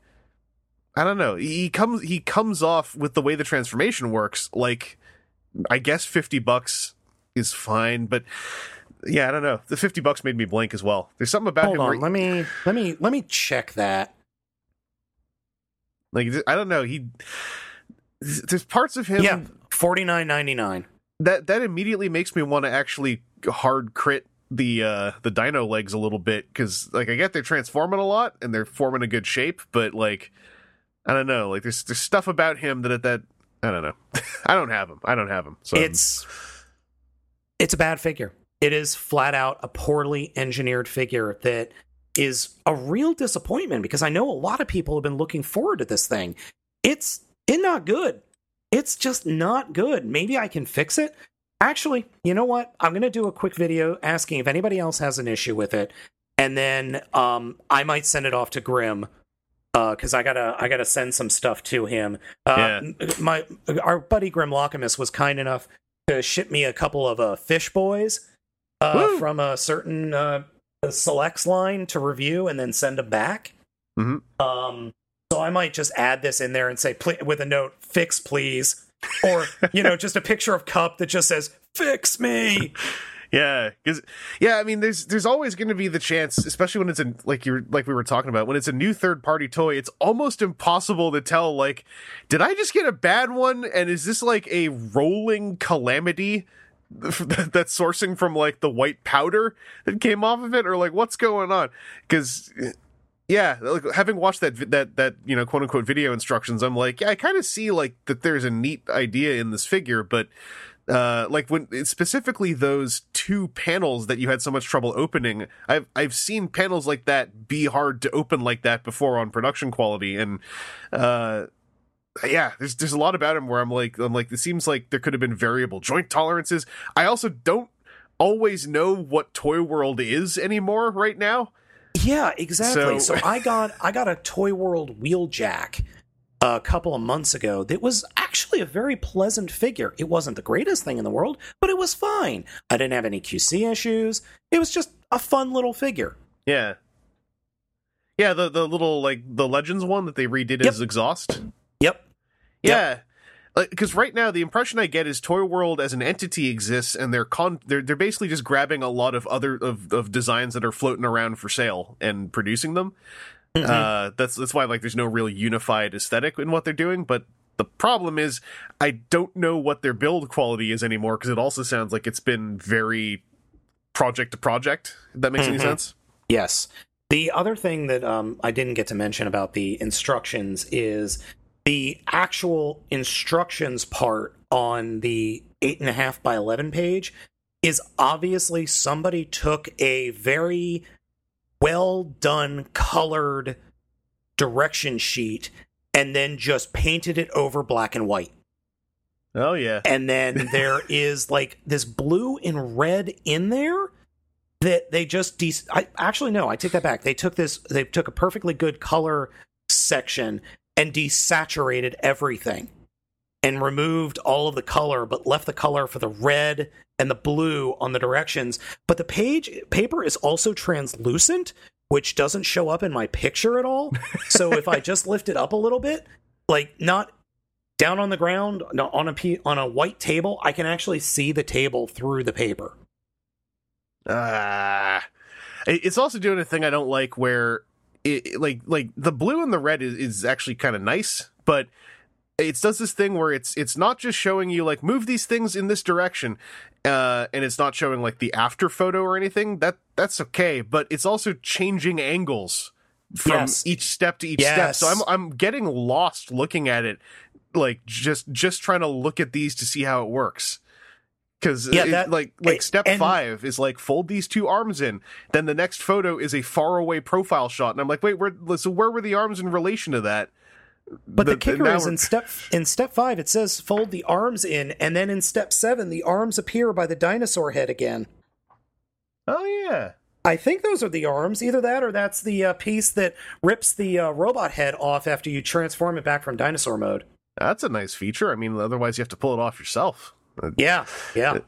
I don't know. He comes he comes off with the way the transformation works. Like, I guess fifty bucks is fine, but yeah, I don't know. The fifty bucks made me blink as well. There's something about Hold him. Hold on, where he, let me let me let me check that. Like, I don't know. He, there's parts of him. Yeah, forty-nine ninety-nine. That that immediately makes me want to actually hard crit the uh, the dino legs a little bit, because like I get they're transforming a lot and they're forming a good shape, but like I don't know. Like there's there's stuff about him that that I don't know. I don't have him. I don't have him. So it's it's a bad figure. It is flat out a poorly engineered figure that is a real disappointment, because I know a lot of people have been looking forward to this thing. It's it's not good. It's just not good. Maybe I can fix it. Actually, you know what? I'm going to do a quick video asking if anybody else has an issue with it, and then um, I might send it off to Grim, because uh, I gotta I gotta send some stuff to him. Uh, yeah. My our buddy Grim Lockamus was kind enough to ship me a couple of uh, fish boys uh, from a certain. Uh, Selects line to review and then send them back. Mm-hmm. Um, so I might just add this in there and say, pl- with a note, fix please, or you know, just a picture of Cup that just says, "Fix me." Yeah, because yeah, I mean, there's there's always going to be the chance, especially when it's in, like you're like we were talking about, when it's a new third party toy, it's almost impossible to tell. Like, did I just get a bad one? And is this like a rolling calamity that's sourcing from like the white powder that came off of it, or like what's going on? Because yeah, like having watched that that that you know, quote unquote video instructions, I'm like, yeah, I kind of see like that there's a neat idea in this figure, but uh like when it's specifically those two panels that you had so much trouble opening, I've I've seen panels like that be hard to open like that before on production quality, and uh yeah, there's there's a lot about him where I'm like I'm like it seems like there could have been variable joint tolerances. I also don't always know what Toy World is anymore right now. Yeah, exactly. So, so I got I got a Toy World Wheeljack a couple of months ago. That was actually a very pleasant figure. It wasn't the greatest thing in the world, but it was fine. I didn't have any Q C issues. It was just a fun little figure. Yeah, yeah. The the little like the Legends one that they redid yep. as Exhaust. Yep. Yeah, because yep. like, right now the impression I get is Toy World as an entity exists, and they're con- they're they're basically just grabbing a lot of other of, of designs that are floating around for sale and producing them. Mm-hmm. Uh, that's that's why like there's no real unified aesthetic in what they're doing. But the problem is I don't know what their build quality is anymore, because it also sounds like it's been very project to project. If that makes mm-hmm. any sense? Yes. The other thing that um, I didn't get to mention about the instructions is. The actual instructions part on the eight and a half by eleven page is obviously somebody took a very well-done colored direction sheet and then just painted it over black and white. Oh, yeah. And then there is, like, this blue and red in there that they just... De- I, actually, no, I take that back. They took this... They took a perfectly good color section... and desaturated everything and removed all of the color, but left the color for the red and the blue on the directions. But the page paper is also translucent, which doesn't show up in my picture at all. So if I just lift it up a little bit, like not down on the ground, on a, on a white table, I can actually see the table through the paper. Uh, it's also doing a thing I don't like where... It, like like the blue and the red is, is actually kind of nice, but it does this thing where it's it's not just showing you like move these things in this direction, uh, and it's not showing like the after photo or anything. That that's okay, but it's also changing angles from yes. each step to each yes. step. So I'm I'm getting lost looking at it, like just just trying to look at these to see how it works. Because yeah, like like it, step and, five is like fold these two arms in. Then the next photo is a faraway profile shot, and I'm like, wait, where? So where were the arms in relation to that? But the, the kicker is in step in step five, it says fold the arms in, and then in step seven, the arms appear by the dinosaur head again. Oh yeah, I think those are the arms. Either that or that's the uh, piece that rips the uh, robot head off after you transform it back from dinosaur mode. That's a nice feature. I mean, otherwise you have to pull it off yourself. Yeah, yeah.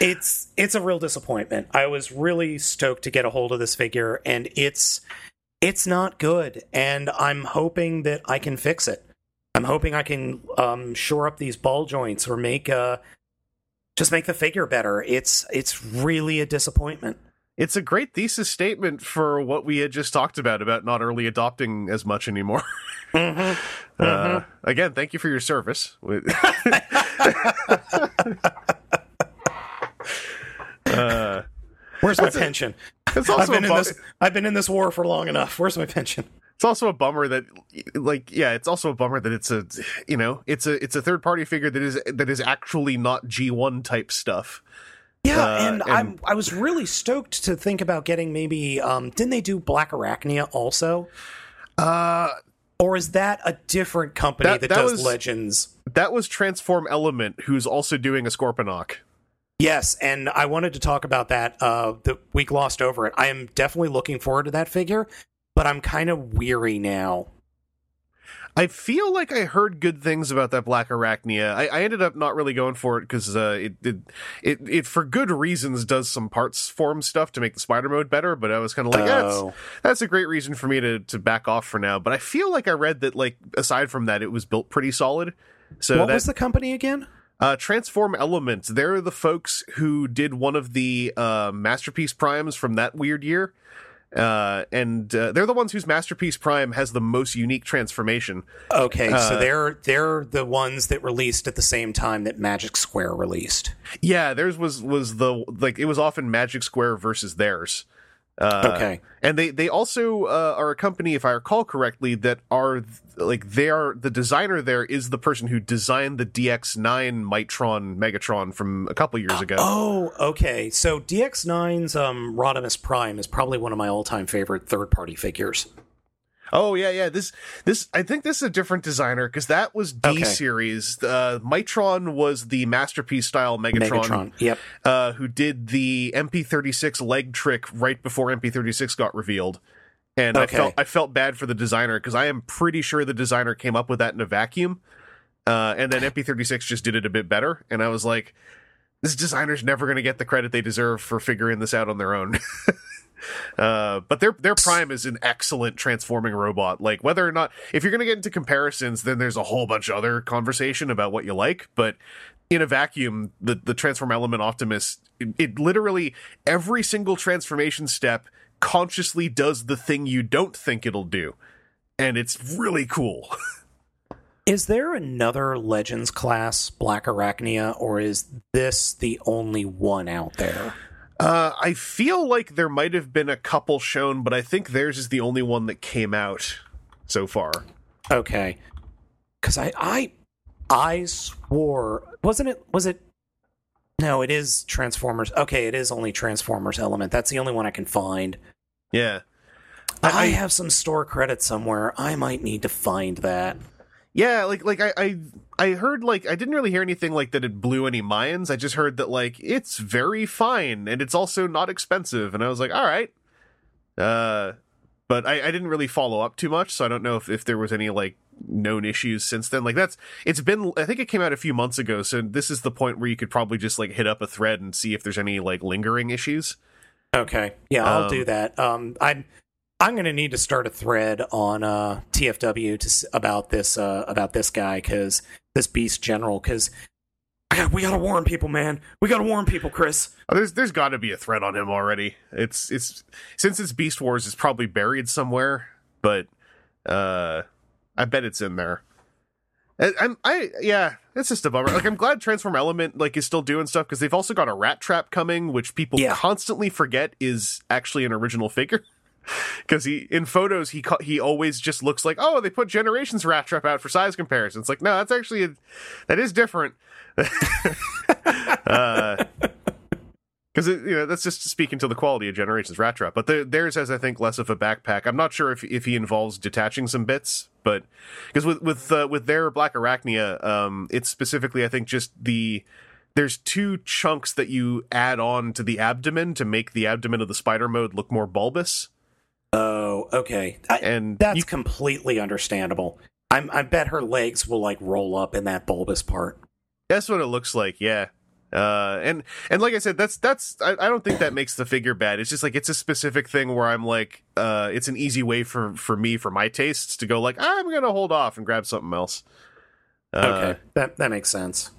It's it's a real disappointment. I was really stoked to get a hold of this figure, and it's it's not good. And I'm hoping that I can fix it. I'm hoping I can um, shore up these ball joints or make uh, just make the figure better. It's it's really a disappointment. It's a great thesis statement for what we had just talked about, about not early adopting as much anymore. Mm-hmm. Uh, mm-hmm. Again, thank you for your service. uh, Where's my pension? A, it's also I've, been in this, I've been in this war for long enough. Where's my pension? It's also a bummer that, like, yeah, it's also a bummer that it's a, you know, it's a it's a third party figure that is that is actually not G one type stuff. Yeah, uh, and, and I'm I was really stoked to think about getting maybe um, didn't they do Black Arachnia also? Uh, or is that a different company that, that, that does was, Legends? That was Transform Element, who's also doing a Scorponok. Yes, and I wanted to talk about that. Uh, the we glossed over it. I am definitely looking forward to that figure, but I'm kind of weary now. I feel like I heard good things about that Black Arachnia. I, I ended up not really going for it because uh, it, it, it, it, for good reasons, does some parts form stuff to make the spider mode better. But I was kind of like, oh. that's, that's a great reason for me to, to back off for now. But I feel like I read that, like, aside from that, it was built pretty solid. So what that, was the company again? Uh, Transform Element. They're the folks who did one of the uh, Masterpiece Primes from that weird year. Uh, and uh, they're the ones whose Masterpiece Prime has the most unique transformation. Okay, uh, so they're they're the ones that released at the same time that Magic Square released. Yeah, theirs was was the like it was often Magic Square versus theirs. Uh, okay, and they they also uh, are a company, if I recall correctly, that are like they are the designer. There is the person who designed the D X nine Mitron Megatron from a couple years ago. Oh, okay. So D X nine's um, Rodimus Prime is probably one of my all time favorite third party figures. Oh yeah, yeah. This this I think this is a different designer because that was D okay. series. Uh, Mitron was the Masterpiece style Megatron. Megatron. Yep. Uh, who did the M P thirty-six leg trick right before M P thirty-six got revealed, and okay. I felt I felt bad for the designer because I am pretty sure the designer came up with that in a vacuum, uh, and then M P thirty-six just did it a bit better, and I was like, this designer's never going to get the credit they deserve for figuring this out on their own. Uh, but their their Prime is an excellent transforming robot. Like, whether or not, if you're going to get into comparisons, then there's a whole bunch of other conversation about what you like. But in a vacuum, the, the Transform Element Optimus, it, it literally, every single transformation step consciously does the thing you don't think it'll do. And it's really cool. Is there another Legends class Black Arachnia, or is this the only one out there? Uh, I feel like there might have been a couple shown, but I think theirs is the only one that came out so far. Okay. Because I, I I swore... Wasn't it... Was it... No, it is Transformers. Okay, it is only Transformers Element. That's the only one I can find. Yeah. I, I have some store credit somewhere. I might need to find that. Yeah, like, like I, I I heard, like, I didn't really hear anything, like, that it blew any minds. I just heard that, like, it's very fine, and it's also not expensive. And I was like, all right. Uh, but I, I didn't really follow up too much, so I don't know if, if there was any, like, known issues since then. Like, that's, it's been, I think it came out a few months ago, so this is the point where you could probably just, like, hit up a thread and see if there's any, like, lingering issues. Okay, yeah, I'll um, do that. Um, I'm... I'm going to need to start a thread on uh, T F W to, about this uh, about this guy, because this Beast General, because we got to warn people, man. We got to warn people, Chris. Oh, there's there's got to be a thread on him already. It's it's since it's Beast Wars, it's probably buried somewhere, but uh, I bet it's in there. I, I'm I yeah, that's just a bummer. Like, I'm glad Transform Element, like, is still doing stuff, because they've also got a Rat Trap coming, which people yeah. constantly forget is actually an original figure. Because he in photos he he always just looks like, oh, they put Generations Rat Trap out for size comparison. It's like, no, that's actually a, that is different. Because uh, you know, that's just speaking to the quality of Generations Rat Trap. But the, theirs has, I think, less of a backpack. I'm not sure if if he involves detaching some bits, but because with with uh, with their Black Arachnia, um, it's specifically, I think, just the there's two chunks that you add on to the abdomen to make the abdomen of the spider mode look more bulbous. Oh, okay. I, and that's you, completely understandable. I'm, I bet her legs will, like, roll up in that bulbous part. That's what it looks like, yeah. Uh, and and like I said, that's that's I, I don't think that makes the figure bad. It's just like it's a specific thing where I'm like, uh, it's an easy way for, for me, for my tastes, to go like, I'm going to hold off and grab something else. Uh, okay, that that makes sense.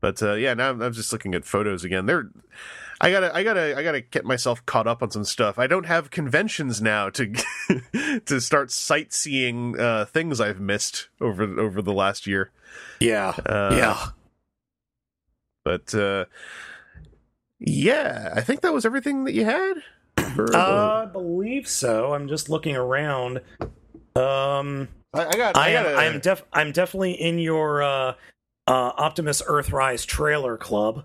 But uh, yeah, now I'm, I'm just looking at photos again. They're, I gotta I gotta I gotta get myself caught up on some stuff. I don't have conventions now to to start sightseeing uh, things I've missed over over the last year. Yeah, uh, yeah. But, uh, yeah, I think that was everything that you had? For, uh, uh, I believe so. I'm just looking around. Um, I, I got, I, I got am, a... I'm, def- I'm definitely in your, uh, uh, Optimus Earthrise trailer club.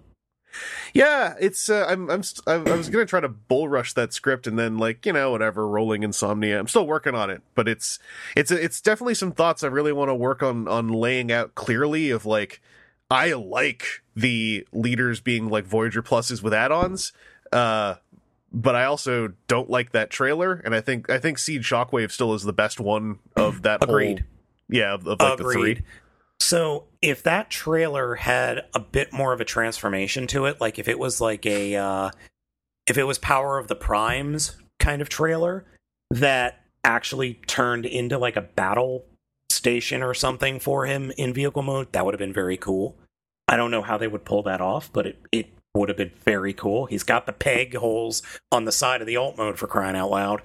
Yeah, it's, uh, I'm, I'm, st- I was gonna try to bull rush that script and then, like, you know, whatever, rolling insomnia. I'm still working on it, but it's, it's, it's definitely some thoughts I really want to work on, on laying out clearly of, like, I like the leaders being like Voyager pluses with add-ons, uh, but I also don't like that trailer. And I think I think Seed Shockwave still is the best one of that. Agreed. Whole, yeah, of, of like Agreed. the three. So if that trailer had a bit more of a transformation to it, like if it was like a uh, if it was Power of the Primes kind of trailer that actually turned into like a battle station or something for him in vehicle mode, that would have been very cool. I don't know how they would pull that off, but it, it would have been very cool. He's got the peg holes on the side of the alt mode, for crying out loud.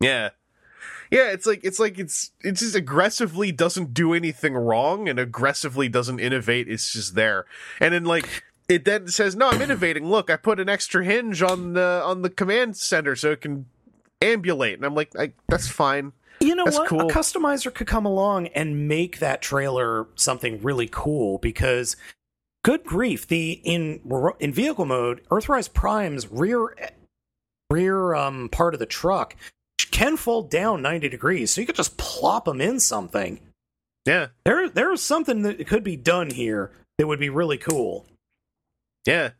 Yeah. Yeah, it's like it's like it's it just aggressively doesn't do anything wrong and aggressively doesn't innovate. It's just there. And then like it then says, "No, I'm innovating. Look, I put an extra hinge on the on the command center so it can ambulate." And I'm like, I, that's fine. You know That's what? Cool. A customizer could come along and make that trailer something really cool, because good grief, the in in vehicle mode, Earthrise Prime's rear rear um, part of the truck can fold down ninety degrees, so you could just plop them in something. Yeah, there there is something that could be done here that would be really cool. Yeah.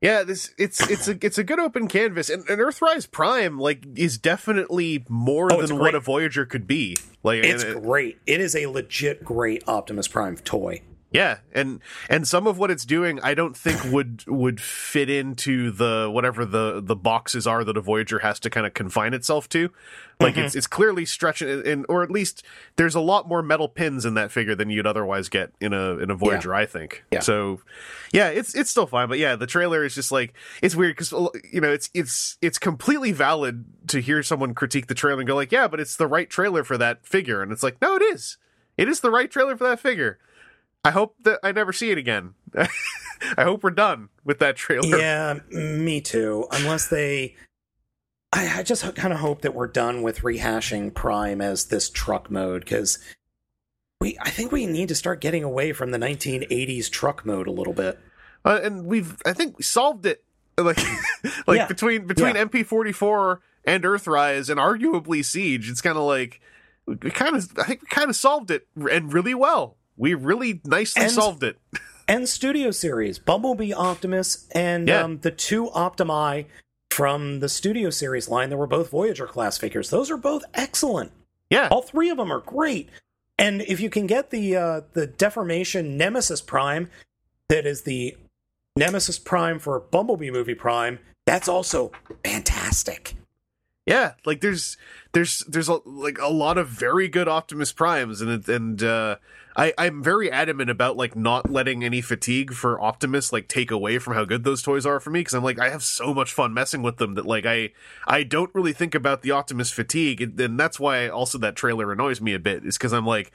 Yeah, this it's it's a it's a good open canvas, and, and Earthrise Prime like is definitely more oh, than what a Voyager could be. Like, it's it, great. It is a legit great Optimus Prime toy. Yeah, and and some of what it's doing, I don't think would would fit into the whatever the, the boxes are that a Voyager has to kind of confine itself to. Like mm-hmm. it's it's clearly stretching, and or at least there's a lot more metal pins in that figure than you'd otherwise get in a in a Voyager. Yeah. I think. Yeah. So, yeah, it's it's still fine, but yeah, the trailer is just like it's weird because you know it's it's it's completely valid to hear someone critique the trailer and go like, yeah, but it's the right trailer for that figure, and it's like, no, it is, it is the right trailer for that figure. I hope that I never see it again. I hope we're done with that trailer. Yeah, me too. Unless they... I, I just kind of hope that we're done with rehashing Prime as this truck mode, because we. I think we need to start getting away from the nineteen eighties truck mode a little bit. Uh, and we've... I think we solved it. Like, like yeah. between, between yeah. M P forty-four and Earthrise and arguably Siege, it's kind of like... We kind of... I think we kind of solved it, and really well. We really nicely and, solved it. And Studio Series, Bumblebee Optimus, and yeah. um, the two Optimi from the Studio Series line that were both Voyager class figures. Those are both excellent. Yeah. All three of them are great. And if you can get the uh, the Deformation Nemesis Prime, that is the Nemesis Prime for Bumblebee Movie Prime, that's also fantastic. Yeah, like there's there's there's a, like a lot of very good Optimus Primes, and and uh, I I'm very adamant about like not letting any fatigue for Optimus like take away from how good those toys are for me, because I'm like I have so much fun messing with them that like I I don't really think about the Optimus fatigue, and, and that's why also that trailer annoys me a bit, is because I'm like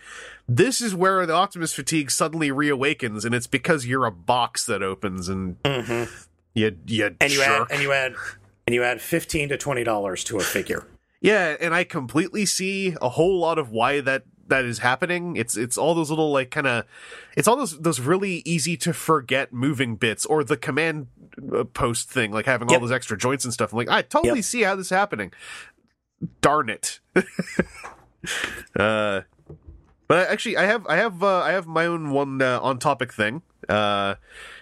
this is where the Optimus fatigue suddenly reawakens, and it's because you're a box that opens and mm-hmm. you you and you add, and you add. And you add fifteen to twenty dollars to a figure. Yeah, and I completely see a whole lot of why that, that is happening. It's it's all those little, like, kind of... It's all those those really easy-to-forget moving bits, or the command post thing, like having yep. all those extra joints and stuff. I'm like, I totally yep. see how this is happening. Darn it. uh, but actually, I have I have, uh, I have my own one uh, on-topic thing. Uh,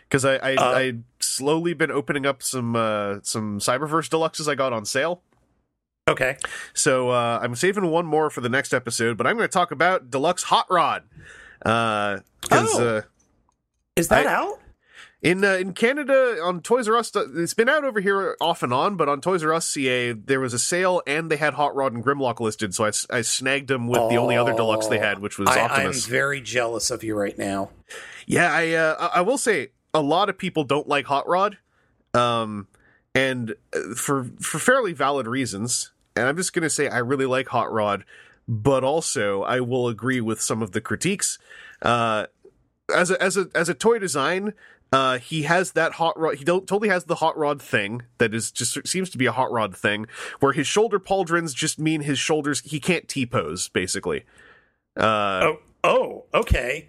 because I I uh, I'd slowly been opening up some uh, some Cyberverse Deluxes I got on sale. Okay, so uh, I'm saving one more for the next episode, but I'm going to talk about Deluxe Hot Rod. Uh, oh, uh, is that I, out? In uh, in Canada on Toys R Us, it's been out over here off and on, but on Toys R Us C A, there was a sale and they had Hot Rod and Grimlock listed, so I, I snagged them with oh, the only other deluxe they had, which was I, Optimus. I'm very jealous of you right now. Yeah, I uh, I will say a lot of people don't like Hot Rod, um, and for for fairly valid reasons. And I'm just going to say I really like Hot Rod, but also I will agree with some of the critiques. Uh, as a as a as a toy design. Uh, he has that hot rod. He don't, totally has the hot rod thing that is just seems to be a hot rod thing, where his shoulder pauldrons just mean his shoulders. He can't T-pose basically. Uh, oh, oh, okay.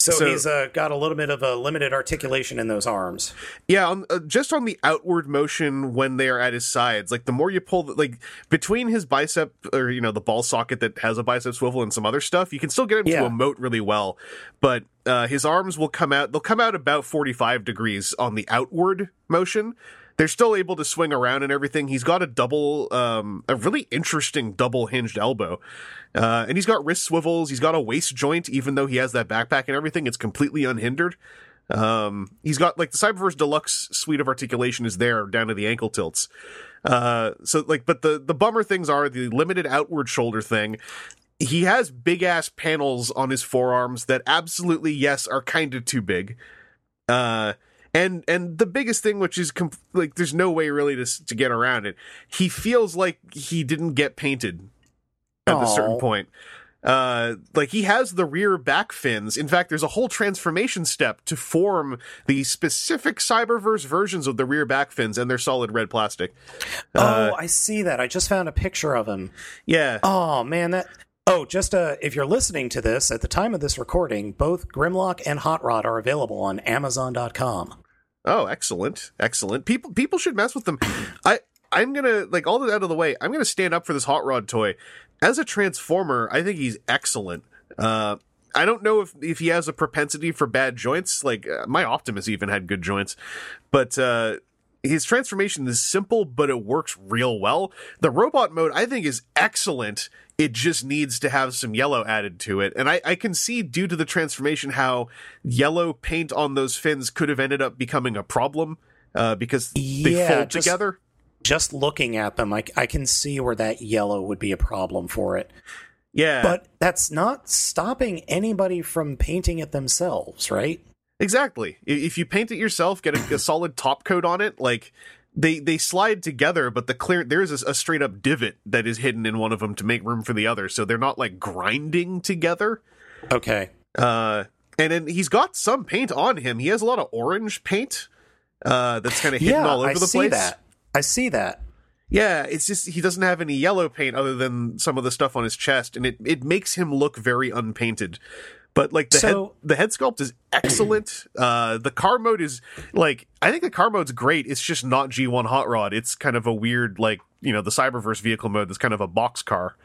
So, so he's uh, got a little bit of a limited articulation in those arms. Yeah, on, uh, just on the outward motion when they are at his sides. Like the more you pull, the, like between his bicep or you know the ball socket that has a bicep swivel and some other stuff, you can still get him yeah. to emote really well, but. Uh, his arms will come out, they'll come out about forty-five degrees on the outward motion. They're still able to swing around and everything. He's got a double, um, a really interesting double hinged elbow. Uh, and he's got wrist swivels. He's got a waist joint, even though he has that backpack and everything. It's completely unhindered. Um, he's got like the Cyberverse Deluxe suite of articulation is there down to the ankle tilts. Uh, so like, but the, the bummer things are the limited outward shoulder thing. He has big-ass panels on his forearms that absolutely, yes, are kind of too big. Uh, and and the biggest thing, which is, comp- like, there's no way really to to get around it. He feels like he didn't get painted at Aww. a certain point. Uh, like, he has the rear back fins. In fact, there's a whole transformation step to form the specific Cyberverse versions of the rear back fins, and they're solid red plastic. Uh, oh, I see that. I just found a picture of him. Yeah. Oh, man, that... Oh, just uh, if you're listening to this, at the time of this recording, both Grimlock and Hot Rod are available on Amazon dot com. Oh, excellent. Excellent. People people should mess with them. I, I'm going to, like, all that out of the way, I'm going to stand up for this Hot Rod toy. As a Transformer, I think he's excellent. Uh, I don't know if, if he has a propensity for bad joints. Like, uh, my Optimus even had good joints. But... Uh, his transformation is simple, but it works real well. The robot mode, I think, is excellent. It just needs to have some yellow added to it. And I, I can see, due to the transformation, how yellow paint on those fins could have ended up becoming a problem uh, because yeah, they fold just, together. Just looking at them, I, I can see where that yellow would be a problem for it. Yeah. But that's not stopping anybody from painting it themselves, right? Exactly. If you paint it yourself, get a, a solid top coat on it. Like they, they slide together, but the clear there is a, a straight up divot that is hidden in one of them to make room for the other, so they're not like grinding together. Okay. Uh, and then he's got some paint on him. He has a lot of orange paint uh, that's kind of hidden yeah, all over I the see place. That. I see that. Yeah, it's just he doesn't have any yellow paint other than some of the stuff on his chest, and it it makes him look very unpainted. But, like, the, so, head, the head sculpt is excellent. Uh, the car mode is, like, I think the car mode's great. It's just not G one Hot Rod. It's kind of a weird, like, you know, the Cyberverse vehicle mode that's kind of a box car.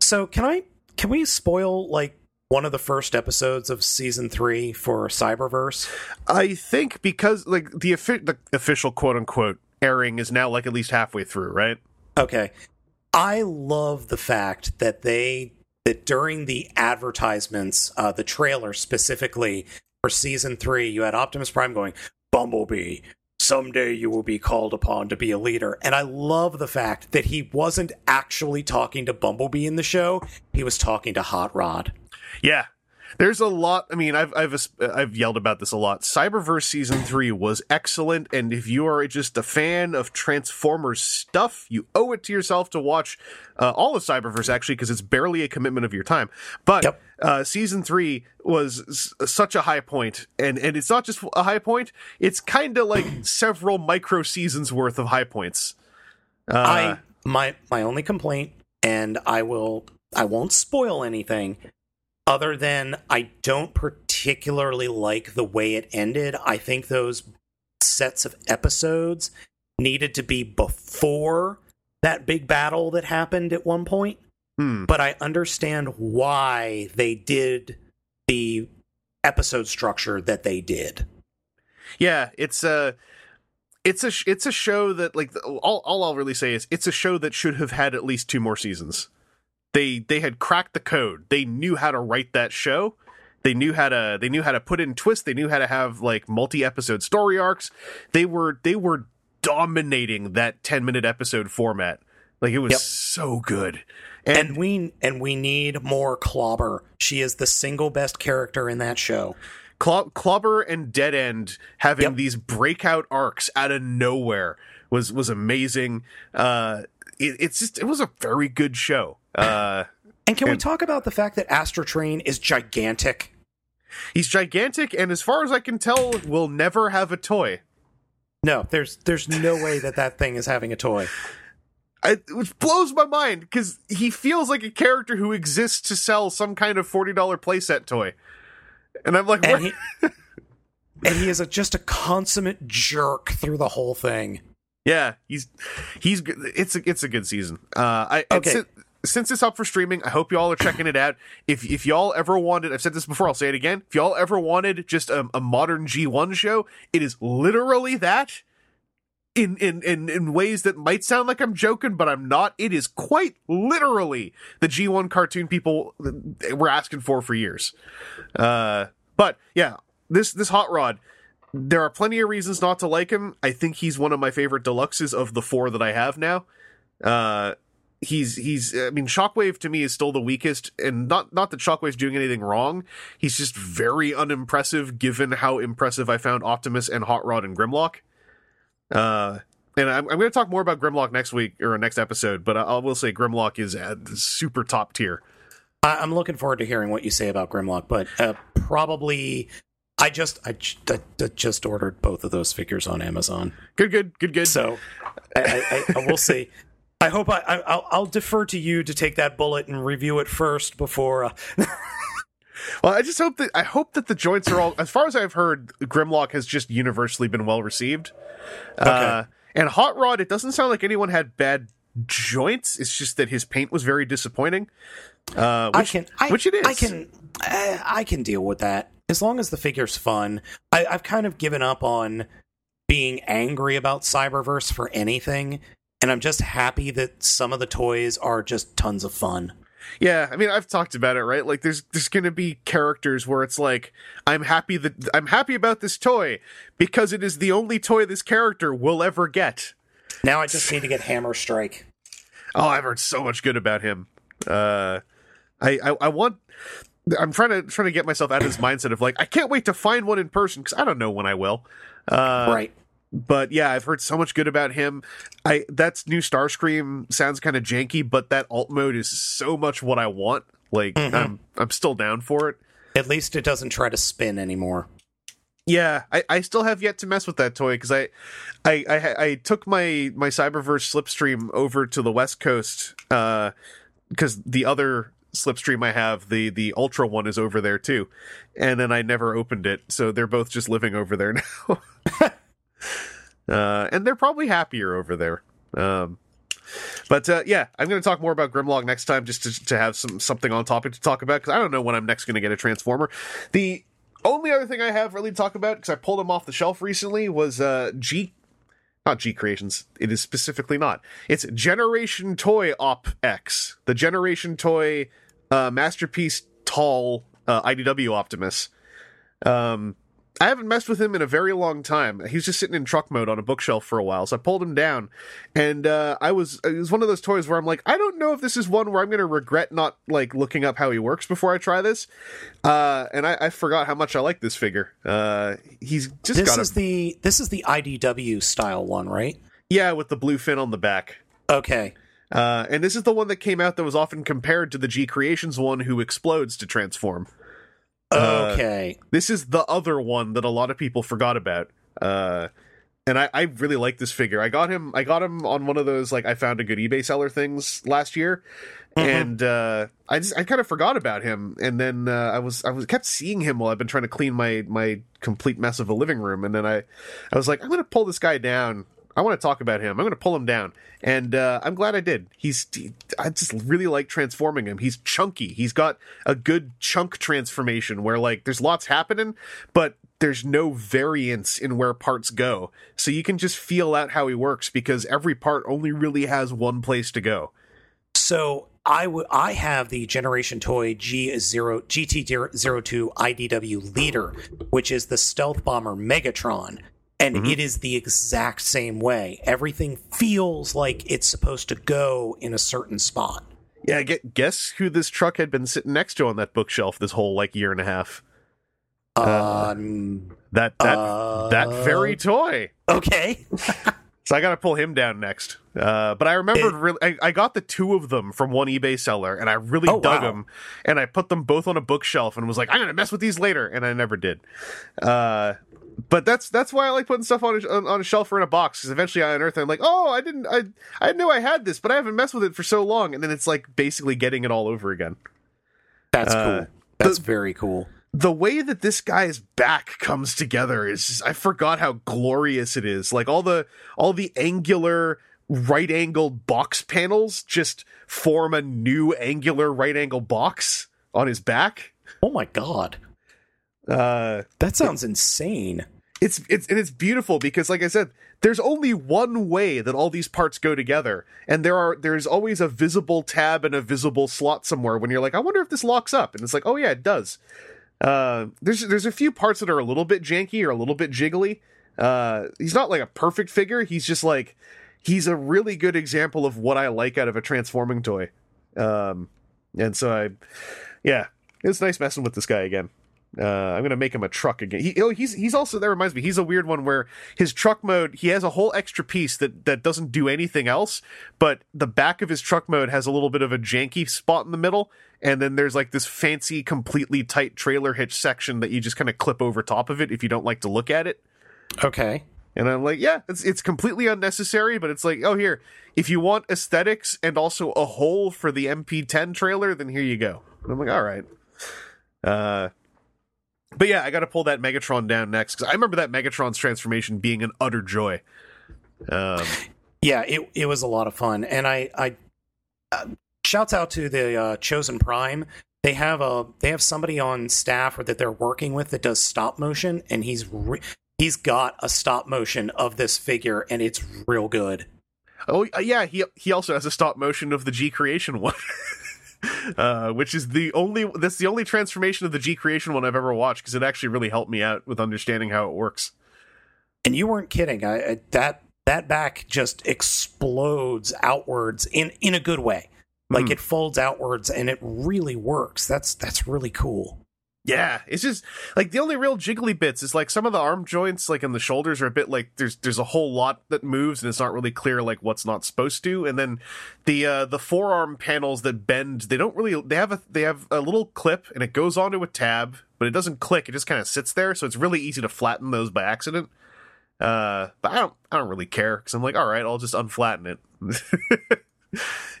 So, can I, can we spoil, like, one of the first episodes of Season three for Cyberverse? I think because, like, the, the official quote-unquote airing is now, like, at least halfway through, right? Okay. I love the fact that they... that during the advertisements, uh, the trailer specifically for season three, you had Optimus Prime going, Bumblebee, someday you will be called upon to be a leader. And I love the fact that he wasn't actually talking to Bumblebee in the show. He was talking to Hot Rod. Yeah, there's a lot. I mean, I've, I've, I've yelled about this a lot. Cyberverse season three was excellent. And if you are just a fan of Transformers stuff, you owe it to yourself to watch uh, all of Cyberverse, actually, because it's barely a commitment of your time. But yep. uh, season three was s- such a high point. And, and it's not just a high point. It's kind of like several micro seasons worth of high points. Uh, I, my, my only complaint, and I will, I won't spoil anything. Other than I don't particularly like the way it ended. I think those sets of episodes needed to be before that big battle that happened at one point. Hmm. But I understand why they did the episode structure that they did. Yeah, it's a it's a it's a show that, like, all all I'll really say is it's a show that should have had at least two more seasons. They they had cracked the code. They knew how to write that show. They knew how to they knew how to put in twists. They knew how to have, like, multi-episode story arcs. They were they were dominating that ten-minute episode format. Like, it was yep. so good. And, and we and we need more Clobber. She is the single best character in that show. Clo- Clobber and Dead End having yep. these breakout arcs out of nowhere was was amazing. Uh, it, it's just it was a very good show. Uh, and can and, we talk about the fact that Astro Train is gigantic? He's gigantic, and as far as I can tell, will never have a toy. No, there's there's no way that that thing is having a toy. I, which blows my mind, because he feels like a character who exists to sell some kind of forty dollars playset toy. And I'm like, and, he, and he is a, just a consummate jerk through the whole thing. Yeah, he's he's it's a, it's a good season. Uh, I okay. Since, since it's up for streaming, I hope y'all are checking it out. If if y'all ever wanted, I've said this before, I'll say it again. If y'all ever wanted just a, a modern G one show, it is literally that. In, in, in, in ways that might sound like I'm joking, but I'm not. It is quite literally the G one cartoon people were asking for for years. Uh, but yeah, this this Hot Rod, there are plenty of reasons not to like him. I think he's one of my favorite deluxes of the four that I have now. Uh, he's he's. I mean, Shockwave to me is still the weakest, and not not that Shockwave's doing anything wrong. He's just very unimpressive, given how impressive I found Optimus and Hot Rod and Grimlock. Uh, and I'm, I'm going to talk more about Grimlock next week or next episode, but I, I will say Grimlock is at the super top tier. I'm looking forward to hearing what you say about Grimlock, but uh, probably I just I, I just ordered both of those figures on Amazon. Good, good, good, good. So I, I, I will see. I hope I, I I'll, I'll defer to you to take that bullet and review it first before. Uh... Well, I just hope that I hope that the joints are all. As far as I've heard, Grimlock has just universally been well received. Okay. Uh, and Hot Rod, it doesn't sound like anyone had bad joints. It's just that his paint was very disappointing. Uh, which, I can, I, which it is. I can, I, I can deal with that as long as the figure's fun. I, I've kind of given up on being angry about Cyberverse for anything, and I'm just happy that some of the toys are just tons of fun. Yeah, I mean, I've talked about it, right? Like, there's there's going to be characters where it's like, I'm happy that I'm happy about this toy because it is the only toy this character will ever get. Now I just need to get Hammer Strike. Oh, I've heard so much good about him. Uh, I, I I want. I'm trying to trying to get myself out of this mindset of like, I can't wait to find one in person because I don't know when I will. Uh, right. But yeah, I've heard so much good about him. I that's new Starscream sounds kind of janky, but that alt mode is so much what I want. Like mm-hmm. I'm I'm still down for it. At least it doesn't try to spin anymore. Yeah, I, I still have yet to mess with that toy because I, I I I took my my Cyberverse Slipstream over to the West Coast because uh, the other Slipstream I have, the the Ultra one, is over there too, and then I never opened it, so they're both just living over there now. Uh, and they're probably happier over there. Um, but uh, yeah, I'm going to talk more about Grimlock next time just to, to have some something on topic to talk about because I don't know when I'm next going to get a Transformer. The only other thing I have really to talk about because I pulled them off the shelf recently was uh, G, not G Creations. It is specifically not. It's Generation Toy Op X, the Generation Toy uh, Masterpiece Tall uh, I D W Optimus. Um. I haven't messed with him in a very long time. He was just sitting in truck mode on a bookshelf for a while, so I pulled him down, and uh, I was it was one of those toys where I'm like, I don't know if this is one where I'm going to regret not like looking up how he works before I try this, uh, and I, I forgot how much I like this figure. Uh, he's just this got is a... the this is the I D W style one, right? Yeah, with the blue fin on the back. Okay. Uh, and this is the one that came out that was often compared to the G Creations one, who explodes to transform. Uh, okay. This is the other one that a lot of people forgot about. Uh, and I, I really like this figure. I got him I got him on one of those, like, I found a good eBay seller things last year. Mm-hmm. And uh, I just I kind of forgot about him. And then uh, I was I was kept seeing him while I've been trying to clean my, my complete mess of a living room. And then I, I was like, I'm going to pull this guy down. I want to talk about him. I'm going to pull him down. And uh, I'm glad I did. He's he, I just really like transforming him. He's chunky. He's got a good chunk transformation where, like, there's lots happening, but there's no variance in where parts go. So you can just feel out how he works because every part only really has one place to go. So I, w- I have the Generation Toy G zero G T zero two I D W Leader, which is the stealth bomber Megatron. And mm-hmm. it is the exact same way. Everything feels like it's supposed to go in a certain spot. Yeah, guess who this truck had been sitting next to on that bookshelf this whole, like, year and a half? Um, uh, that that uh, that very toy. Okay. So I got to pull him down next. Uh, but I remembered, it, really, I, I got the two of them from one eBay seller, and I really oh, dug wow. them. And I put them both on a bookshelf and was like, I'm going to mess with these later. And I never did. Uh, but that's that's why I like putting stuff on a, on a shelf or in a box, because eventually I unearth it. I'm like, oh, I didn't, I I knew I had this, but I haven't messed with it for so long. And then it's like basically getting it all over again. That's uh, cool. That's the, very cool. The way that this guy's back comes together is just, I forgot how glorious it is. Like all the all the angular right angled box panels just form a new angular right angle box on his back. Oh my god. Uh, that sounds it, insane. It's it's and it's beautiful because, like I said, there's only one way that all these parts go together, and there are there's always a visible tab and a visible slot somewhere when you're like, I wonder if this locks up, and it's like, oh yeah, it does. Uh, there's there's a few parts that are a little bit janky or a little bit jiggly. Uh, he's not like a perfect figure. He's just like he's a really good example of what I like out of a transforming toy. Um, and so I, yeah, it was nice messing with this guy again. Uh, I'm gonna make him a truck again. He, oh, he's he's also that reminds me. He's a weird one where his truck mode he has a whole extra piece that that doesn't do anything else, but the back of his truck mode has a little bit of a janky spot in the middle. And then there's like this fancy, completely tight trailer hitch section that you just kind of clip over top of it if you don't like to look at it. Okay. And I'm like, yeah, it's it's completely unnecessary, but it's like, oh, here, if you want aesthetics and also a hole for the M P ten trailer, then here you go. And I'm like, all right. Uh, but yeah, I got to pull that Megatron down next because I remember that Megatron's transformation being an utter joy. Um, yeah, it it was a lot of fun, and I I. Uh, Shouts out to the uh, Chosen Prime. They have a they have somebody on staff or that they're working with that does stop motion, and he's re- he's got a stop motion of this figure, and it's real good. Oh yeah, he he also has a stop motion of the G Creation one, uh, which is the only that's the only transformation of the G Creation one I've ever watched because it actually really helped me out with understanding how it works. And you weren't kidding. I, I that that back just explodes outwards in, in a good way. Like it folds outwards and it really works. That's that's really cool. Yeah, it's just like the only real jiggly bits is like some of the arm joints, like in the shoulders, are a bit like there's there's a whole lot that moves and it's not really clear like what's not supposed to. And then the uh, the forearm panels that bend, they don't really they have a they have a little clip and it goes onto a tab, but it doesn't click. It just kind of sits there, so it's really easy to flatten those by accident. Uh, but I don't I don't really care because I'm like, all right, I'll just unflatten it.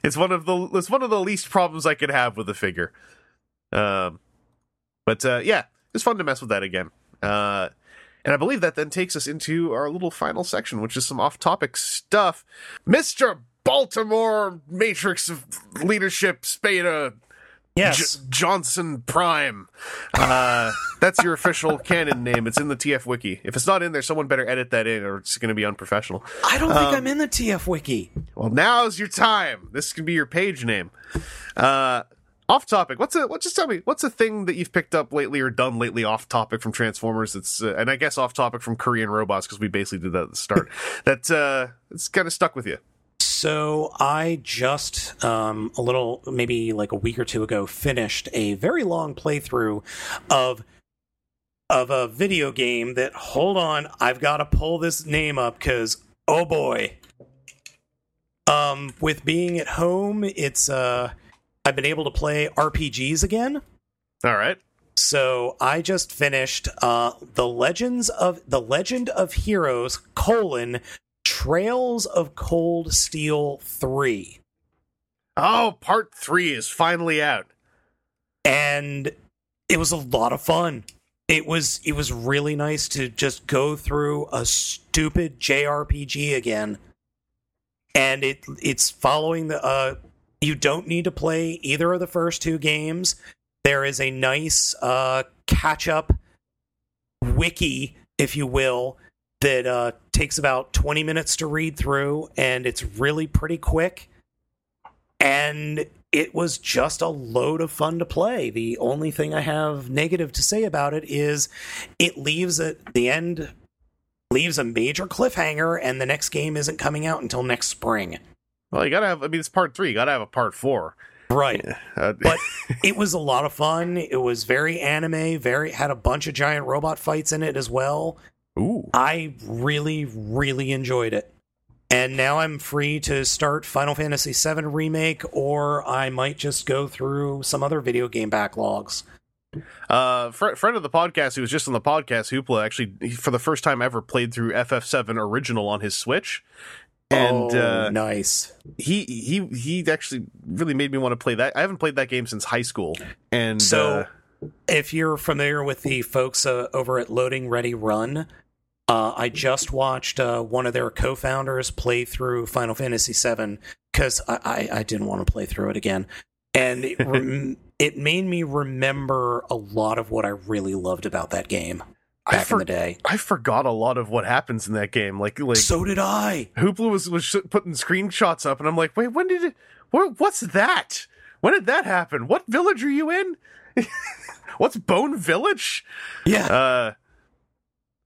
It's one of the it's one of the least problems I could have with the figure, um, but uh, yeah, it's fun to mess with that again. Uh, and I believe that then takes us into our little final section, which is some off-topic stuff. Mister Baltimore Matrix of Leadership Spada, yes, J- Johnson Prime. Uh, that's your official canon name. It's in the T F Wiki. If it's not in there, someone better edit that in, or it's going to be unprofessional. I don't um, think I'm in the T F Wiki. Well, now's your time. This can be your page name. Uh, off topic. What's a? What? Just tell me. What's a thing that you've picked up lately or done lately off topic from Transformers? That's uh, and I guess off topic from Korean robots because we basically did that at the start. that uh, it's kind of stuck with you. So I just, um, a little, maybe like a week or two ago, finished a very long playthrough of of a video game that, hold on, I've got to pull this name up because, oh boy. Um, with being at home, it's, uh, I've been able to play R P Gs again. All right. So I just finished uh, the Legends of, the Legend of Heroes, colon, Trails of Cold Steel three. Oh, part three is finally out. And it was a lot of fun. It was it was really nice to just go through a stupid J R P G again. And it it's following the uh you don't need to play either of the first two games. There is a nice uh catch up wiki, if you will, that uh, takes about twenty minutes to read through, and it's really pretty quick. And it was just a load of fun to play. The only thing I have negative to say about it is it leaves at the end, leaves a major cliffhanger, and the next game isn't coming out until next spring. Well, you gotta have, I mean, it's part three, you gotta have a part four. Right. Uh, but it was a lot of fun. It was very anime, very, had a bunch of giant robot fights in it as well. Ooh. I really, really enjoyed it. And now I'm free to start Final Fantasy seven Remake, or I might just go through some other video game backlogs. Uh, fr- friend of the podcast who was just on the podcast, Hoopla, actually, he, for the first time ever, played through F F seven Original on his Switch. And, oh, uh, nice. He, he, he actually really made me want to play that. I haven't played that game since high school. And so, uh, if you're familiar with the folks uh, over at Loading Ready Run, Uh, I just watched uh, one of their co-founders play through Final Fantasy seven because I, I, I didn't want to play through it again. And it, rem- it made me remember a lot of what I really loved about that game back for- in the day. I forgot a lot of what happens in that game. Like, like So did I. Hoopla was, was putting screenshots up, and I'm like, wait, when did it... What, what's that? When did that happen? What village are you in? What's Bone Village? Yeah. Uh...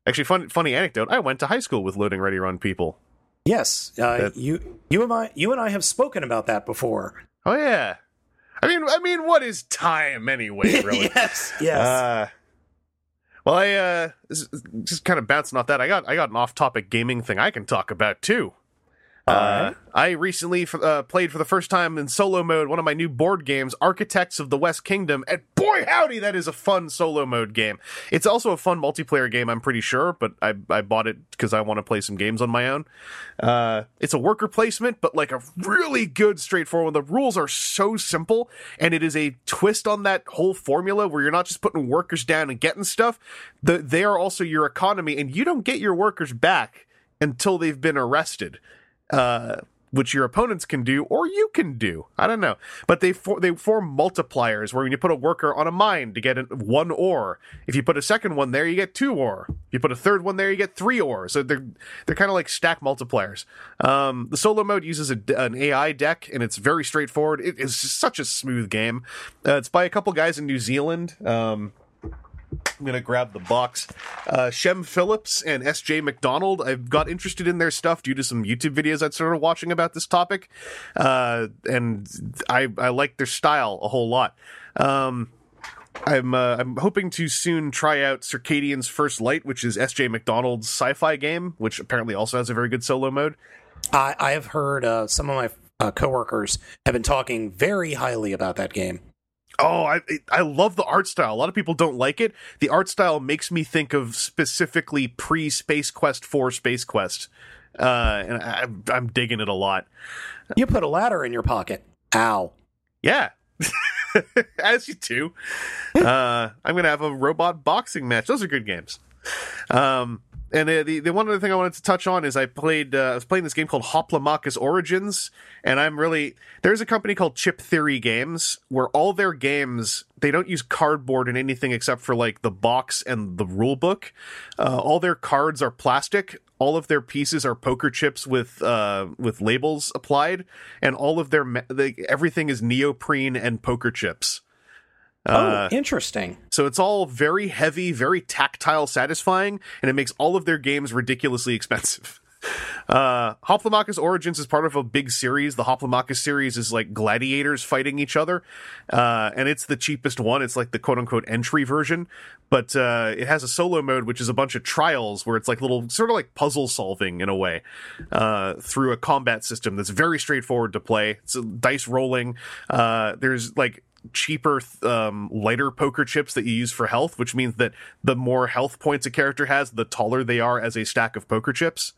Actually, fun, funny anecdote. I went to high school with Loading Ready Run people. Yes, uh, that, you, you and I, you and I have spoken about that before. Oh yeah, I mean, I mean, what is time anyway? Really? yes, yes. Uh, well, I uh, just kind of bouncing off that. I got, I got an off-topic gaming thing I can talk about too. All uh, right. I recently uh, played for the first time in solo mode one of my new board games, Architects of the West Kingdom, and boy howdy, that is a fun solo mode game. It's also a fun multiplayer game, I'm pretty sure, but I, I bought it because I want to play some games on my own. Uh, it's a worker placement, but like a really good straightforward one. The rules are so simple, and it is a twist on that whole formula where you're not just putting workers down and getting stuff. The, they are also your economy, and you don't get your workers back until they've been arrested. Uh, which your opponents can do, or you can do. I don't know. But they for, they form multipliers, where when you put a worker on a mine to get an, one ore, if you put a second one there, you get two ore. If you put a third one there, you get three ore. So they're they're kind of like stack multipliers. Um, the solo mode uses a, an A I deck, and it's very straightforward. It is such a smooth game. Uh, it's by a couple guys in New Zealand. Um, I'm going to grab the box. Uh, Shem Phillips and S J McDonald. I've got interested in their stuff due to some YouTube videos I started watching about this topic. Uh, and I, I like their style a whole lot. Um, I'm uh, I'm hoping to soon try out Circadian's First Light, which is S J McDonald's sci-fi game, which apparently also has a very good solo mode. I, I have heard uh, some of my uh, coworkers have been talking very highly about that game. Oh, I I love the art style. A lot of people don't like it. The art style makes me think of specifically pre-Space Quest four Space Quest. Uh, and I, I'm digging it a lot. You put a ladder in your pocket. Ow. Yeah. As you do. Uh, I'm going to have a robot boxing match. Those are good games. Um, and the, the the one other thing I wanted to touch on is I played uh, I was playing this game called Hoplomachus Origins, and I'm really there's a company called Chip Theory Games where all their games, they don't use cardboard in anything except for like the box and the rule book. Uh, all their cards are plastic. All of their pieces are poker chips with uh, with labels applied, and all of their they, everything is neoprene and poker chips. Uh, oh, interesting. So it's all very heavy, very tactile, satisfying, and it makes all of their games ridiculously expensive. Uh, Hoplomachus Origins is part of a big series. The Hoplomachus series is like gladiators fighting each other, uh, and it's the cheapest one. It's like the quote-unquote entry version, but uh, it has a solo mode, which is a bunch of trials where it's like little sort of like puzzle solving in a way uh, through a combat system that's very straightforward to play. It's dice rolling. Uh, there's like cheaper um lighter poker chips that you use for health, which means that the more health points a character has, the taller they are as a stack of poker chips.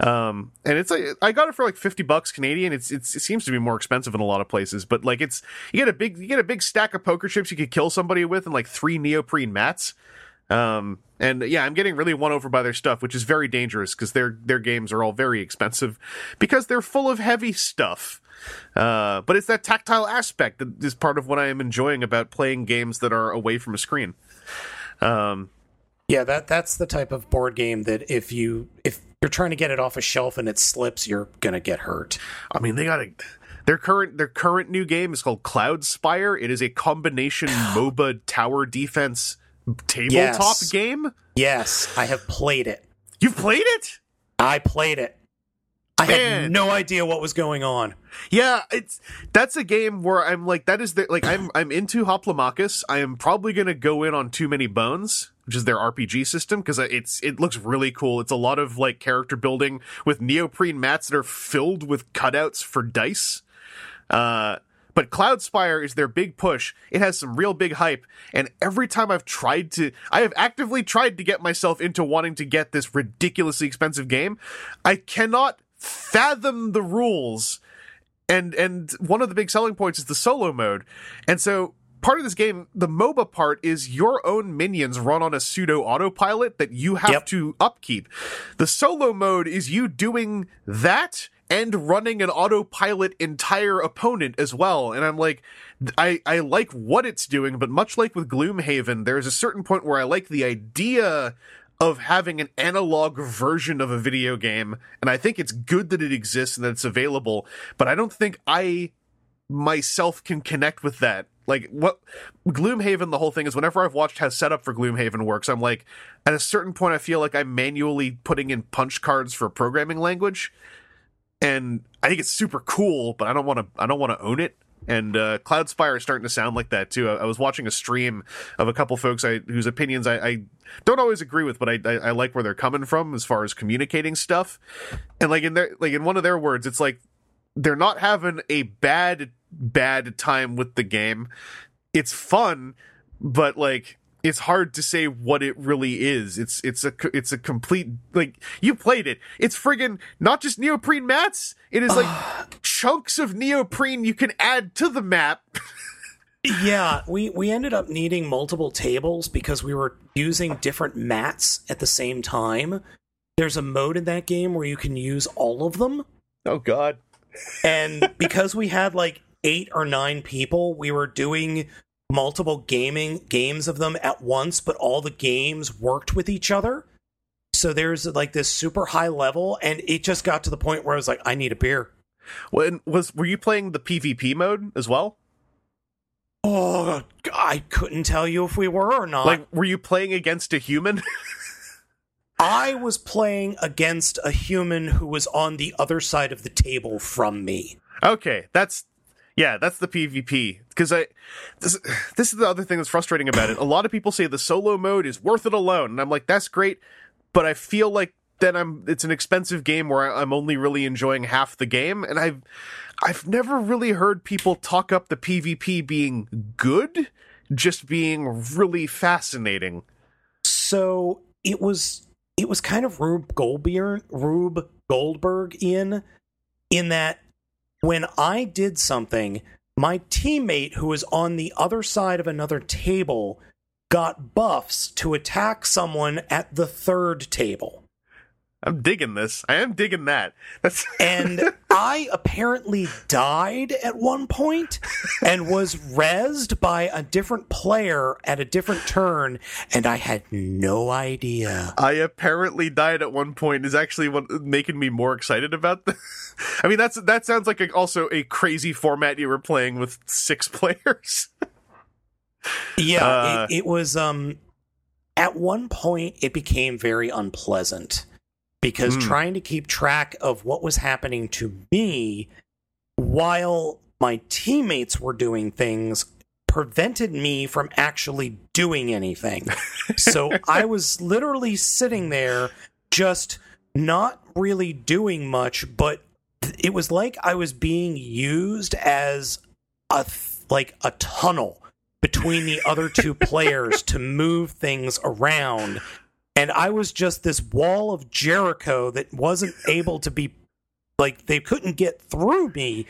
Um and it's like I got it for like fifty bucks Canadian. It's, it's it seems to be more expensive in a lot of places, but like it's you get a big you get a big stack of poker chips you could kill somebody with, and like three neoprene mats. Um and yeah, I'm getting really won over by their stuff, which is very dangerous because their their games are all very expensive because they're full of heavy stuff. Uh, but it's that tactile aspect that is part of what I am enjoying about playing games that are away from a screen. Um, Yeah, that that's the type of board game that if you if you're trying to get it off a shelf and it slips, you're gonna get hurt. I mean, they got a their current their current new game is called Cloudspire. It is a combination MOBA tower defense tabletop yes. game. Yes, I have played it. You've played it? I played it. I Man. had no idea what was going on. Yeah, it's that's a game where I'm like, that is the, like I'm I'm into Hoplomachus. I am probably gonna go in on Too Many Bones, which is their R P G system, because it's it looks really cool. It's a lot of like character building with neoprene mats that are filled with cutouts for dice. Uh, but Cloudspire is their big push. It has some real big hype, and every time I've tried to, I have actively tried to get myself into wanting to get this ridiculously expensive game. I cannot fathom the rules, and and one of the big selling points is the solo mode, and so. Part of this game, the MOBA part, is your own minions run on a pseudo autopilot that you have yep. to upkeep. The solo mode is you doing that and running an autopilot entire opponent as well. And I'm like, I, I like what it's doing, but much like with Gloomhaven, there's a certain point where I like the idea of having an analog version of a video game. And I think it's good that it exists and that it's available, but I don't think I myself can connect with that. Like, what Gloomhaven, the whole thing is, whenever I've watched how setup for Gloomhaven works, I'm like, at a certain point, I feel like I'm manually putting in punch cards for programming language. And I think it's super cool, but I don't want to, I don't want to own it. And uh, Cloudspire is starting to sound like that, too. I, I was watching a stream of a couple folks I, whose opinions I, I don't always agree with, but I, I, I like where they're coming from as far as communicating stuff. And like in their, like in one of their words, it's like, they're not having a bad bad time with the game. It's fun, but like it's hard to say what it really is. It's it's a it's a complete, like, you played it. It's friggin' not just neoprene mats. It is like chunks of neoprene you can add to the map. Yeah, we, we ended up needing multiple tables because we were using different mats at the same time. There's a mode in that game where you can use all of them. Oh God. And because we had like eight or nine people, we were doing multiple gaming games of them at once, but all the games worked with each other. So there's like this super high level, and it just got to the point where I was like, I need a beer. When was were you playing the PvP mode as well? Oh, I couldn't tell you if we were or not. Like, were you playing against a human? I was playing against a human who was on the other side of the table from me. Okay, that's, yeah, that's the PvP. Because I, this, this is the other thing that's frustrating about it. A lot of people say the solo mode is worth it alone, and I'm like, that's great, but I feel like then I'm, it's an expensive game where I'm only really enjoying half the game, and I've, I've never really heard people talk up the PvP being good, just being really fascinating. So, it was... It was kind of Rube Goldberg, Rube Goldberg in, in that when I did something, my teammate who was on the other side of another table got buffs to attack someone at the third table. I'm digging this. I am digging that. That's and I apparently died at one point and was rezzed by a different player at a different turn, and I had no idea. I apparently died at one point is actually what making me more excited about this. I mean, that's that sounds like a, also a crazy format you were playing with six players. Yeah, uh, it, it was. Um, at one point, it became very unpleasant. Because mm. trying to keep track of what was happening to me while my teammates were doing things prevented me from actually doing anything. So I was literally sitting there just not really doing much, but it was like I was being used as a th- like a tunnel between the other two players to move things around. And I was just this wall of Jericho that wasn't able to be, like, they couldn't get through me,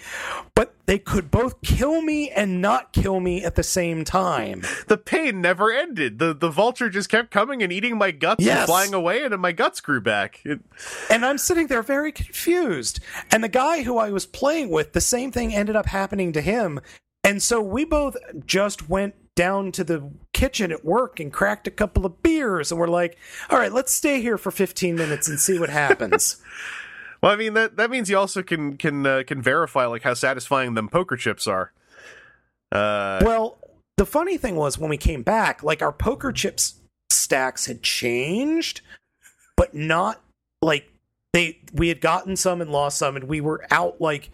but they could both kill me and not kill me at the same time. The pain never ended. The the vulture just kept coming and eating my guts yes. and flying away, and then my guts grew back. It... And I'm sitting there very confused. And the guy who I was playing with, the same thing ended up happening to him. And so we both just went down to the kitchen at work and cracked a couple of beers, and we're like, all right, let's stay here for fifteen minutes and see what happens. Well, I mean, that that means you also can can uh, can verify like how satisfying them poker chips are. Uh... Well, the funny thing was when we came back, like our poker chips stacks had changed, but not like they we had gotten some and lost some, and we were out like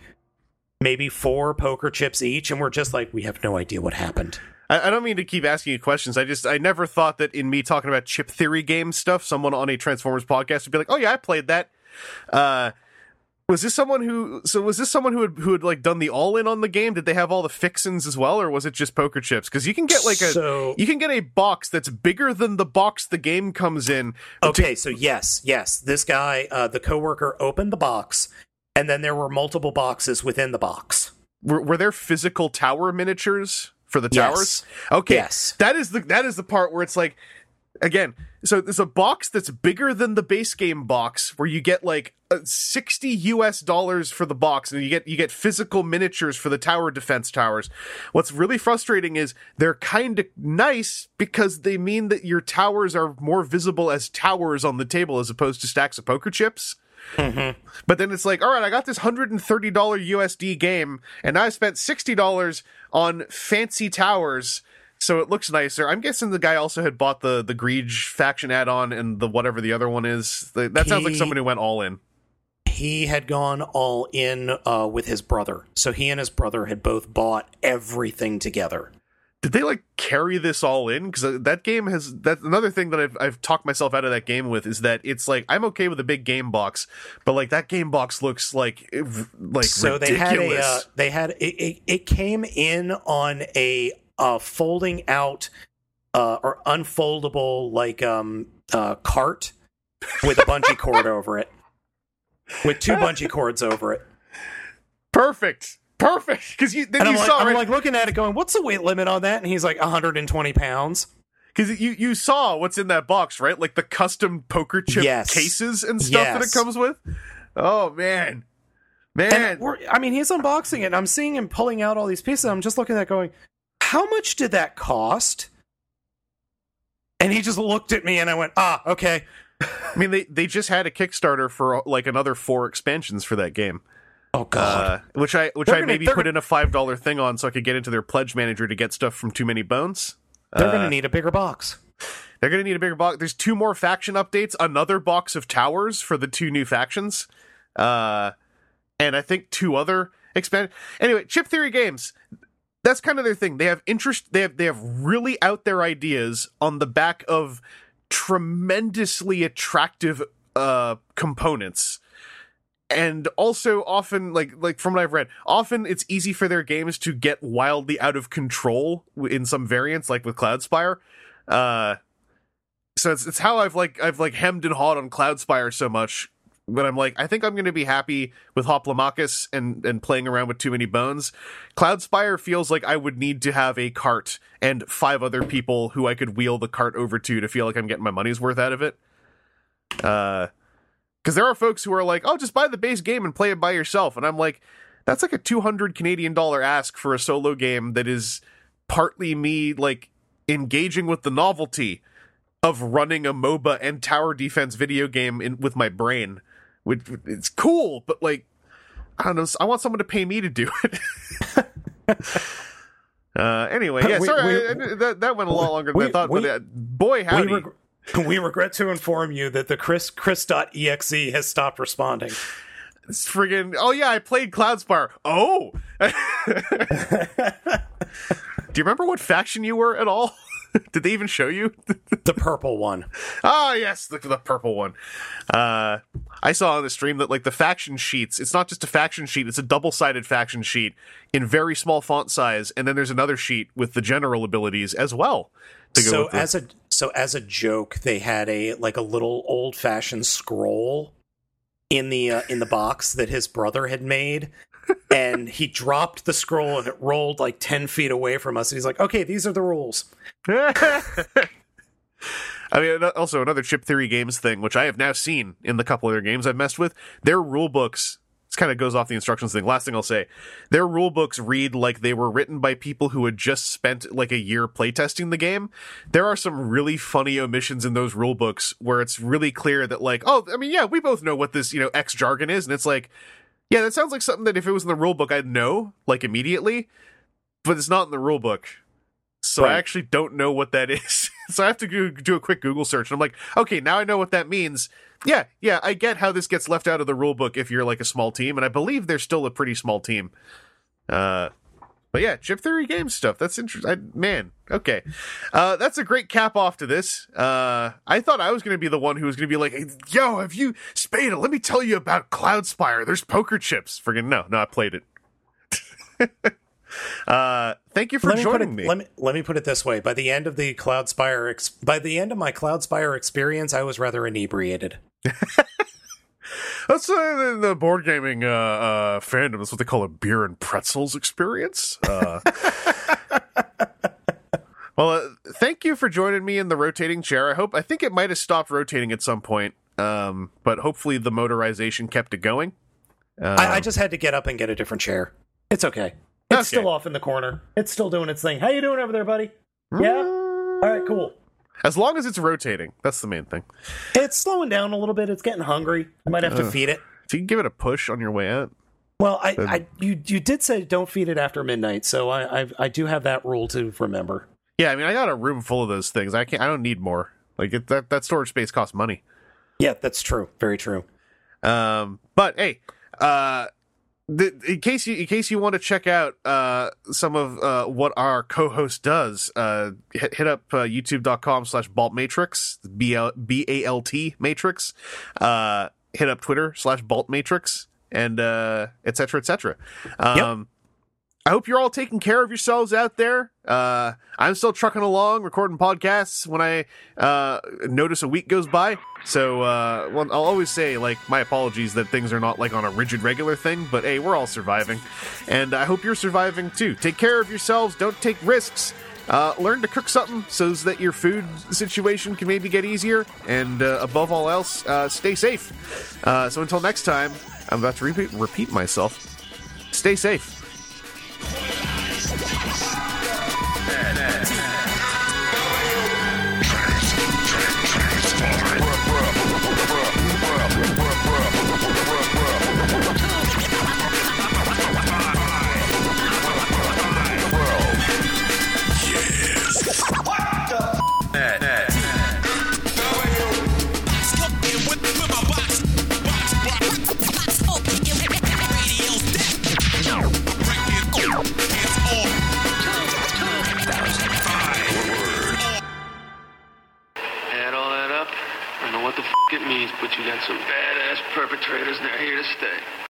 maybe four poker chips each, and we're just like, we have no idea what happened. I, I don't mean to keep asking you questions. I just I never thought that in me talking about chip theory game stuff, someone on a Transformers podcast would be like, oh yeah, I played that. Uh, was this someone who? So was this someone who had who had like done the all in on the game? Did they have all the fixins as well, or was it just poker chips? Because you can get like a so, you can get a box that's bigger than the box the game comes in. Okay, to- so yes, yes, this guy, uh, the coworker, opened the box, and then there were multiple boxes within the box. Were, were there physical tower miniatures for the towers? Yes. Okay, yes, that is the that is the part where it's like. Again, so there's a box that's bigger than the base game box where you get like sixty U S dollars for the box, and you get you get physical miniatures for the tower defense towers. What's really frustrating is they're kind of nice because they mean that your towers are more visible as towers on the table as opposed to stacks of poker chips. Mm-hmm. But then it's like, all right, I got this one hundred thirty U S D game, and I spent sixty dollars on fancy towers. So it looks nicer. I'm guessing the guy also had bought the the Greege faction add-on and the whatever the other one is. The, that he, sounds like somebody who went all in. He had gone all in uh, with his brother. So he and his brother had both bought everything together. Did they like carry this all in? Because that game has that's another thing that I've I've talked myself out of that game with is that it's like I'm okay with a big game box, but like that game box looks like like so ridiculous. they had a uh, they had it, it it came in on a. Uh, folding out uh, or unfoldable like um, uh, cart with a bungee cord over it, with two bungee cords over it. Perfect, perfect. Because you, then you like, saw. I'm right? like looking at it, going, "What's the weight limit on that?" And he's like, one hundred twenty pounds. Because you you saw what's in that box, right? Like the custom poker chip yes. cases and stuff yes. that it comes with. Oh man, man. We're, I mean, he's unboxing it. And I'm seeing him pulling out all these pieces. And I'm just looking at it going, how much did that cost? And he just looked at me and I went, ah, okay. I mean, they, they just had a Kickstarter for like another four expansions for that game. Oh, God. Uh, which I which they're I gonna, maybe put in a five dollars thing on so I could get into their pledge manager to get stuff from Too Many Bones. They're uh, going to need a bigger box. They're going to need a bigger box. There's two more faction updates, another box of towers for the two new factions. Uh, and I think two other expand. Anyway, Chip Theory Games. That's kind of their thing. They have interest. They have they have really out there ideas on the back of tremendously attractive uh, components, and also often like like from what I've read, often it's easy for their games to get wildly out of control in some variants, like with Cloudspire. Uh, so it's it's how I've like I've like hemmed and hawed on Cloudspire so much. When I'm like, I think I'm going to be happy with Hoplomachus and, and playing around with Too Many Bones. Cloudspire feels like I would need to have a cart and five other people who I could wheel the cart over to to feel like I'm getting my money's worth out of it. Uh, because there are folks who are like, oh, just buy the base game and play it by yourself. And I'm like, that's like a two hundred Canadian dollar ask for a solo game that is partly me like engaging with the novelty of running a MOBA and tower defense video game in, with my brain. It's cool, but like, I don't know. I want someone to pay me to do it. uh, anyway, yeah. We, sorry, we, I, I, that, that went a lot longer than we, I thought. We, but uh, boy, howdy. We, reg- we regret to inform you that the Chris Chris.exe has stopped responding. It's friggin'. Oh yeah, I played Cloudspire. Oh. Do you remember what faction you were at all? Did they even show you? The purple one. Ah, oh, yes, the, the purple one. Uh, I saw on the stream that like the faction sheets, it's not just a faction sheet, it's a double-sided faction sheet in very small font size, and then there's another sheet with the general abilities as well. To go so with as a so as a joke, they had a like a little old-fashioned scroll in the uh, in the box that his brother had made. And he dropped the scroll and it rolled like ten feet away from us. And he's like, okay, these are the rules. I mean, also another Chip Theory Games thing, which I have now seen in the couple other games I've messed with. Their rule books This kind of goes off the instructions thing. Last thing I'll say, their rule books read like they were written by people who had just spent like a year playtesting the game. There are some really funny omissions in those rule books where it's really clear that like, oh, I mean, yeah, we both know what this, you know, X jargon is. And it's like, yeah, that sounds like something that if it was in the rule book, I'd know like immediately, but it's not in the rule book. So right. I actually don't know what that is. So I have to do, do a quick Google search. And I'm like, okay, now I know what that means. Yeah, yeah, I get how this gets left out of the rule book if you're like a small team. And I believe they're still a pretty small team. Uh, but yeah, Chip Theory Games stuff. That's interesting. Man, okay. Uh, that's a great cap off to this. Uh, I thought I was going to be the one who was going to be like, hey, yo, have you... Spada, let me tell you about Cloudspire. There's poker chips. Friggin' no, no, I played it. Uh, thank you for let joining me, it, me. Let me let me put it this way: by the end of the Cloudspire, ex- by the end of my Cloudspire experience, I was rather inebriated. That's uh, in the board gaming uh, uh, fandom. That's what they call a beer and pretzels experience. Uh, well, uh, thank you for joining me in the rotating chair. I hope I think it might have stopped rotating at some point, um, but hopefully the motorization kept it going. Um, I, I just had to get up and get a different chair. It's okay. It's okay. Still off in the corner. It's still doing its thing. How you doing over there, buddy? Yeah? All right, cool. As long as it's rotating. That's the main thing. It's slowing down a little bit. It's getting hungry. I might have uh, to feed it. If you can give it a push on your way out. Well, I, I you you did say don't feed it after midnight, so I I've, I do have that rule to remember. Yeah, I mean, I got a room full of those things. I can't. I don't need more. Like it, that, that storage space costs money. Yeah, that's true. Very true. Um, but, hey, uh... The, in case you in case you want to check out uh, some of uh, what our co-host does, uh, hit, hit up uh, youtube.com slash BaltMatrix, B A L T Matrix. Uh, hit up Twitter slash BaltMatrix, and uh, et cetera, et cetera. Um, yep. I hope you're all taking care of yourselves out there. Uh, I'm still trucking along, recording podcasts when I uh, notice a week goes by. So uh, well, I'll always say, like, my apologies that things are not, like, on a rigid regular thing. But, hey, we're all surviving. And I hope you're surviving, too. Take care of yourselves. Don't take risks. Uh, learn to cook something so that your food situation can maybe get easier. And uh, above all else, uh, stay safe. Uh, so until next time, I'm about to re- repeat myself. Stay safe.